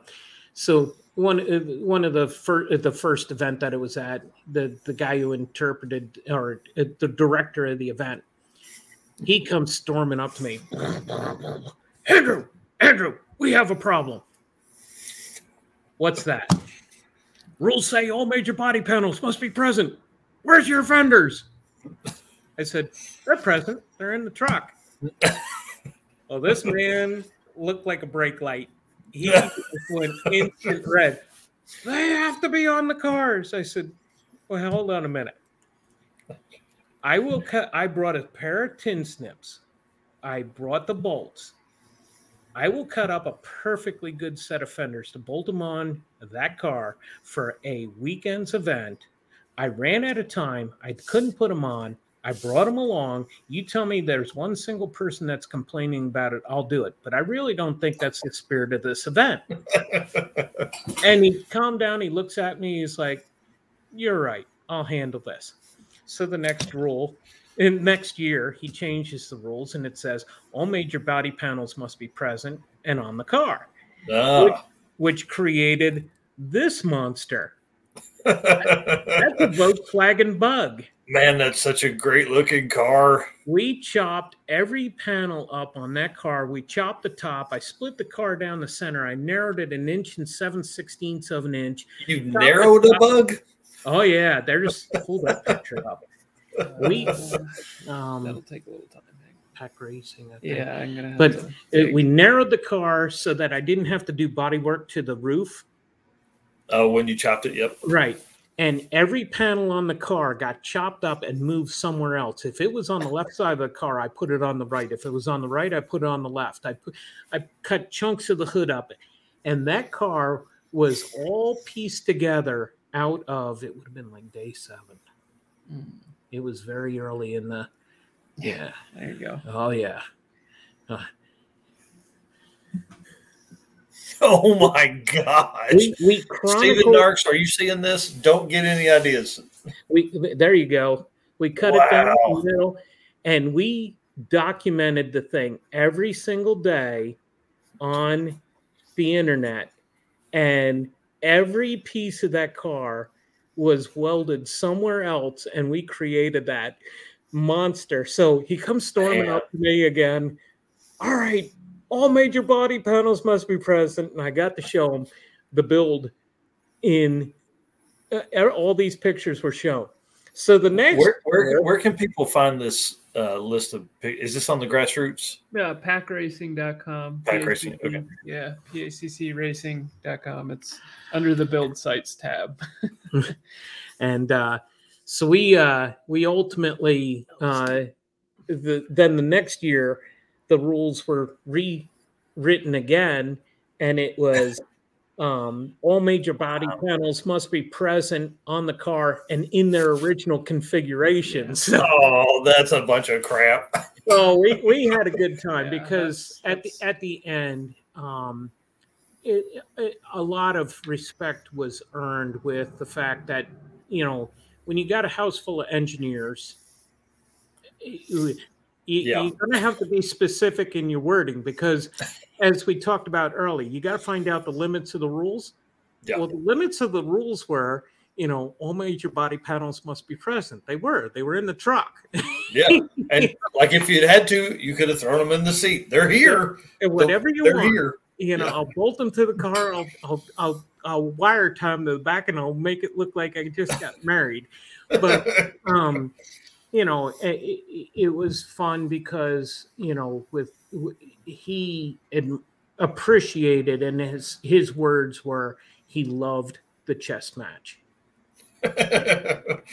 so... One one of the first the first event that it was at, the, the guy who interpreted, or the director of the event, he comes storming up to me. Andrew, Andrew, we have a problem. What's that? Rules say all major body panels must be present. Where's your fenders? I said, they're present. They're in the truck. Well, this man looked like a brake light. He went instant red. They have to be on the cars. I said, well, hold on a minute. I will cut. I brought a pair of tin snips. I brought the bolts. I will cut up a perfectly good set of fenders to bolt them on that car for a weekend's event. I ran out of time. I couldn't put them on. I brought them along. You tell me there's one single person that's complaining about it, I'll do it. But I really don't think that's the spirit of this event. And he calmed down. He looks at me. He's like, you're right. I'll handle this. So the next rule, in next year, he changes the rules. And it says, all major body panels must be present and on the car, ah. which, which created this monster. that, that's a Volkswagen Bug. Man, that's such a great-looking car. We chopped every panel up on that car. We chopped the top. I split the car down the center. I narrowed it an inch and seven sixteenths of an inch. You narrowed a Bug? Oh, yeah. They're just – pull that picture up. We, um, that'll take a little time. Pack racing, I think. Yeah, I'm going to have But to it, we narrowed the car so that I didn't have to do body work to the roof. Oh, when you chopped it, yep. Right. And every panel on the car got chopped up and moved somewhere else. If it was on the left side of the car, I put it on the right. If it was on the right, I put it on the left. I put, I cut chunks of the hood up. And that car was all pieced together out of, it would have been like day seven. Mm. It was very early in the, yeah. yeah. There you go. Oh, yeah. Uh, Oh my gosh! We, we chronicle- Stephen Darks, are you seeing this? Don't get any ideas. We there you go. We cut wow. it down in the middle, and we documented the thing every single day on the internet, and every piece of that car was welded somewhere else, and we created that monster. So he comes storming Damn. up to me again. All right, all major body panels must be present. And I got to show him the build in uh, all these pictures were shown. So the next where where, where can people find this uh, list of is this on the Grassroots? Yeah, pack racing dot com. Pack Racing, okay. Yeah, pack racing dot com. It's under the build sites tab. And uh, so we uh, we ultimately uh, the then the next year the rules were rewritten again, and it was um, all major body wow. panels must be present on the car and in their original configuration. So, oh, that's a bunch of crap. So we, we had a good time yeah, because that's, that's... at the at the end, um, it, it, a lot of respect was earned with the fact that, you know, when you got a house full of engineers, it, You, yeah. You're going to have to be specific in your wording because, as we talked about early, you got to find out the limits of the rules. Yeah. Well, the limits of the rules were, you know, all major body panels must be present. They were. They were in the truck. Yeah. And like if you'd had to, you could have thrown them in the seat. They're here. And whatever you They're want. Here. You know, yeah. I'll bolt them to the car. I'll, I'll, I'll, I'll wire time to the back, and I'll make it look like I just got married. But, um, you know, it, it was fun because, you know, with he appreciated, and his his words were he loved the chess match.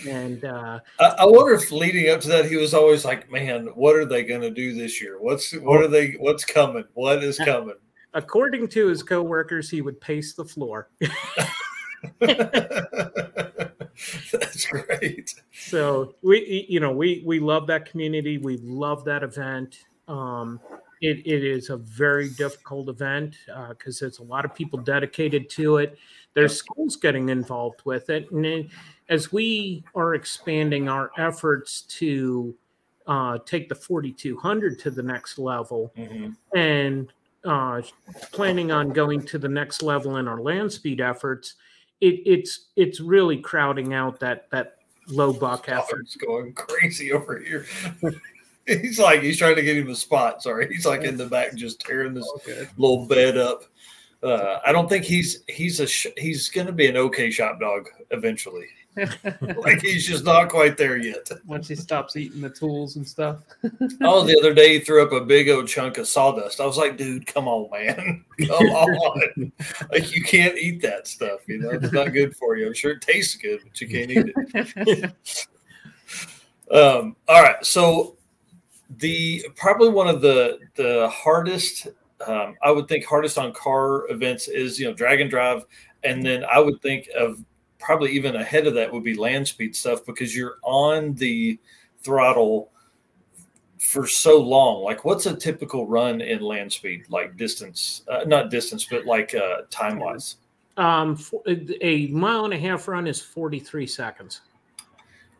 And uh, I, I wonder if leading up to that, he was always like, "Man, what are they going to do this year? What's what are they? What's coming? What is coming?" According to his coworkers, he would pace the floor. That's great. So we, you know, we, we love that community. We love that event. Um, it, it is a very difficult event because uh, there's a lot of people dedicated to it. There's schools getting involved with it. And then as we are expanding our efforts to uh, take the forty-two hundred to the next level mm-hmm. and uh, planning on going to the next level in our land speed efforts, It, it's it's really crowding out that, that low buck effort. It's going crazy over here. He's like, he's trying to get him a spot. Sorry. He's like in the back just tearing this okay. little bed up. Uh, I don't think he's he's a sh- he's going to be an okay shop dog eventually. Like he's just not quite there yet. Once he stops eating the tools and stuff. Oh, the other day he threw up a big old chunk of sawdust. I was like, dude, come on, man. Come on. Like you can't eat that stuff, you know. It's not good for you. I'm sure it tastes good, but you can't eat it. um, all right. So the probably one of the the hardest um, I would think hardest on car events is, you know, drag and drive, and then I would think of probably even ahead of that would be land speed stuff because you're on the throttle for so long. Like what's a typical run in land speed? Like distance, uh, not distance, but like uh, time wise. Um, a mile and a half run is forty-three seconds.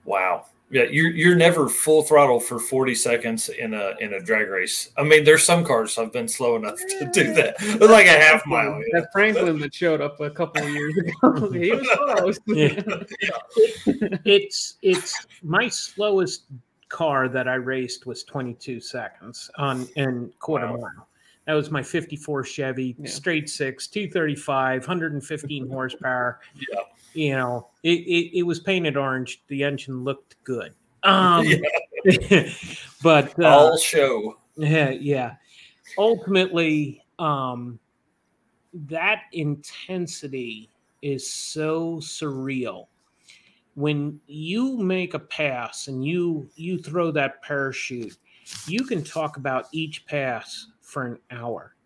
Wow. Yeah. You're, you're never full throttle for forty seconds in a, in a drag race. I mean, there's some cars I've been slow enough to do that. It's like a half mile. Yeah. That Franklin that showed up a couple of years ago. He was close. Yeah. It, it's, it's my slowest car that I raced was twenty-two seconds on in quarter wow. mile. That was my fifty-four Chevy yeah. straight six, two thirty-five, one hundred fifteen horsepower. Yeah. You know, it, it, it was painted orange. The engine looked good. Um, yeah. But uh, I'll show. Yeah, yeah. Ultimately, um, that intensity is so surreal. When you make a pass and you you throw that parachute, you can talk about each pass for an hour.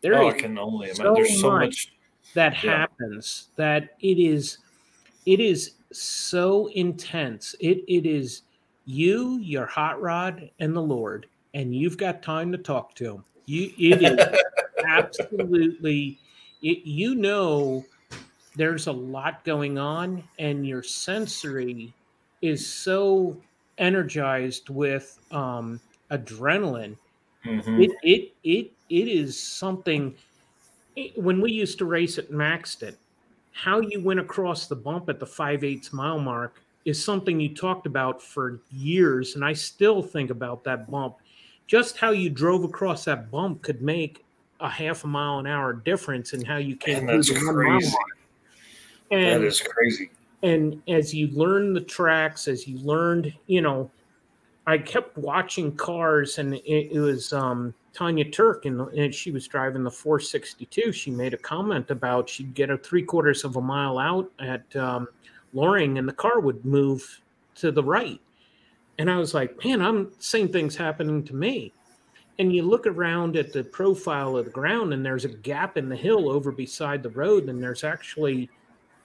There oh, is I can only imagine. So There's so much, much that yeah. happens that it is. It is so intense. It It is you, your hot rod, and the Lord, and you've got time to talk to him. You, it is absolutely, you, you know there's a lot going on, and your sensory is so energized with um, adrenaline. Mm-hmm. It, it it it is something. It, when we used to race at Maxton, how you went across the bump at the five eighths mile mark is something you talked about for years, and I still think about that bump. Just how you drove across that bump could make a half a mile an hour difference in how you came. Man, that's crazy. And, that is crazy. And as you learn the tracks, as you learned, you know, I kept watching cars, and it, it was um, Tanya Turk, and, and she was driving the four sixty-two. She made a comment about she'd get a three-quarters of a mile out at um, Loring, and the car would move to the right. And I was like, man, I'm same thing's happening to me. And you look around at the profile of the ground, and there's a gap in the hill over beside the road, and there's actually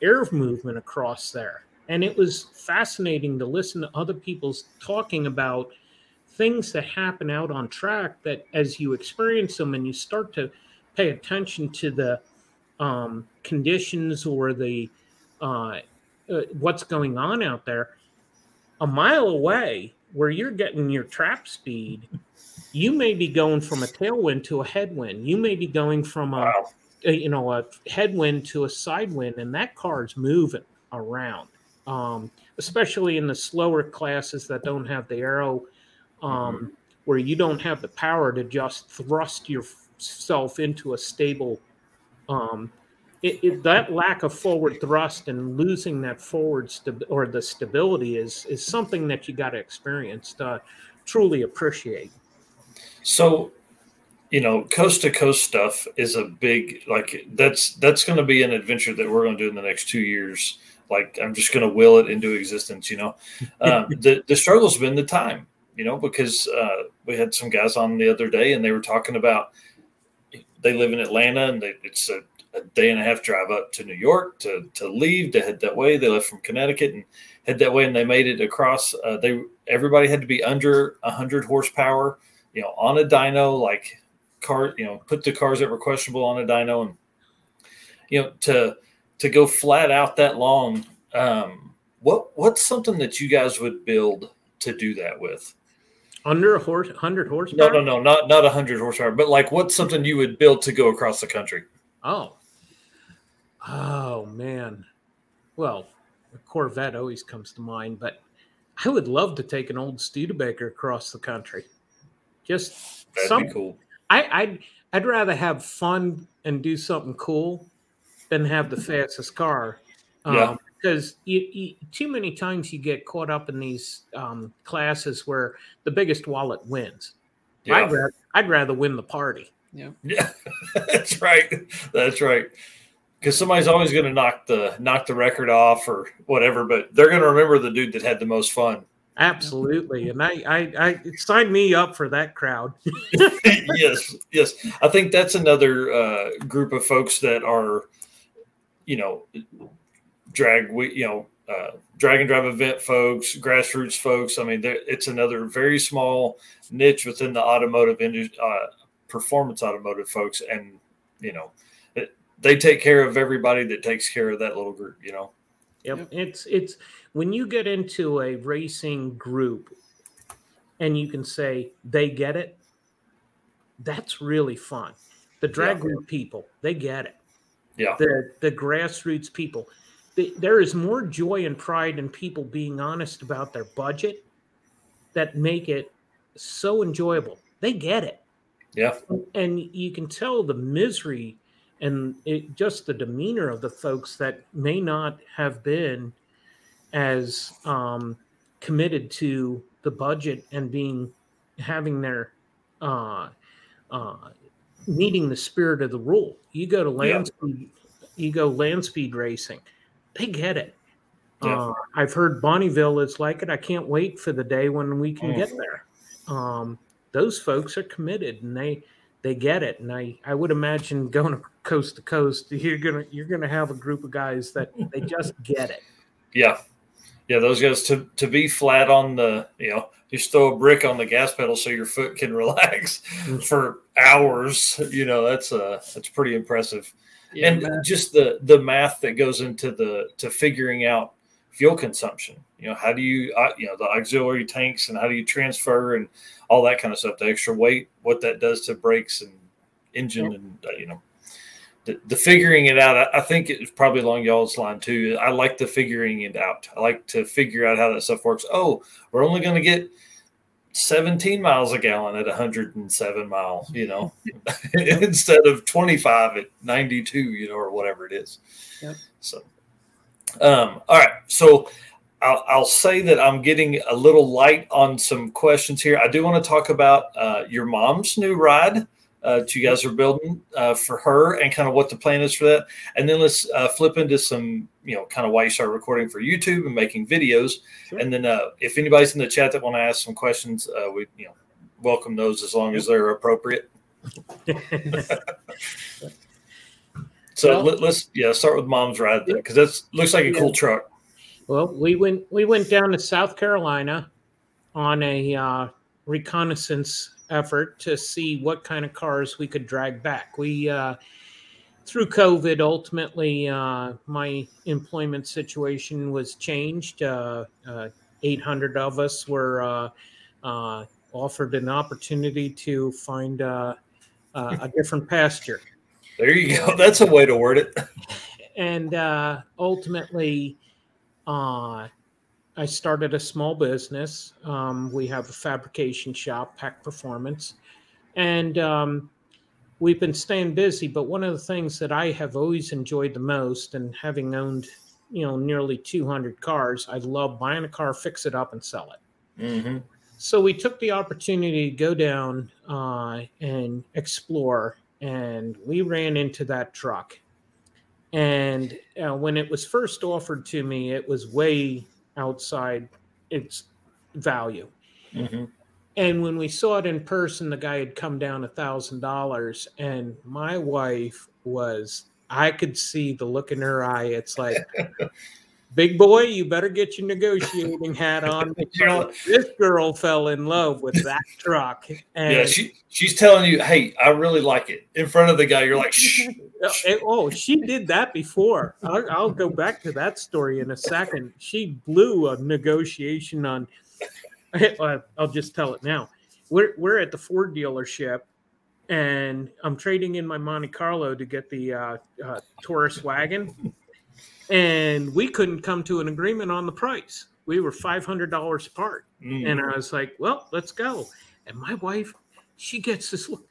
air movement across there. And it was fascinating to listen to other people's talking about things that happen out on track that as you experience them and you start to pay attention to the um, conditions or the uh, uh, what's going on out there, a mile away where you're getting your trap speed, you may be going from a tailwind to a headwind. You may be going from a, wow. a you know, a headwind to a side wind, and that car's moving around. Um, especially in the slower classes that don't have the aero, um, mm-hmm. where you don't have the power to just thrust yourself into a stable. Um, it, it, that lack of forward thrust and losing that forward st- or the stability is is something that you got to experience to truly appreciate. So, you know, coast to coast stuff is a big like that's that's going to be an adventure that we're going to do in the next two years. Like, I'm just going to will it into existence, you know. Um, the, the struggle's been the time, you know, because uh, we had some guys on the other day, and they were talking about they live in Atlanta, and they, it's a, a day and a half drive up to New York to to leave, to head that way. They left from Connecticut and head that way, and they made it across. Uh, they everybody had to be under one hundred horsepower, you know, on a dyno, like car, you know, put the cars that were questionable on a dyno, and, you know, to – to go flat out that long, um, what what's something that you guys would build to do that with? Under a horse, hundred horsepower? No, no, no, not not a hundred horsepower, but like what's something you would build to go across the country? Oh, oh man. Well, a Corvette always comes to mind, but I would love to take an old Studebaker across the country. Just that'd some, be cool. I, I'd I'd rather have fun and do something cool than have the fastest car, um, yeah. because you, you, too many times you get caught up in these um, classes where the biggest wallet wins. Yeah. I'd rather, I'd rather win the party. Yeah, yeah, that's right, that's right. Because somebody's always going to knock the knock the record off or whatever, but they're going to remember the dude that had the most fun. Absolutely, and I, I, I signed me up for that crowd. yes, yes, I think that's another uh, group of folks that are. You know, drag, you know, uh, drag and drive event folks, grassroots folks. I mean, it's another very small niche within the automotive industry, uh, performance automotive folks. And, you know, it, they take care of everybody that takes care of that little group, you know? Yep. yep. It's, it's when you get into a racing group and you can say they get it, that's really fun. The drag yeah. group people, they get it. Yeah. The the grassroots people, the, there is more joy and pride in people being honest about their budget that make it so enjoyable. They get it. Yeah. And you can tell the misery and it, just the demeanor of the folks that may not have been as um, committed to the budget and being having their uh, uh, meeting the spirit of the rule. You go to land, yeah. speed, you go land speed racing. They get it. Yeah. Uh, I've heard Bonneville is like it. I can't wait for the day when we can oh. get there. Um, those folks are committed and they they get it. And I, I would imagine going coast to coast, you're gonna you're gonna have a group of guys that they just get it. Yeah, yeah. Those guys to to be flat on the you know. Just throw a brick on the gas pedal so your foot can relax for hours. You know, that's uh, that's pretty impressive. Yeah, and man. just the the math that goes into the to figuring out fuel consumption. You know, how do you, you know, the auxiliary tanks and how do you transfer and all that kind of stuff, the extra weight, what that does to brakes and engine, yep. and, uh, you know, the, the figuring it out. I, I think it's probably along y'all's line too. I like the figuring it out. I like to figure out how that stuff works. Oh, we're only going to get seventeen miles a gallon at one hundred seven miles, you know, instead of twenty-five at ninety-two, you know, or whatever it is. Yep. So, um, all right. So I'll, I'll say that I'm getting a little light on some questions here. I do want to talk about uh, your mom's new ride uh, that you guys are building uh, for her and kind of what the plan is for that. And then let's uh, flip into some, you know, kind of why you started recording for YouTube and making videos. Sure. And then uh, if anybody's in the chat that want to ask some questions, uh, we, you know, welcome those as long as they're appropriate. So well, let, let's yeah start with Mom's ride then, because that looks like a cool truck. Well, we went we went down to South Carolina on a uh, reconnaissance effort to see what kind of cars we could drag back. We uh, through COVID, ultimately, uh, my employment situation was changed. Uh, uh, eight hundred of us were uh, uh, offered an opportunity to find uh, uh, a different pasture. There you go. That's a way to word it. And uh, ultimately, uh, I started a small business. Um, we have a fabrication shop, Pack Performance, and um, we've been staying busy. But one of the things that I have always enjoyed the most, and having owned, you know, nearly two hundred cars, I love buying a car, fix it up, and sell it. Mm-hmm. So we took the opportunity to go down uh, and explore. And we ran into that truck. And uh, when it was first offered to me, it was way outside its value. Mm-hmm. And when we saw it in person, the guy had come down a thousand dollars. And my wife was, I could see the look in her eye. It's like, big boy, you better get your negotiating hat on. This girl fell in love with that truck. And yeah, she, she's telling you, hey, I really like it. In front of the guy, you're like, shh. Oh, she did that before. I'll, I'll go back to that story in a second. She blew a negotiation on, I'll just tell it now. We're, we're at the Ford dealership, and I'm trading in my Monte Carlo to get the uh, uh, Taurus wagon. And we couldn't come to an agreement on the price. We were five hundred dollars apart. Mm-hmm. And I was like, well, let's go. And my wife, she gets this look,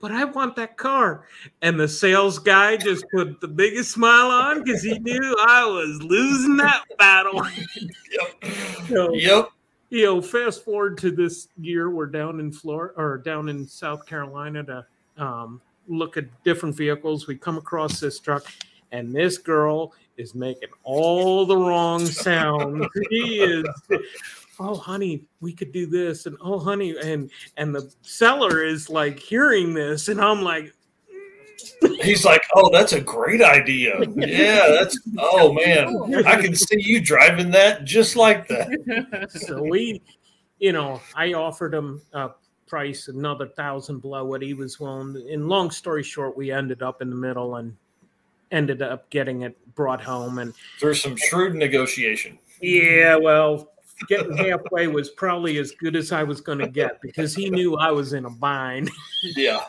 but I want that car. And the sales guy just put the biggest smile on because he knew I was losing that battle. Yep. So, yep. You know, fast forward to this year, we're down in Florida or down in South Carolina to um, look at different vehicles. We come across this truck. And this girl is making all the wrong sounds. She is, oh, honey, we could do this. And, oh, honey. And and the seller is, like, hearing this. And I'm like. He's like, oh, that's a great idea. Yeah, that's, oh, man. I can see you driving that just like that. So we, you know, I offered him a price, another thousand below what he was willing. And long story short, we ended up in the middle and. Ended up getting it brought home, and there's some shrewd negotiation. Yeah, well, getting halfway was probably as good as I was going to get because he knew I was in a bind. Yeah,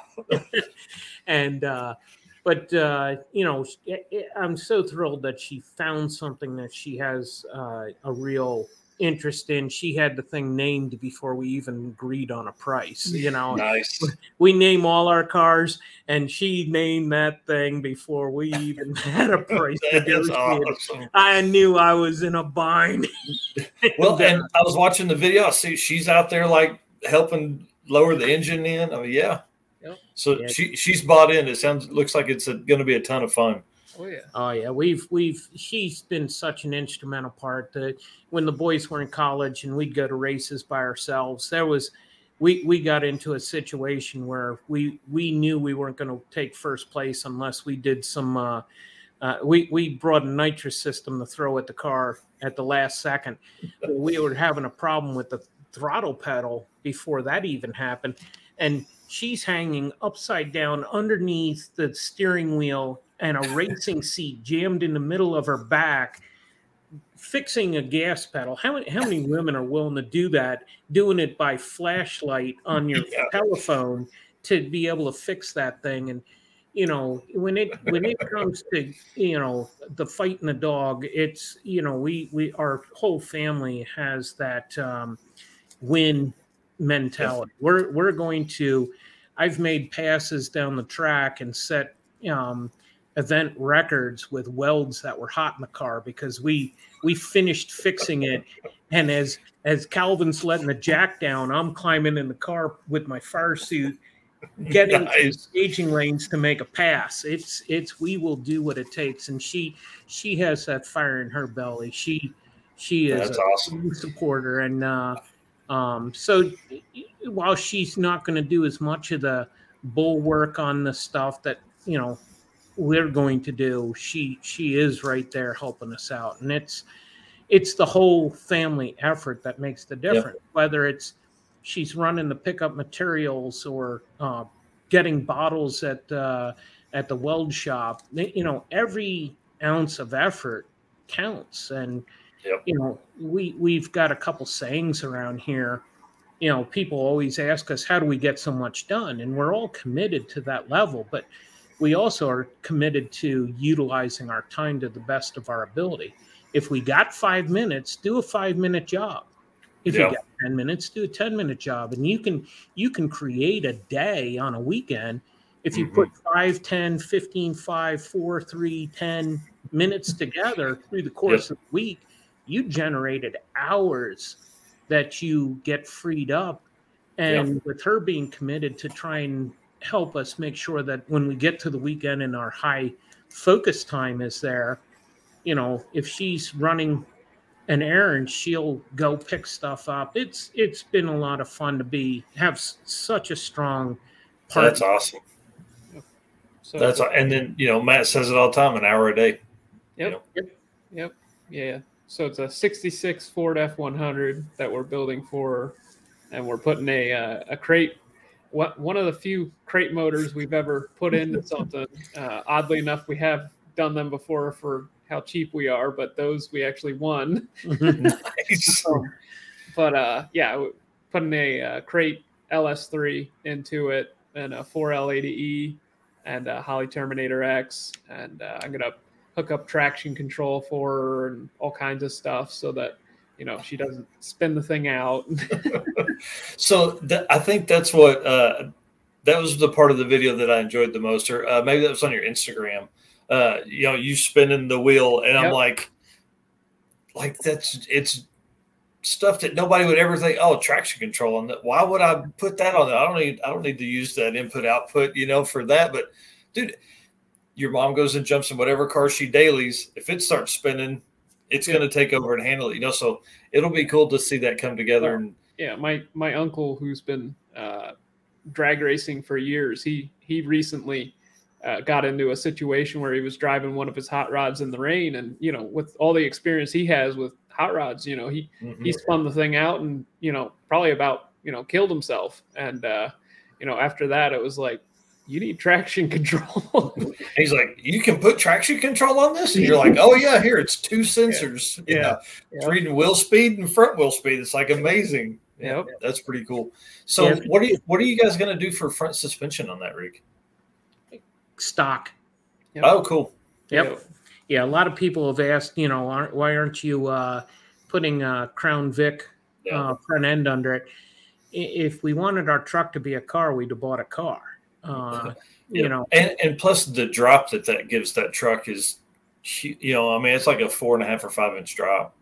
and uh, but uh, you know, it, it, I'm so thrilled that she found something that she has uh, a real interest in. She had the thing named before we even agreed on a price. You know, nice. We name all our cars, and she named that thing before we even had a price. That is awesome. I knew I was in a bind. Well, and I was watching the video. I see she's out there like helping lower the engine in. I mean, yeah. Yep. So yeah. she she's bought in. It sounds looks like it's going to be a ton of fun. Oh yeah. Oh yeah. We've we've she's been such an instrumental part that when the boys were in college and we'd go to races by ourselves, there was we we got into a situation where we we knew we weren't going to take first place unless we did some uh, uh, we we brought a nitrous system to throw at the car at the last second. We were having a problem with the throttle pedal before that even happened, and she's hanging upside down underneath the steering wheel. and a racing seat jammed in the middle of her back, fixing a gas pedal. How many, how many women are willing to do that, doing it by flashlight on your yeah. telephone to be able to fix that thing? And, you know, when it when it comes to, you know, the fighting the dog, it's, you know, we, we our whole family has that um, win mentality. We're, we're going to, I've made passes down the track and set um, event records with welds that were hot in the car because we we finished fixing it. And as as Calvin's letting the jack down, I'm climbing in the car with my fire suit, getting nice. to staging lanes to make a pass. It's it's we will do what it takes. And she she has that fire in her belly. She she is That's a awesome. supporter. And uh, um, so while she's not going to do as much of the bull work on the stuff that, you know, we're going to do, she she is right there helping us out. And it's it's the whole family effort that makes the difference, yep. whether it's she's running the pickup materials or uh, getting bottles at uh, at the weld shop. You know, every ounce of effort counts. And, yep. you know, we, we've got a couple sayings around here. You know, people always ask us, how do we get so much done? And we're all committed to that level, but we also are committed to utilizing our time to the best of our ability. If we got five minutes, do a five-minute job. If yeah. you got ten minutes, do a ten-minute job. And you can you can create a day on a weekend if you mm-hmm. put five, ten, fifteen, five, four, three, ten minutes together through the course yeah. of the week. You generated hours that you get freed up. And yeah. with her being committed to try and help us make sure that when we get to the weekend and our high focus time is there, you know, if she's running an errand, she'll go pick stuff up. It's it's been a lot of fun to be have s- such a strong partner. That's awesome. Yep. So that's and then you know Matt says it all the time, an hour a day. Yep. You know. Yep. Yep. Yeah. So it's a sixty-six Ford F one hundred that we're building for, and we're putting a uh, a crate. One of the few crate motors we've ever put into something. Uh, oddly enough, we have done them before for how cheap we are, but those we actually won. Nice. um, but uh, yeah, putting a uh, crate L S three into it and a four L eighty E and a Holley Terminator X. And uh, I'm going to hook up traction control for her and all kinds of stuff so that, you know, she doesn't spin the thing out. So th- I think that's what uh, that was the part of the video that I enjoyed the most. Or uh, maybe that was on your Instagram. Uh, you know, you spinning the wheel, and yep. I'm like, like that's it's stuff that nobody would ever think. Oh, traction control on that. Why would I put that on? That? I don't need. I don't need to use that input output. You know, for that. But dude, your mom goes and jumps in whatever car she dailies. If it starts spinning, it's yeah. going to take over and handle it, you know, so it'll be cool to see that come together. And yeah, my, my uncle who's been uh, drag racing for years, he, he recently uh, got into a situation where he was driving one of his hot rods in the rain. And, you know, with all the experience he has with hot rods, you know, he, mm-hmm. he spun the thing out and, you know, probably about, you know, killed himself. And, uh, you know, after that, it was like, you need traction control. He's like, you can put traction control on this? And you're like, oh, yeah, here, it's two sensors. Yeah. You know, yeah. It's reading wheel speed and front wheel speed. It's like amazing. Yeah. Yep. That's pretty cool. So yeah. what, are you, what are you guys going to do for front suspension on that rig? Stock. Yep. Oh, cool. Yep. yep. Yeah, a lot of people have asked, you know, aren't, why aren't you uh, putting a Crown Vic yep. uh, front end under it? If we wanted our truck to be a car, we'd have bought a car. Uh, you yeah. know, and, and plus the drop that that gives that truck is, you know, I mean, it's like a four and a half or five inch drop.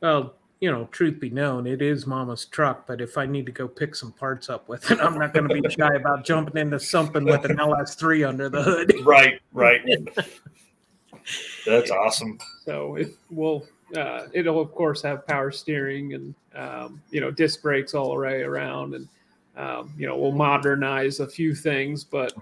Well, you know, truth be known, it is mama's truck, but if I need to go pick some parts up with it, I'm not going to be shy about jumping into something with an L S three under the hood. Right, right. That's awesome. So it will, uh, it'll of course have power steering and, um, you know, disc brakes all the way around and, Um, you know, we'll modernize a few things, but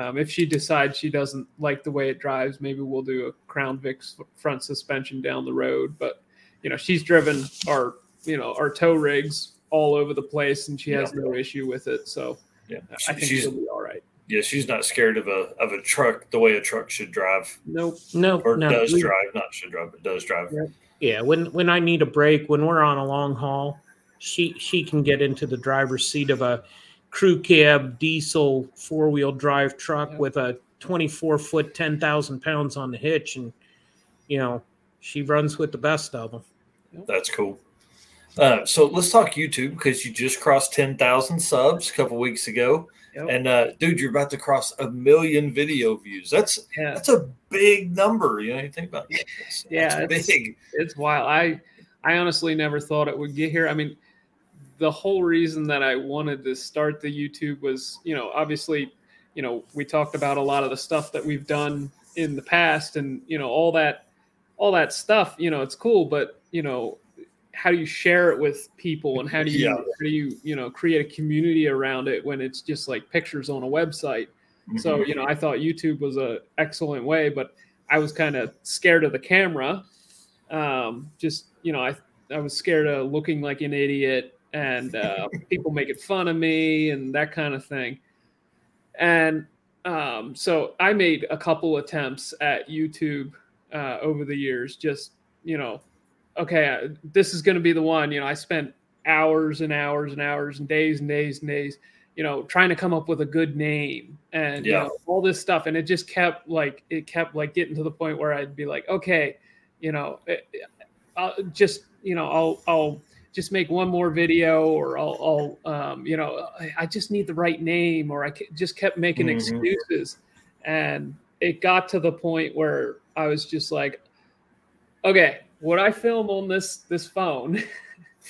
um, if she decides she doesn't like the way it drives, maybe we'll do a Crown Vic front suspension down the road. But, you know, she's driven our, you know, our tow rigs all over the place and she has yeah. no issue with it. So yeah. I think she's, she'll be all right. yeah, she's not scared of a of a truck the way a truck should drive. Nope. No. Or no. does drive, not should drive, but does drive. Yep. Yeah. When when I need a break, when we're on a long haul, she she can get into the driver's seat of a crew cab diesel four wheel drive truck yep. with a twenty-four foot, ten thousand pounds on the hitch, and you know she runs with the best of them. Yep. That's cool. Uh, so let's talk YouTube, because you just crossed ten thousand subs a couple weeks ago. Yep. And, uh, dude, you're about to cross a million video views. That's yeah. that's a big number. You know, you think about it. That's, yeah, that's it's, big. It's wild. I, I honestly never thought it would get here. I mean, the whole reason that I wanted to start the YouTube was, you know, obviously, you know, we talked about a lot of the stuff that we've done in the past and, you know, all that, all that stuff, you know, it's cool, but, you know, how do you share it with people, and how do you, yeah. how do you, you know, create a community around it when it's just like pictures on a website? Mm-hmm. So, you know, I thought YouTube was an excellent way, but I was kind of scared of the camera. Um, just, you know, I, I was scared of looking like an idiot and uh, people making fun of me and that kind of thing. And um, so I made a couple attempts at YouTube uh, over the years, just, you know, okay, this is going to be the one, you know, I spent hours and hours and hours and days and days and days, you know, trying to come up with a good name and yeah. you know, all this stuff. And it just kept like, it kept like getting to the point where I'd be like, okay, you know, I'll just, you know, I'll, I'll just make one more video, or I'll, I'll um, you know, I just need the right name, or I just kept making mm-hmm. excuses. And it got to the point where I was just like, okay, what I film on this this phone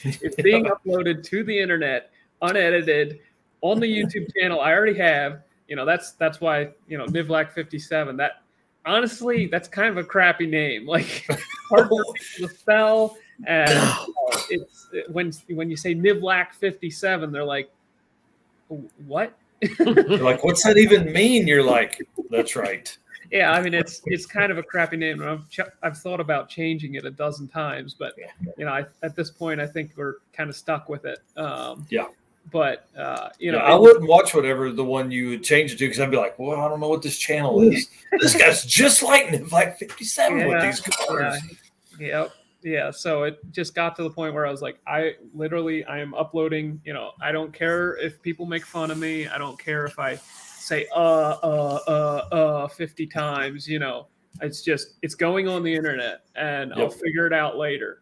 is being yeah. uploaded to the internet, unedited, on the YouTube channel I already have. You know, that's that's why, you know, Nivlac fifty-seven. That honestly, that's kind of a crappy name. Like hard for people to spell. And you know, it's it, when when you say Nivlac fifty-seven, they're like, what? They're like, what's that even mean? You're like, that's right. Yeah, I mean, it's it's kind of a crappy name, and I've ch- I've thought about changing it a dozen times, but you know, I, at this point, I think we're kind of stuck with it. Um, yeah, but uh, you know, yeah, I wouldn't watch whatever the one you would change it to, because I'd be like, well, I don't know what this channel is. This guy's just like Nivlac fifty-seven yeah, with these cars. Yeah, yeah, yeah. So it just got to the point where I was like, I literally, I am uploading. You know, I don't care if people make fun of me. I don't care if I say uh uh uh uh fifty times, you know, it's just it's going on the internet, and yep. I'll figure it out later.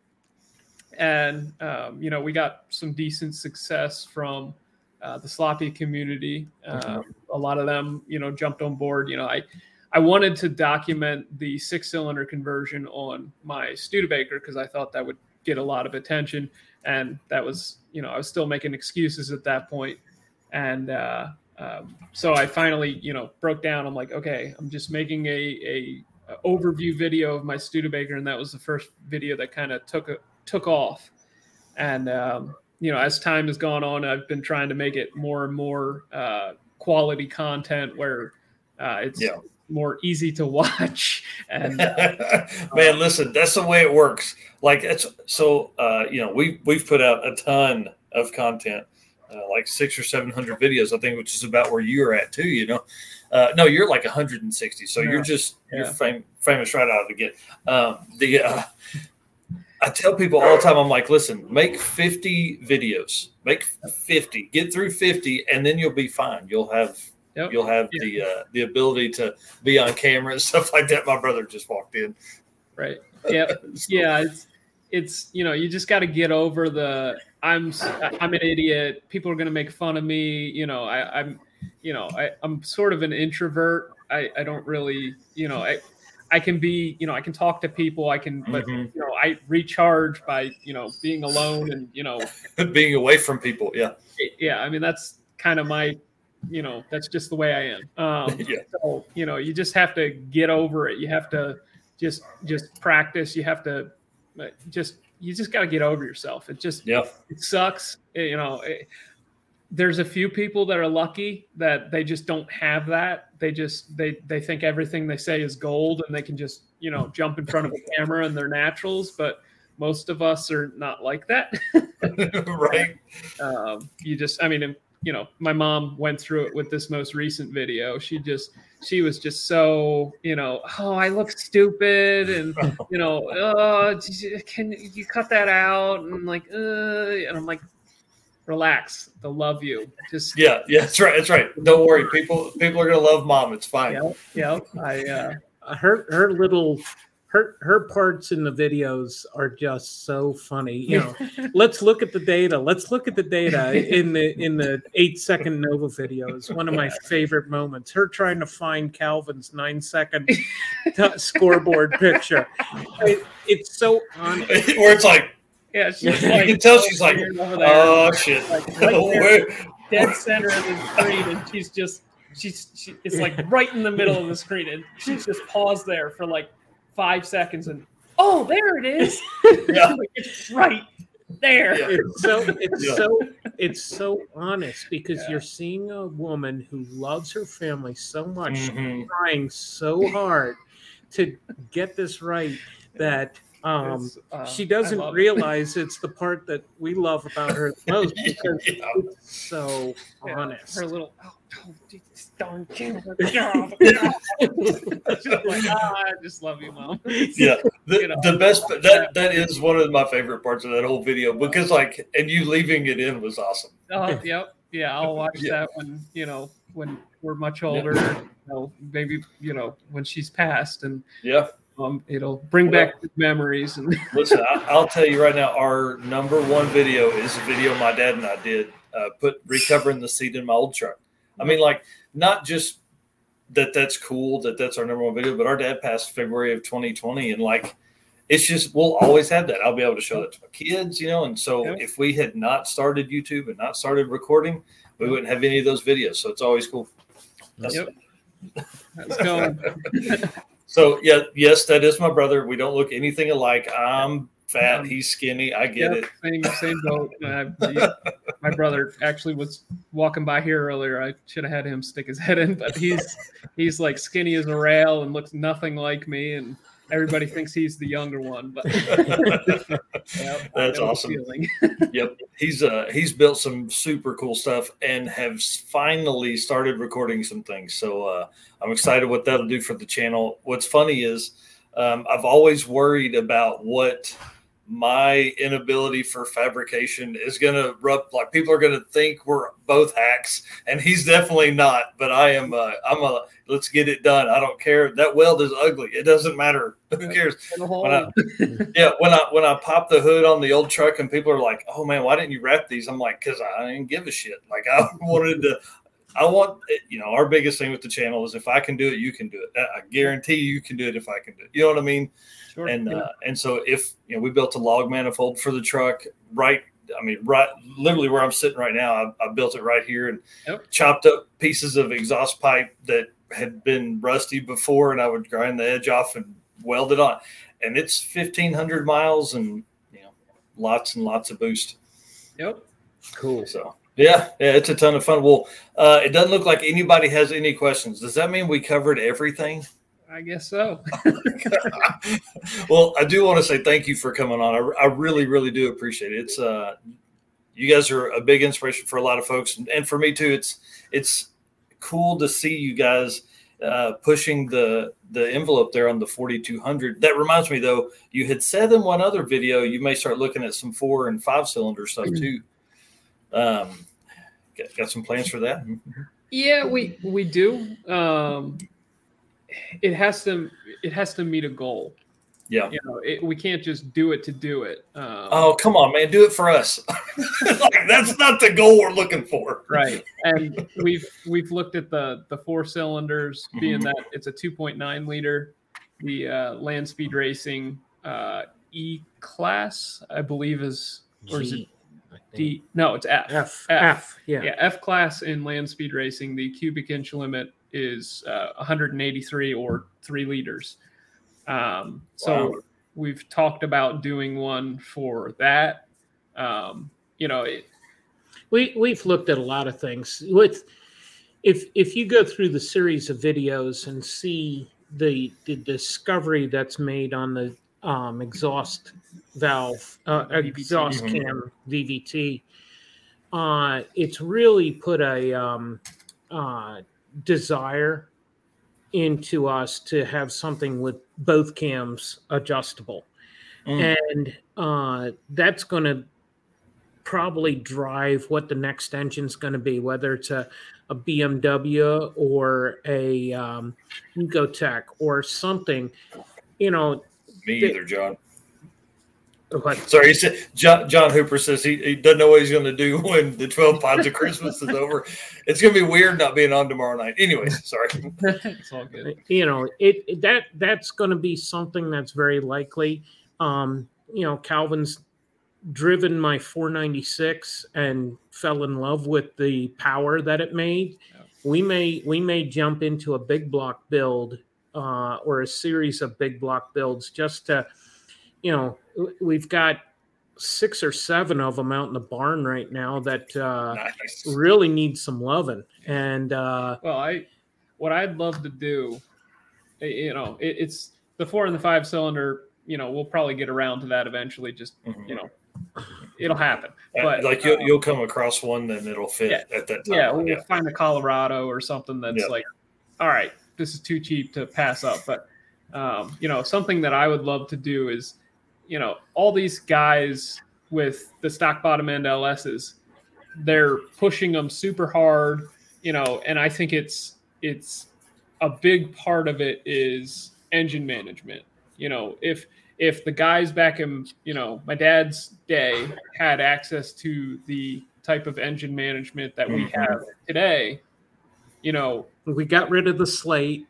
And um you know, we got some decent success from uh the sloppy community. um mm-hmm. A lot of them, you know, jumped on board. You know, i i wanted to document the six cylinder conversion on my Studebaker, because I thought that would get a lot of attention, and that was, you know, I was still making excuses at that point. And uh Um, so I finally, you know, broke down. I'm like, okay, I'm just making a, a, a overview video of my Studebaker. And that was the first video that kind of took, a, took off. And, um, you know, as time has gone on, I've been trying to make it more and more, uh, quality content where, uh, it's yeah. more easy to watch. And uh, man, listen, that's the way it works. Like it's so, uh, you know, we, we've put out a ton of content. Uh, like six or seven hundred videos, I think, which is about where you're at too. You know, uh, no, you're like one hundred sixty, so yeah. you're just yeah. you're fam- famous right out of the gate. Um, the uh, I tell people all the time, I'm like, listen, make fifty videos, make fifty, get through fifty, and then you'll be fine. You'll have yep. you'll have yeah. the uh, the ability to be on camera and stuff like that. My brother just walked in. Right. Yeah. so. Yeah. It's it's you know, you just got to get over the. I'm I'm an idiot. People are going to make fun of me. You know, I, I'm, you know, I, I'm sort of an introvert. I, I don't really, you know, I I can be, you know, I can talk to people. I can, but mm-hmm. you know, I recharge by, you know, being alone and, you know, being away from people. Yeah. Yeah. I mean, that's kind of my, you know, that's just the way I am. Um, yeah. So, you know, you just have to get over it. You have to just, just practice. You have to just, you just got to get over yourself. It just yep. it sucks. It, you know, it, there's a few people that are lucky that they just don't have that. They just, they, they think everything they say is gold, and they can just, you know, jump in front of a camera and they're naturals. But most of us are not like that. Right. Um, you just, I mean, you know, my mom went through it with this most recent video. She just, she was just so, you know, oh, I look stupid, and, you know, oh, can you cut that out? And I'm like, uh, and I'm like, relax. They'll love you. Just yeah, yeah, that's right, that's right. Don't worry, people. People are gonna love mom. It's fine. Yeah, yeah. I uh, her her little. Her her parts in the videos are just so funny. You know, let's look at the data. Let's look at the data in the in the eight second Nova video is one of my favorite moments. Her trying to find Calvin's nine second t- scoreboard picture. It, it's so honest. Or it's like, yeah, she's like, you can tell she's like, oh shit, like right there, dead center of the screen, and she's just she's she it's like right in the middle of the screen, and she's just paused there for like five seconds, and oh, there it is! Yeah. It's right there. Yeah. It's so it's yeah. so it's so honest, because yeah. you're seeing a woman who loves her family so much, mm-hmm. trying so hard to get this right that um, uh, she doesn't realize it. It's the part that we love about her the most, because yeah. it's so yeah. honest. Her little. Oh. Oh, darn camera. Like, ah, I just love you, mom. Yeah, the, you know, the best that that is one of my favorite parts of that whole video, because like, and you leaving it in was awesome. Uh, yep, yeah, I'll watch yeah. that when you know when we're much older, yeah. you know, maybe you know when she's passed, and yeah, um, it'll bring well, back good memories. And listen, I, I'll tell you right now, our number one video is a video my dad and I did, uh, put recovering the seat in my old truck. I mean, like, not just that that's cool, that that's our number one video, but our dad passed February of twenty twenty. And, like, it's just, we'll always have that. I'll be able to show that to my kids, you know. And so okay. if we had not started YouTube and not started recording, we wouldn't have any of those videos. So it's always cool. That's yep. That's going. So, yeah, yes, that is my brother. We don't look anything alike. I'm fat. Um, he's skinny. I get yep, it. Same, same boat. I, yeah. My brother actually was walking by here earlier. I should have had him stick his head in, but he's he's like skinny as a rail and looks nothing like me. And everybody thinks he's the younger one. But yep, that's awesome. Yep, he's uh he's built some super cool stuff and have finally started recording some things. So uh, I'm excited what that'll do for the channel. What's funny is um, I've always worried about what. My inability for fabrication is going to rub, like people are going to think we're both hacks, and he's definitely not, but I am uh, I'm a, let's get it done. I don't care. That weld is ugly. It doesn't matter. Who cares? When I, yeah. When I, when I pop the hood on the old truck and people are like, oh man, why didn't you wrap these? I'm like, cause I didn't give a shit. Like I wanted to, I want, you know, our biggest thing with the channel is if I can do it, you can do it. I guarantee you can do it if I can do it. You know what I mean? Sure, and yeah. uh, and so if you know we built a log manifold for the truck, right? I mean, right, literally where I'm sitting right now, I, I built it right here and yep. chopped up pieces of exhaust pipe that had been rusty before, and I would grind the edge off and weld it on. And it's fifteen hundred miles, and you know, lots and lots of boost. Yep. Cool. So yeah, yeah, it's a ton of fun. Well, uh, it doesn't look like anybody has any questions. Does that mean we covered everything? I guess so. Well, I do want to say thank you for coming on. I, I really, really do appreciate it. It's uh, you guys are a big inspiration for a lot of folks, and, and for me too. It's it's cool to see you guys uh, pushing the the envelope there on the forty-two hundred. That reminds me though, you had said in one other video you may start looking at some four and five cylinder stuff too. Um, got, got some plans for that? Yeah, we we do. Um, It has to. It has to meet a goal. Yeah. You know, it, we can't just do it to do it. Um, oh, come on, man! Do it for us. Like, that's not the goal we're looking for. Right. And we've we've looked at the the four cylinders, being mm-hmm. that it's a two point nine liter, the uh, Land Speed Racing uh, E class, I believe is or is it D? No, it's F. F. F. F. Yeah. Yeah. F class in Land Speed Racing. The cubic inch limit is uh, one hundred eighty-three or three liters. Um, so wow. we've talked about doing one for that. Um, you know, it, we we've looked at a lot of things. With if if you go through the series of videos and see the the discovery that's made on the um, exhaust valve, uh, exhaust cam D V T. uh, it's really put a um, uh, desire into us to have something with both cams adjustable. Mm. And uh, that's going to probably drive what the next engine's going to be, whether it's a, a B M W or a um, Ecotec or something. You know, me either, John. What? Sorry, he said John, John Hooper says he, he doesn't know what he's going to do when the twelve pods of Christmas is over. It's going to be weird not being on tomorrow night. Anyways, sorry. It's all good. You know, it that that's going to be something that's very likely. Um, you know, Calvin's driven my four ninety-six and fell in love with the power that it made. Yeah. We may we may jump into a big block build uh, or a series of big block builds just to, you know, we've got six or seven of them out in the barn right now that uh, nice. Really need some loving. And uh, well, I what I'd love to do, you know, it, it's the four and the five cylinder. You know, we'll probably get around to that eventually. Just mm-hmm. you know, it'll happen. But like you'll um, you'll come across one, then it'll fit yeah, at that time. Yeah, we'll yeah. find a Colorado or something that's yeah. like, all right, this is too cheap to pass up. But um, you know, something that I would love to do is, you know, all these guys with the stock bottom end L S's, they're pushing them super hard, you know, and I think it's it's a big part of it is engine management. You know, if if the guys back in, you know, my dad's day had access to the type of engine management that we mm-hmm. have today, you know, we got rid of the slate.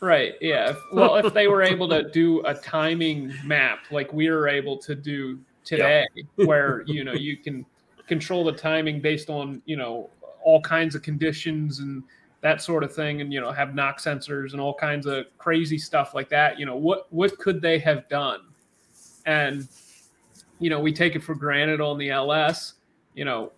Right. Yeah. Well, if they were able to do a timing map like we were able to do today, yep. where, you know, you can control the timing based on, you know, all kinds of conditions and that sort of thing. And, you know, have knock sensors and all kinds of crazy stuff like that. You know, what, what could they have done? And, you know, we take it for granted on the L S, you know,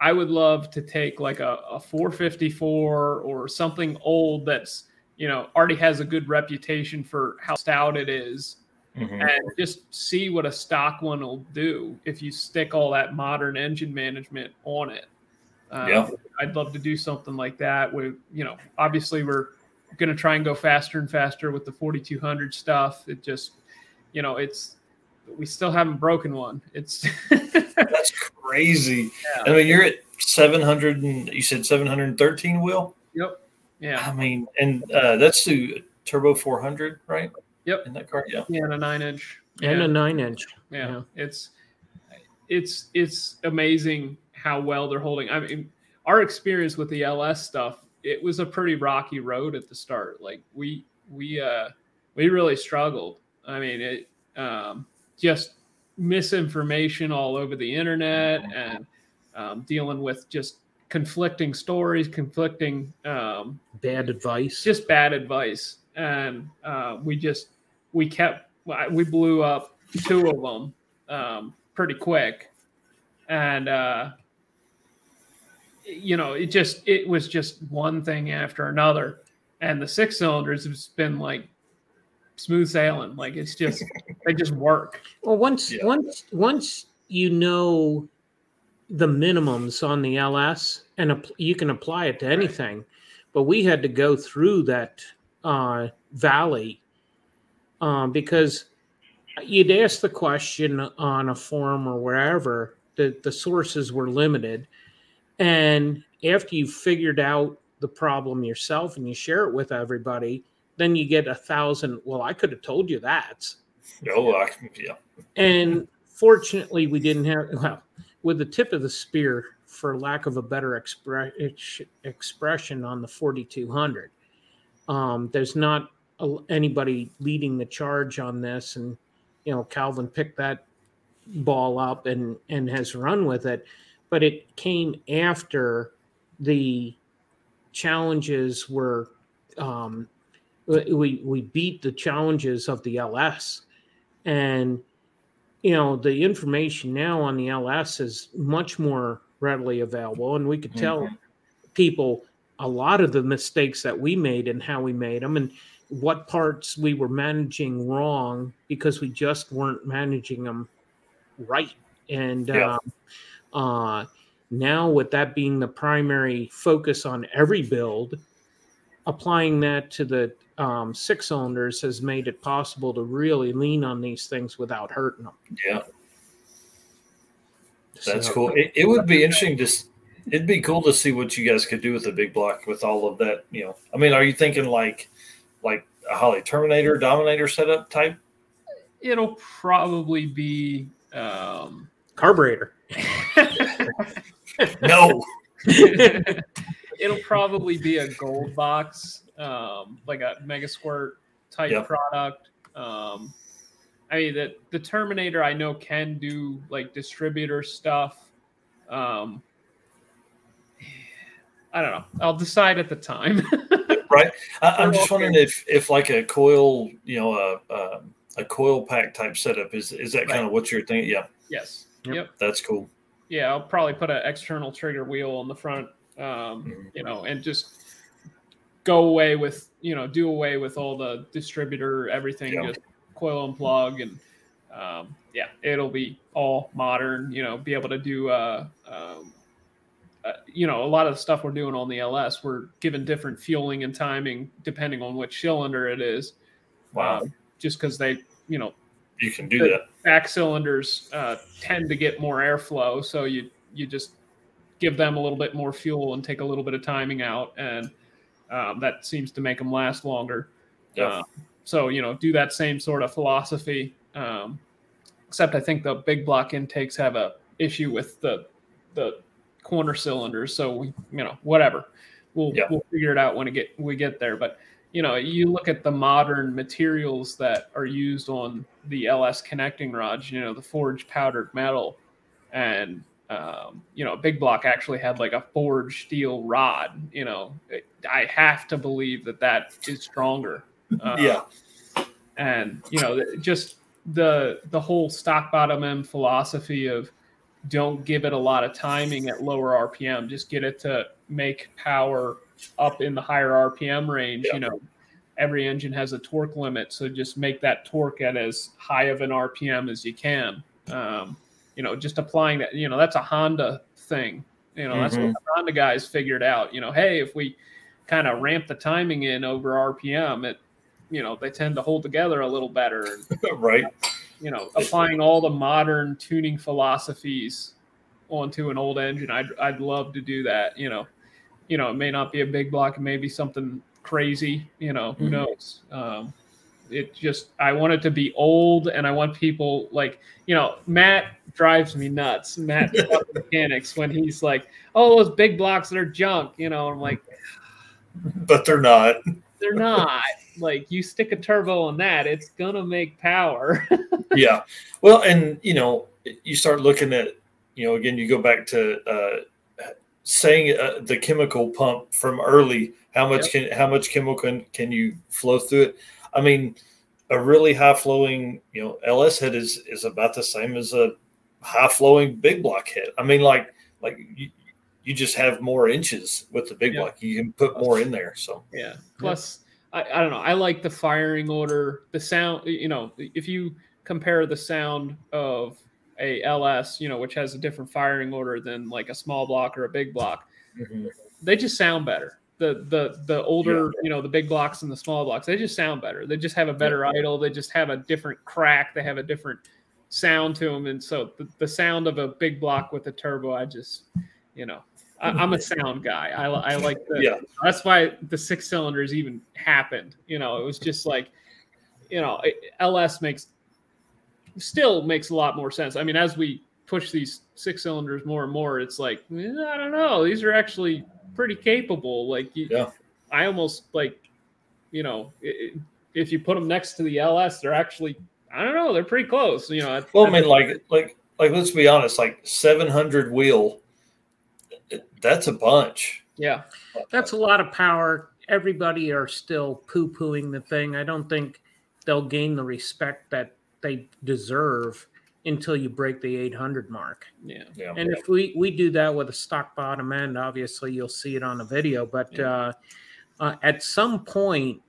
I would love to take like a, a four fifty-four or something old that's, you know, already has a good reputation for how stout it is mm-hmm. and just see what a stock one will do if you stick all that modern engine management on it. Um, yeah. I'd love to do something like that with, you know, obviously we're going to try and go faster and faster with the forty-two hundred stuff. It just, you know, it's, we still haven't broken one. It's that's crazy. Yeah. I mean, you're at seven hundred and you said seven hundred thirteen wheel. Yep. Yeah, I mean, and uh, that's the turbo four hundred, right? Yep, in that car, yeah, yeah, and a nine inch, yeah. and a nine inch. Yeah. yeah, it's it's it's amazing how well they're holding. I mean, our experience with the L S stuff, it was a pretty rocky road at the start. Like we we uh, we really struggled. I mean, it um, just misinformation all over the internet and um, dealing with just. conflicting stories, conflicting um, bad advice, just bad advice. And uh, we just, we kept, we blew up two of them um, pretty quick. And, uh, you know, it just, it was just one thing after another. And the six cylinders have been like smooth sailing. Like it's just, they just work. Well, once, yeah. once, once you know, the minimums on the L S, and you can apply it to anything, right. But we had to go through that uh, valley um, because you'd ask the question on a forum or wherever that the sources were limited. And after you've figured out the problem yourself and you share it with everybody, then you get a thousand. Well, I could have told you that. No, I can, yeah. And fortunately we didn't have, well, with the tip of the spear, for lack of a better expre- expression, on the forty-two hundred. Um, there's not a, anybody leading the charge on this. And, you know, Calvin picked that ball up and, and has run with it. But it came after the challenges were um, – we, we beat the challenges of the L S. And – you know, the information now on the L S is much more readily available, and we could tell mm-hmm. people a lot of the mistakes that we made and how we made them and what parts we were managing wrong because we just weren't managing them right. And yeah. uh, uh, Now, with that being the primary focus on every build, applying that to the um, six cylinders has made it possible to really lean on these things without hurting them. Yeah. That's so cool. It, it would be interesting to, it'd be cool to see what you guys could do with a big block with all of that. You know, I mean, are you thinking like, like a Holly Terminator Dominator setup type? It'll probably be um, carburetor. No. It'll probably be a gold box, um, like a Mega Squirt type yep. product. Um, I mean, the, the Terminator I know can do like distributor stuff. Um, I don't know. I'll decide at the time. Right. I, I'm just wondering if, if like a coil, you know, a, a, a coil pack type setup is, is that right. kind of what you're thinking? Yeah. Yes. Yep. yep. That's cool. Yeah. I'll probably put an external trigger wheel on the front, um, mm-hmm. you know, and just go away with, you know, do away with all the distributor, everything. Yep. Just coil and plug, and um, yeah, it'll be all modern, you know, be able to do, uh, um, uh, you know, a lot of the stuff we're doing on the L S, we're given different fueling and timing depending on which cylinder it is. Wow. Um, just because they, you know, you can do that. Back cylinders uh, tend to get more airflow. So you, you just give them a little bit more fuel and take a little bit of timing out. And um, that seems to make them last longer. Yeah. Uh, So, you know, do that same sort of philosophy, um, except I think the big block intakes have a issue with the the corner cylinders. So, we, you know, whatever. We'll yeah. we'll figure it out when it get, we get there. But, you know, you look at the modern materials that are used on the L S connecting rods, you know, the forged powdered metal. And, um, you know, big block actually had like a forged steel rod. You know, it, I have to believe that that is stronger. Uh, yeah, and you know, just the the whole stock bottom end philosophy of don't give it a lot of timing at lower R P M, just get it to make power up in the higher R P M range. Yeah. You know, every engine has a torque limit, so just make that torque at as high of an R P M as you can. Um, you know, just applying that. You know, that's a Honda thing. You know, mm-hmm. that's what the Honda guys figured out. You know, hey, if we kind of ramp the timing in over R P M, it, you know, they tend to hold together a little better. Right. You know, applying all the modern tuning philosophies onto an old engine. I'd, I'd love to do that. You know, you know, it may not be a big block, it may be something crazy, you know, who mm-hmm. knows? Um, it just, I want it to be old, and I want people like, you know, Matt drives me nuts. Matt Mechanics, when he's like, oh, those big blocks, they're junk. You know, I'm like, but they're not. They're not. Like, you stick a turbo on that, it's going to make power. Yeah. Well, and, you know, you start looking at, you know, again, you go back to uh, saying uh, the chemical pump from early, how much yep. can how much chemical can, can you flow through it? I mean, a really high-flowing, you know, L S head is, is about the same as a high-flowing big block head. I mean, like, like you, you just have more inches with the big yeah. block. You can put more in there. So, yeah. Plus, yeah. I, I don't know. I like the firing order, the sound, you know, if you compare the sound of a L S, you know, which has a different firing order than like a small block or a big block, mm-hmm. they just sound better. The, the, the older, yeah. you know, the big blocks and the small blocks, they just sound better. They just have a better yeah. idle. They just have a different crack. They have a different sound to them. And so the, the sound of a big block with a turbo, I just, you know, I'm a sound guy. I, I like the, yeah. that's why the six cylinders even happened. You know, it was just like, you know, L S makes still makes a lot more sense. I mean, as we push these six cylinders more and more, it's like, I don't know, these are actually pretty capable. Like, you, yeah. I almost like, you know, it, if you put them next to the L S, they're actually, I don't know, they're pretty close. You know, well, I mean, like, like, like, let's be honest, like seven hundred wheel. That's a bunch. Yeah. That's a lot of power. Everybody are still poo-pooing the thing. I don't think they'll gain the respect that they deserve until you break the eight hundred mark. Yeah. yeah. And if we, we do that with a stock bottom end, obviously you'll see it on the video. But yeah. uh, uh, at some point,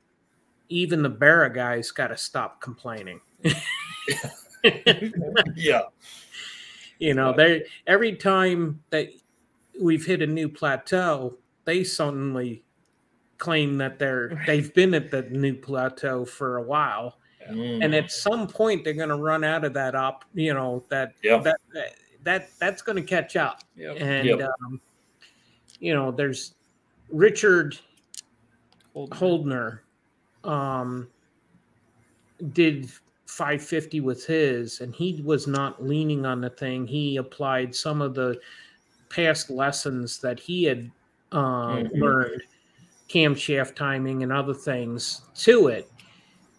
even the Barra guys got to stop complaining. yeah. You know, they every time that – we've hit a new plateau, they suddenly claim that they're right. they've been at the new plateau for a while. Mm. And at some point they're going to run out of that op, you know, that, yep. that, that, that, that's going to catch up. Yep. And, yep. um, you know, there's Richard Holdener, Holdener um, did five fifty with his, and he was not leaning on the thing. He applied some of the past lessons that he had um, mm-hmm. learned, camshaft timing and other things to it.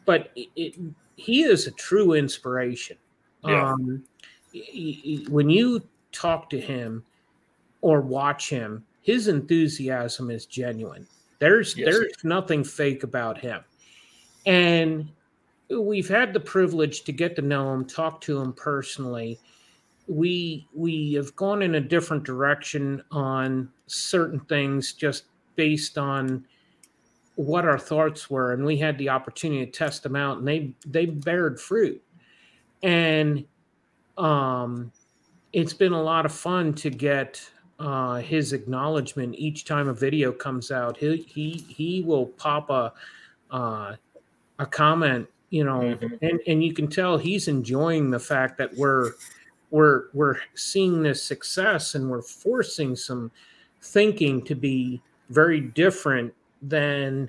But it, it, he is a true inspiration. Yeah. Um, he, he, when you talk to him or watch him, his enthusiasm is genuine. There's yes. there's nothing fake about him. And we've had the privilege to get to know him, talk to him personally. We we have gone in a different direction on certain things just based on what our thoughts were, and we had the opportunity to test them out, and they, they bared fruit. And um, it's been a lot of fun to get uh, his acknowledgement each time a video comes out. He he, he will pop a uh, a comment, you know, mm-hmm. and, and you can tell he's enjoying the fact that we're we're we're seeing this success, and we're forcing some thinking to be very different than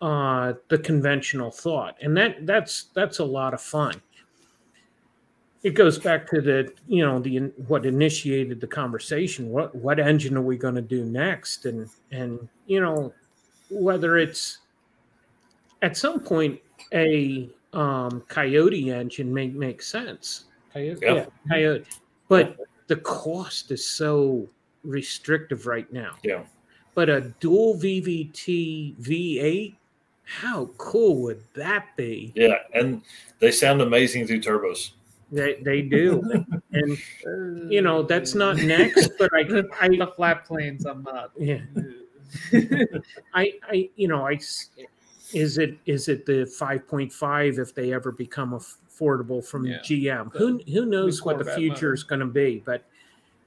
uh, the conventional thought. And that that's that's a lot of fun. It goes back to the, you know, the what initiated the conversation. What what engine are we going to do next? And and you know, whether it's at some point a um, Coyote engine may make sense. Coyote, yeah. yeah, Coyote. But the cost is so restrictive right now. Yeah. But a dual V V T V eight, how cool would that be? Yeah, and they sound amazing through turbos. They they do. And, you know, that's not next, but I... I the flat planes, I'm not. Yeah. I, I, you know, I, is it is it the five point five if they ever become affordable from yeah. G M? Who, who knows what the future is going to be? But,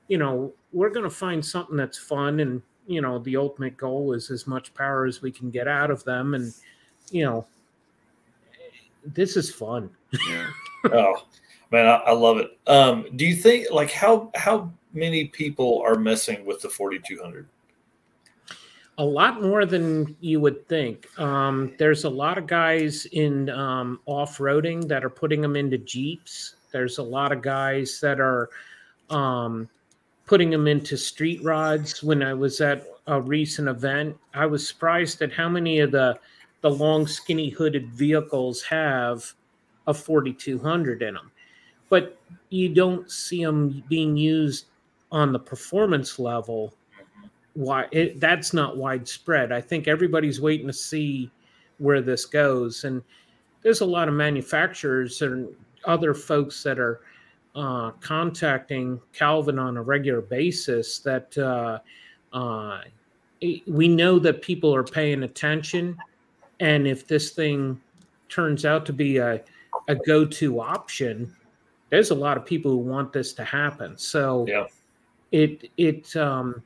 you know, we're going to find something that's fun, and you know, the ultimate goal is as much power as we can get out of them. And, you know, this is fun. Yeah. Oh, man, I, I love it. Um, do you think, like, how how many people are messing with the forty-two hundred? A lot more than you would think. Um, there's a lot of guys in um, off-roading that are putting them into Jeeps. There's a lot of guys that are um, – putting them into street rods. When I was at a recent event, I was surprised at how many of the, the long, skinny, hooded vehicles have a forty-two hundred in them. But you don't see them being used on the performance level. Why it, that's not widespread. I think everybody's waiting to see where this goes. And there's a lot of manufacturers and other folks that are Uh, contacting Calvin on a regular basis that uh, uh, we know that people are paying attention. And if this thing turns out to be a, a go-to option, there's a lot of people who want this to happen. So yeah. it it um,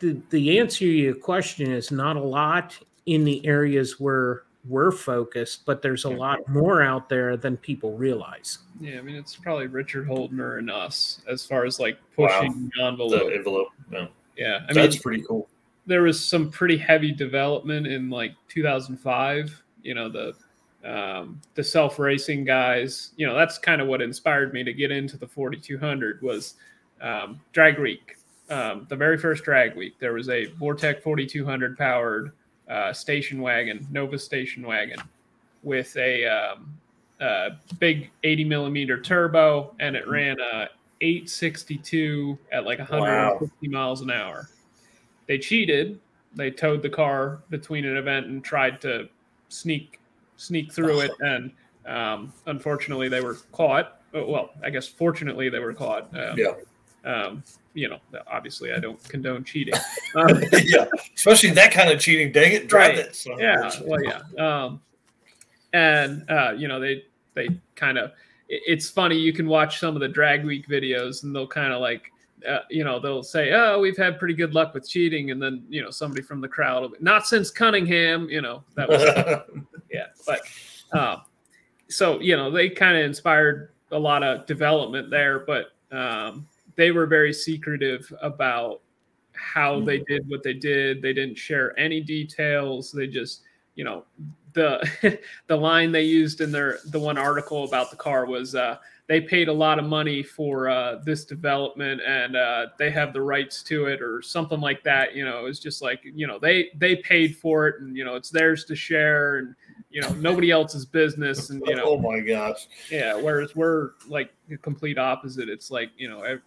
the, the answer to your question is not a lot in the areas where we're focused, but there's a lot more out there than people realize. Yeah, I mean, it's probably Richard Holdener and us as far as like pushing wow. the envelope. The envelope. Yeah, yeah. I that's mean, pretty cool. There was some pretty heavy development in like two thousand five. You know, the um, the self racing guys. You know, that's kind of what inspired me to get into the forty-two hundred was um, Drag Week. Um, the very first Drag Week, there was a Vortec forty-two hundred powered Uh, station wagon, Nova station wagon, with a um, uh, big eighty millimeter turbo, and it ran a eight sixty-two at like one hundred fifty wow. miles an hour. They cheated. They towed the car between an event and tried to sneak sneak through it, and um, unfortunately they were caught. Well, I guess fortunately they were caught. Um, yeah. Um, you know, obviously I don't condone cheating. Um, yeah, especially that kind of cheating. Dang it, drive right. it. Yeah, well, yeah. Um, and, uh, you know, they they kind of, it, it's funny, you can watch some of the Drag Week videos and they'll kind of like, uh, you know, they'll say, oh, we've had pretty good luck with cheating. And then, you know, somebody from the crowd will be, not since Cunningham, you know, that was, yeah. But uh, so, you know, they kind of inspired a lot of development there, but um, they were very secretive about how they did what they did. They didn't share any details. They just, you know, the the line they used in their the one article about the car was uh, they paid a lot of money for uh, this development and uh, they have the rights to it or something like that. You know, it was just like, you know, they they paid for it and, you know, it's theirs to share and, you know, nobody else's business. And, you know, oh my gosh. Yeah. Whereas we're like the complete opposite. It's like, you know, every,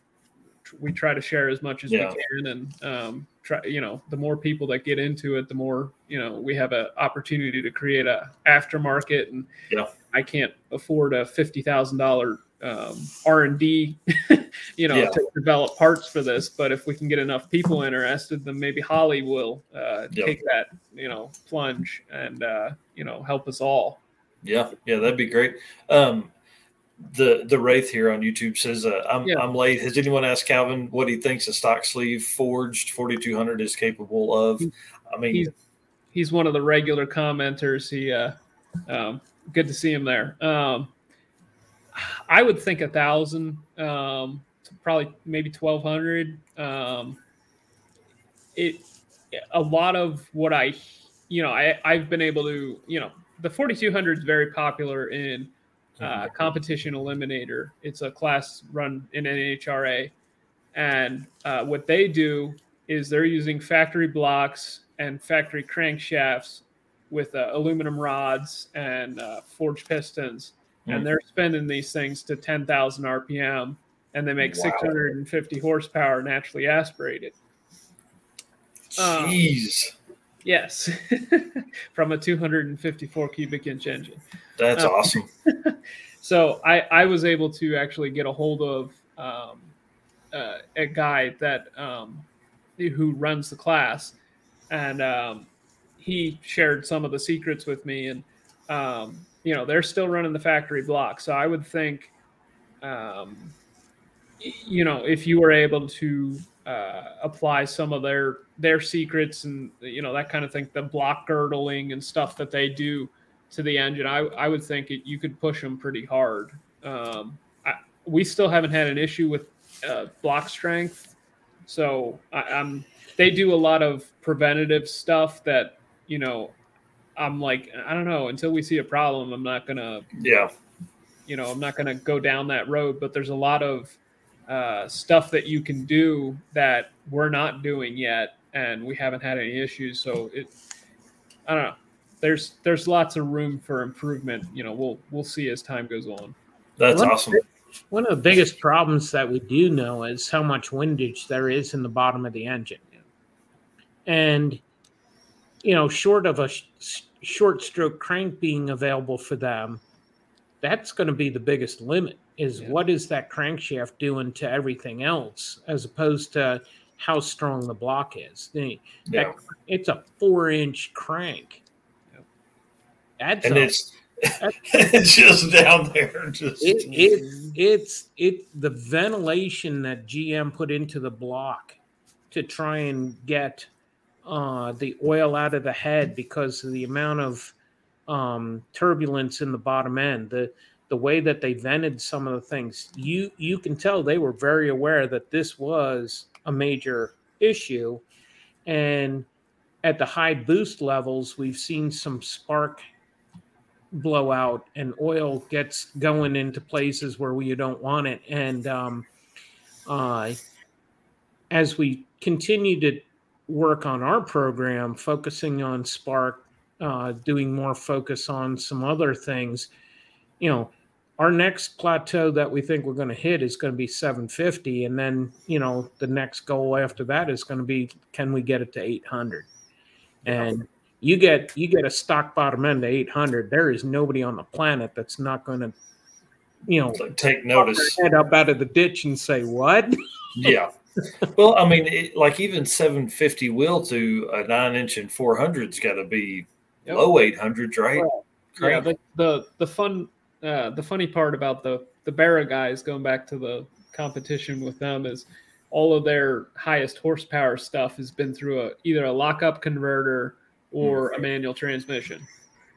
we try to share as much as yeah. we can and um, try, you know, the more people that get into it, the more, you know, we have an opportunity to create a aftermarket and yeah. I can't afford a fifty thousand dollars um, R and D, you know, yeah. to develop parts for this. But if we can get enough people interested, then maybe Holly will uh, yeah. take that, you know, plunge and, uh, you know, help us all. Yeah. Yeah. That'd be great. Um, The the Wraith here on YouTube says, uh, I'm, yeah. I'm late. Has anyone asked Calvin what he thinks a stock sleeve forged forty-two hundred is capable of? I mean, he's, he's one of the regular commenters. He, uh, um, good to see him there. Um, I would think a thousand, um, probably maybe twelve hundred. Um, it, a lot of what I, you know, I, I've been able to, you know, the forty-two hundred is very popular in, Uh, competition eliminator. It's a class run in N H R A. And uh, what they do is they're using factory blocks and factory crankshafts with uh, aluminum rods and uh, forged pistons. Mm. And they're spinning these things to ten thousand R P M and they make wow. six hundred fifty horsepower naturally aspirated. Um, Jeez. Yes, from a two hundred fifty-four cubic inch engine. That's um, awesome. So I, I was able to actually get a hold of um, uh, a guy that um, who runs the class, and um, he shared some of the secrets with me. And um, you know, they're still running the factory block, so I would think, um, you know, if you were able to Uh, apply some of their their secrets and, you know, that kind of thing, the block girdling and stuff that they do to the engine, I, I would think it, you could push them pretty hard. Um, I, we still haven't had an issue with uh, block strength. So I, I'm, they do a lot of preventative stuff that, you know, I'm like, I don't know, until we see a problem, I'm not going to, yeah, you know, I'm not going to go down that road. But there's a lot of Uh, stuff that you can do that we're not doing yet, and we haven't had any issues. So it, I don't know. There's there's lots of room for improvement. You know, we'll we'll see as time goes on. That's one awesome. Of the, one of the biggest problems that we do know is how much windage there is in the bottom of the engine, and you know, short of a sh- short stroke crank being available for them, that's going to be the biggest limit. Is yeah. what is that crankshaft doing to everything else, as opposed to how strong the block is? The, yeah. that, it's a four-inch crank. Yeah. That's and a, it's that's, it's just down there. Just it, it it's it the ventilation that G M put into the block to try and get uh, the oil out of the head because of the amount of um, turbulence in the bottom end. The The way that they vented some of the things, you you can tell they were very aware that this was a major issue. And at the high boost levels, we've seen some spark blowout and oil gets going into places where you don't want it. And um, uh, as we continue to work on our program, focusing on spark, uh, doing more focus on some other things, you know, our next plateau that we think we're going to hit is going to be seven fifty. And then, you know, the next goal after that is going to be, can we get it to eight hundred? And you get you get a stock bottom end to eight hundred. There is nobody on the planet that's not going to, you know, take notice, head up out of the ditch and say, what? Yeah. Well, I mean, it, like even seven fifty wheel to a nine inch and four hundred's got to be yep. low eight hundreds, right? Well, yeah. The, the, the fun. Uh, the funny part about the, the Barra guys, going back to the competition with them, is all of their highest horsepower stuff has been through a either a lockup converter or mm. a manual transmission.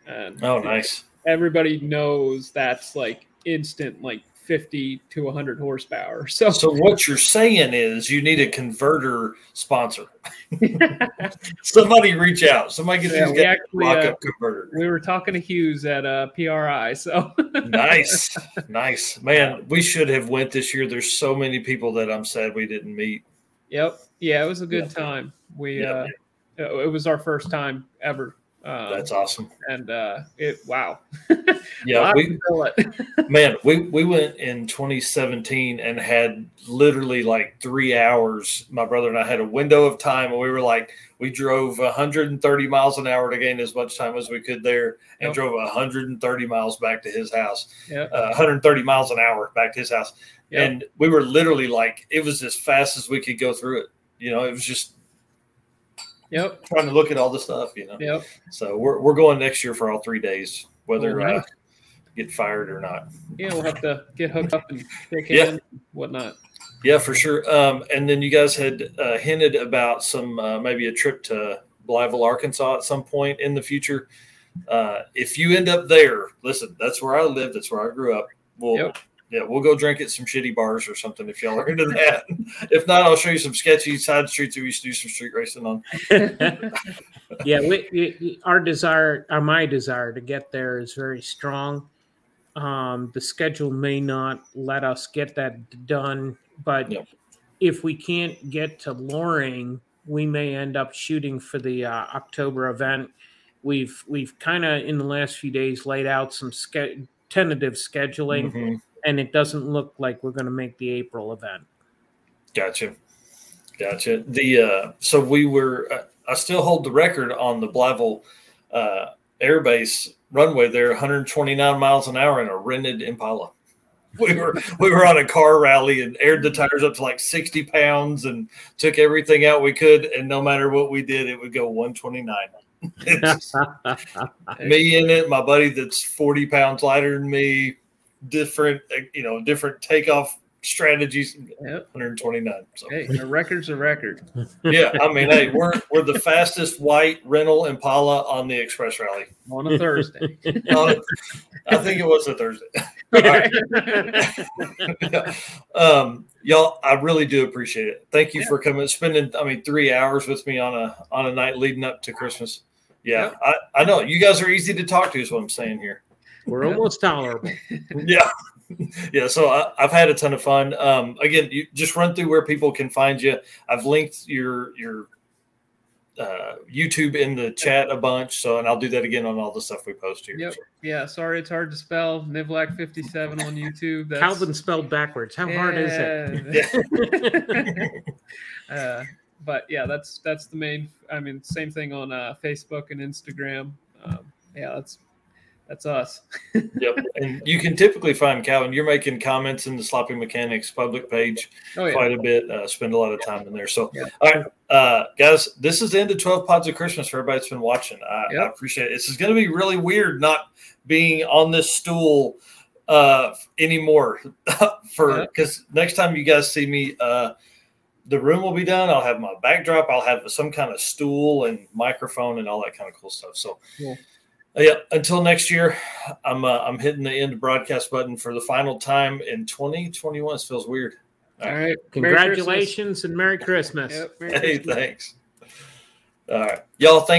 And oh, nice. Everybody knows that's like instant, like fifty to one hundred horsepower. So, so what you're saying is you need a converter sponsor. Somebody reach out. Somebody get yeah, these guys a lockup uh, converter. We were talking to Hughes at uh, P R I. So nice, nice, man. We should have went this year. There's so many people that I'm sad we didn't meet. Yep. Yeah, it was a good yep. time. We yep. uh, it was our first time ever. Um, That's awesome. And uh, it wow. yeah, we man, we, we went in twenty seventeen and had literally like three hours. My brother and I had a window of time, and we were like, we drove one hundred thirty miles an hour to gain as much time as we could there, and yep. drove one hundred thirty miles back to his house, yep. uh, one hundred thirty miles an hour back to his house. Yep. And we were literally like, it was as fast as we could go through it. You know, it was just Yep. trying to look at all the stuff, you know. Yep. So we're we're going next year for all three days, whether right. uh, get fired or not. Yeah, we'll have to get hooked up and take yeah. in and whatnot. Yeah, for sure. Um, and then you guys had uh, hinted about some uh, maybe a trip to Blyville, Arkansas at some point in the future. Uh, if you end up there, listen, that's where I live. That's where I grew up. We'll yep. yeah, we'll go drink at some shitty bars or something if y'all are into that. If not, I'll show you some sketchy side streets that we used to do some street racing on. yeah, we, we, our desire, or my desire to get there is very strong. Um, the schedule may not let us get that done, but yep. if we can't get to Loring, we may end up shooting for the uh, October event. We've we've kind of in the last few days laid out some ske- tentative scheduling. Mm-hmm. And it doesn't look like we're going to make the April event. Gotcha. Gotcha. The uh, so we were uh, – I still hold the record on the Blyville uh, Air Base runway there, one hundred twenty-nine miles an hour in a rented Impala. We were we were on a car rally and aired the tires up to like sixty pounds and took everything out we could, and no matter what we did, it would go one twenty-nine. It's me in it, my buddy that's forty pounds lighter than me, different, you know, different takeoff strategies. Yep. one hundred twenty-nine. So. Hey, the record's a record. Yeah, I mean, hey, we're we're the fastest white rental Impala on the express rally on a Thursday. uh, I think it was a Thursday. All right. yeah. Um, y'all, I really do appreciate it. Thank you yeah. for coming, spending, I mean, three hours with me on a on a night leading up to Christmas. Yeah, yeah. I I know you guys are easy to talk to, is what I'm saying here. We're almost tolerable. yeah. Yeah. So I, I've had a ton of fun. Um, again, you just run through where people can find you. I've linked your, your uh, YouTube in the chat a bunch. So, and I'll do that again on all the stuff we post here. Yep. So. Yeah. Sorry. It's hard to spell. Nivlac fifty-seven on YouTube. That's... Calvin spelled backwards. How yeah. hard is it? Yeah. uh, but yeah, that's, that's the main, I mean, same thing on uh, Facebook and Instagram. Um, yeah. That's, That's us. Yep. And you can typically find Calvin. You're making comments in the Sloppy Mechanics public page oh, yeah. quite a bit. Uh, spend a lot of time in there. So, yeah. all right, uh, guys, this is the end of twelve Pods of Christmas for everybody that's been watching. I, yep. I appreciate it. This is going to be really weird not being on this stool uh, anymore for because yep. next time you guys see me, uh, the room will be done. I'll have my backdrop. I'll have some kind of stool and microphone and all that kind of cool stuff. So, cool. Yeah, until next year, I'm uh, I'm hitting the end broadcast button for the final time in twenty twenty-one. This feels weird. All right. All right. Congratulations Merry and Merry Christmas. Yep, Merry hey, Christmas. Thanks. All right. Y'all, thank you.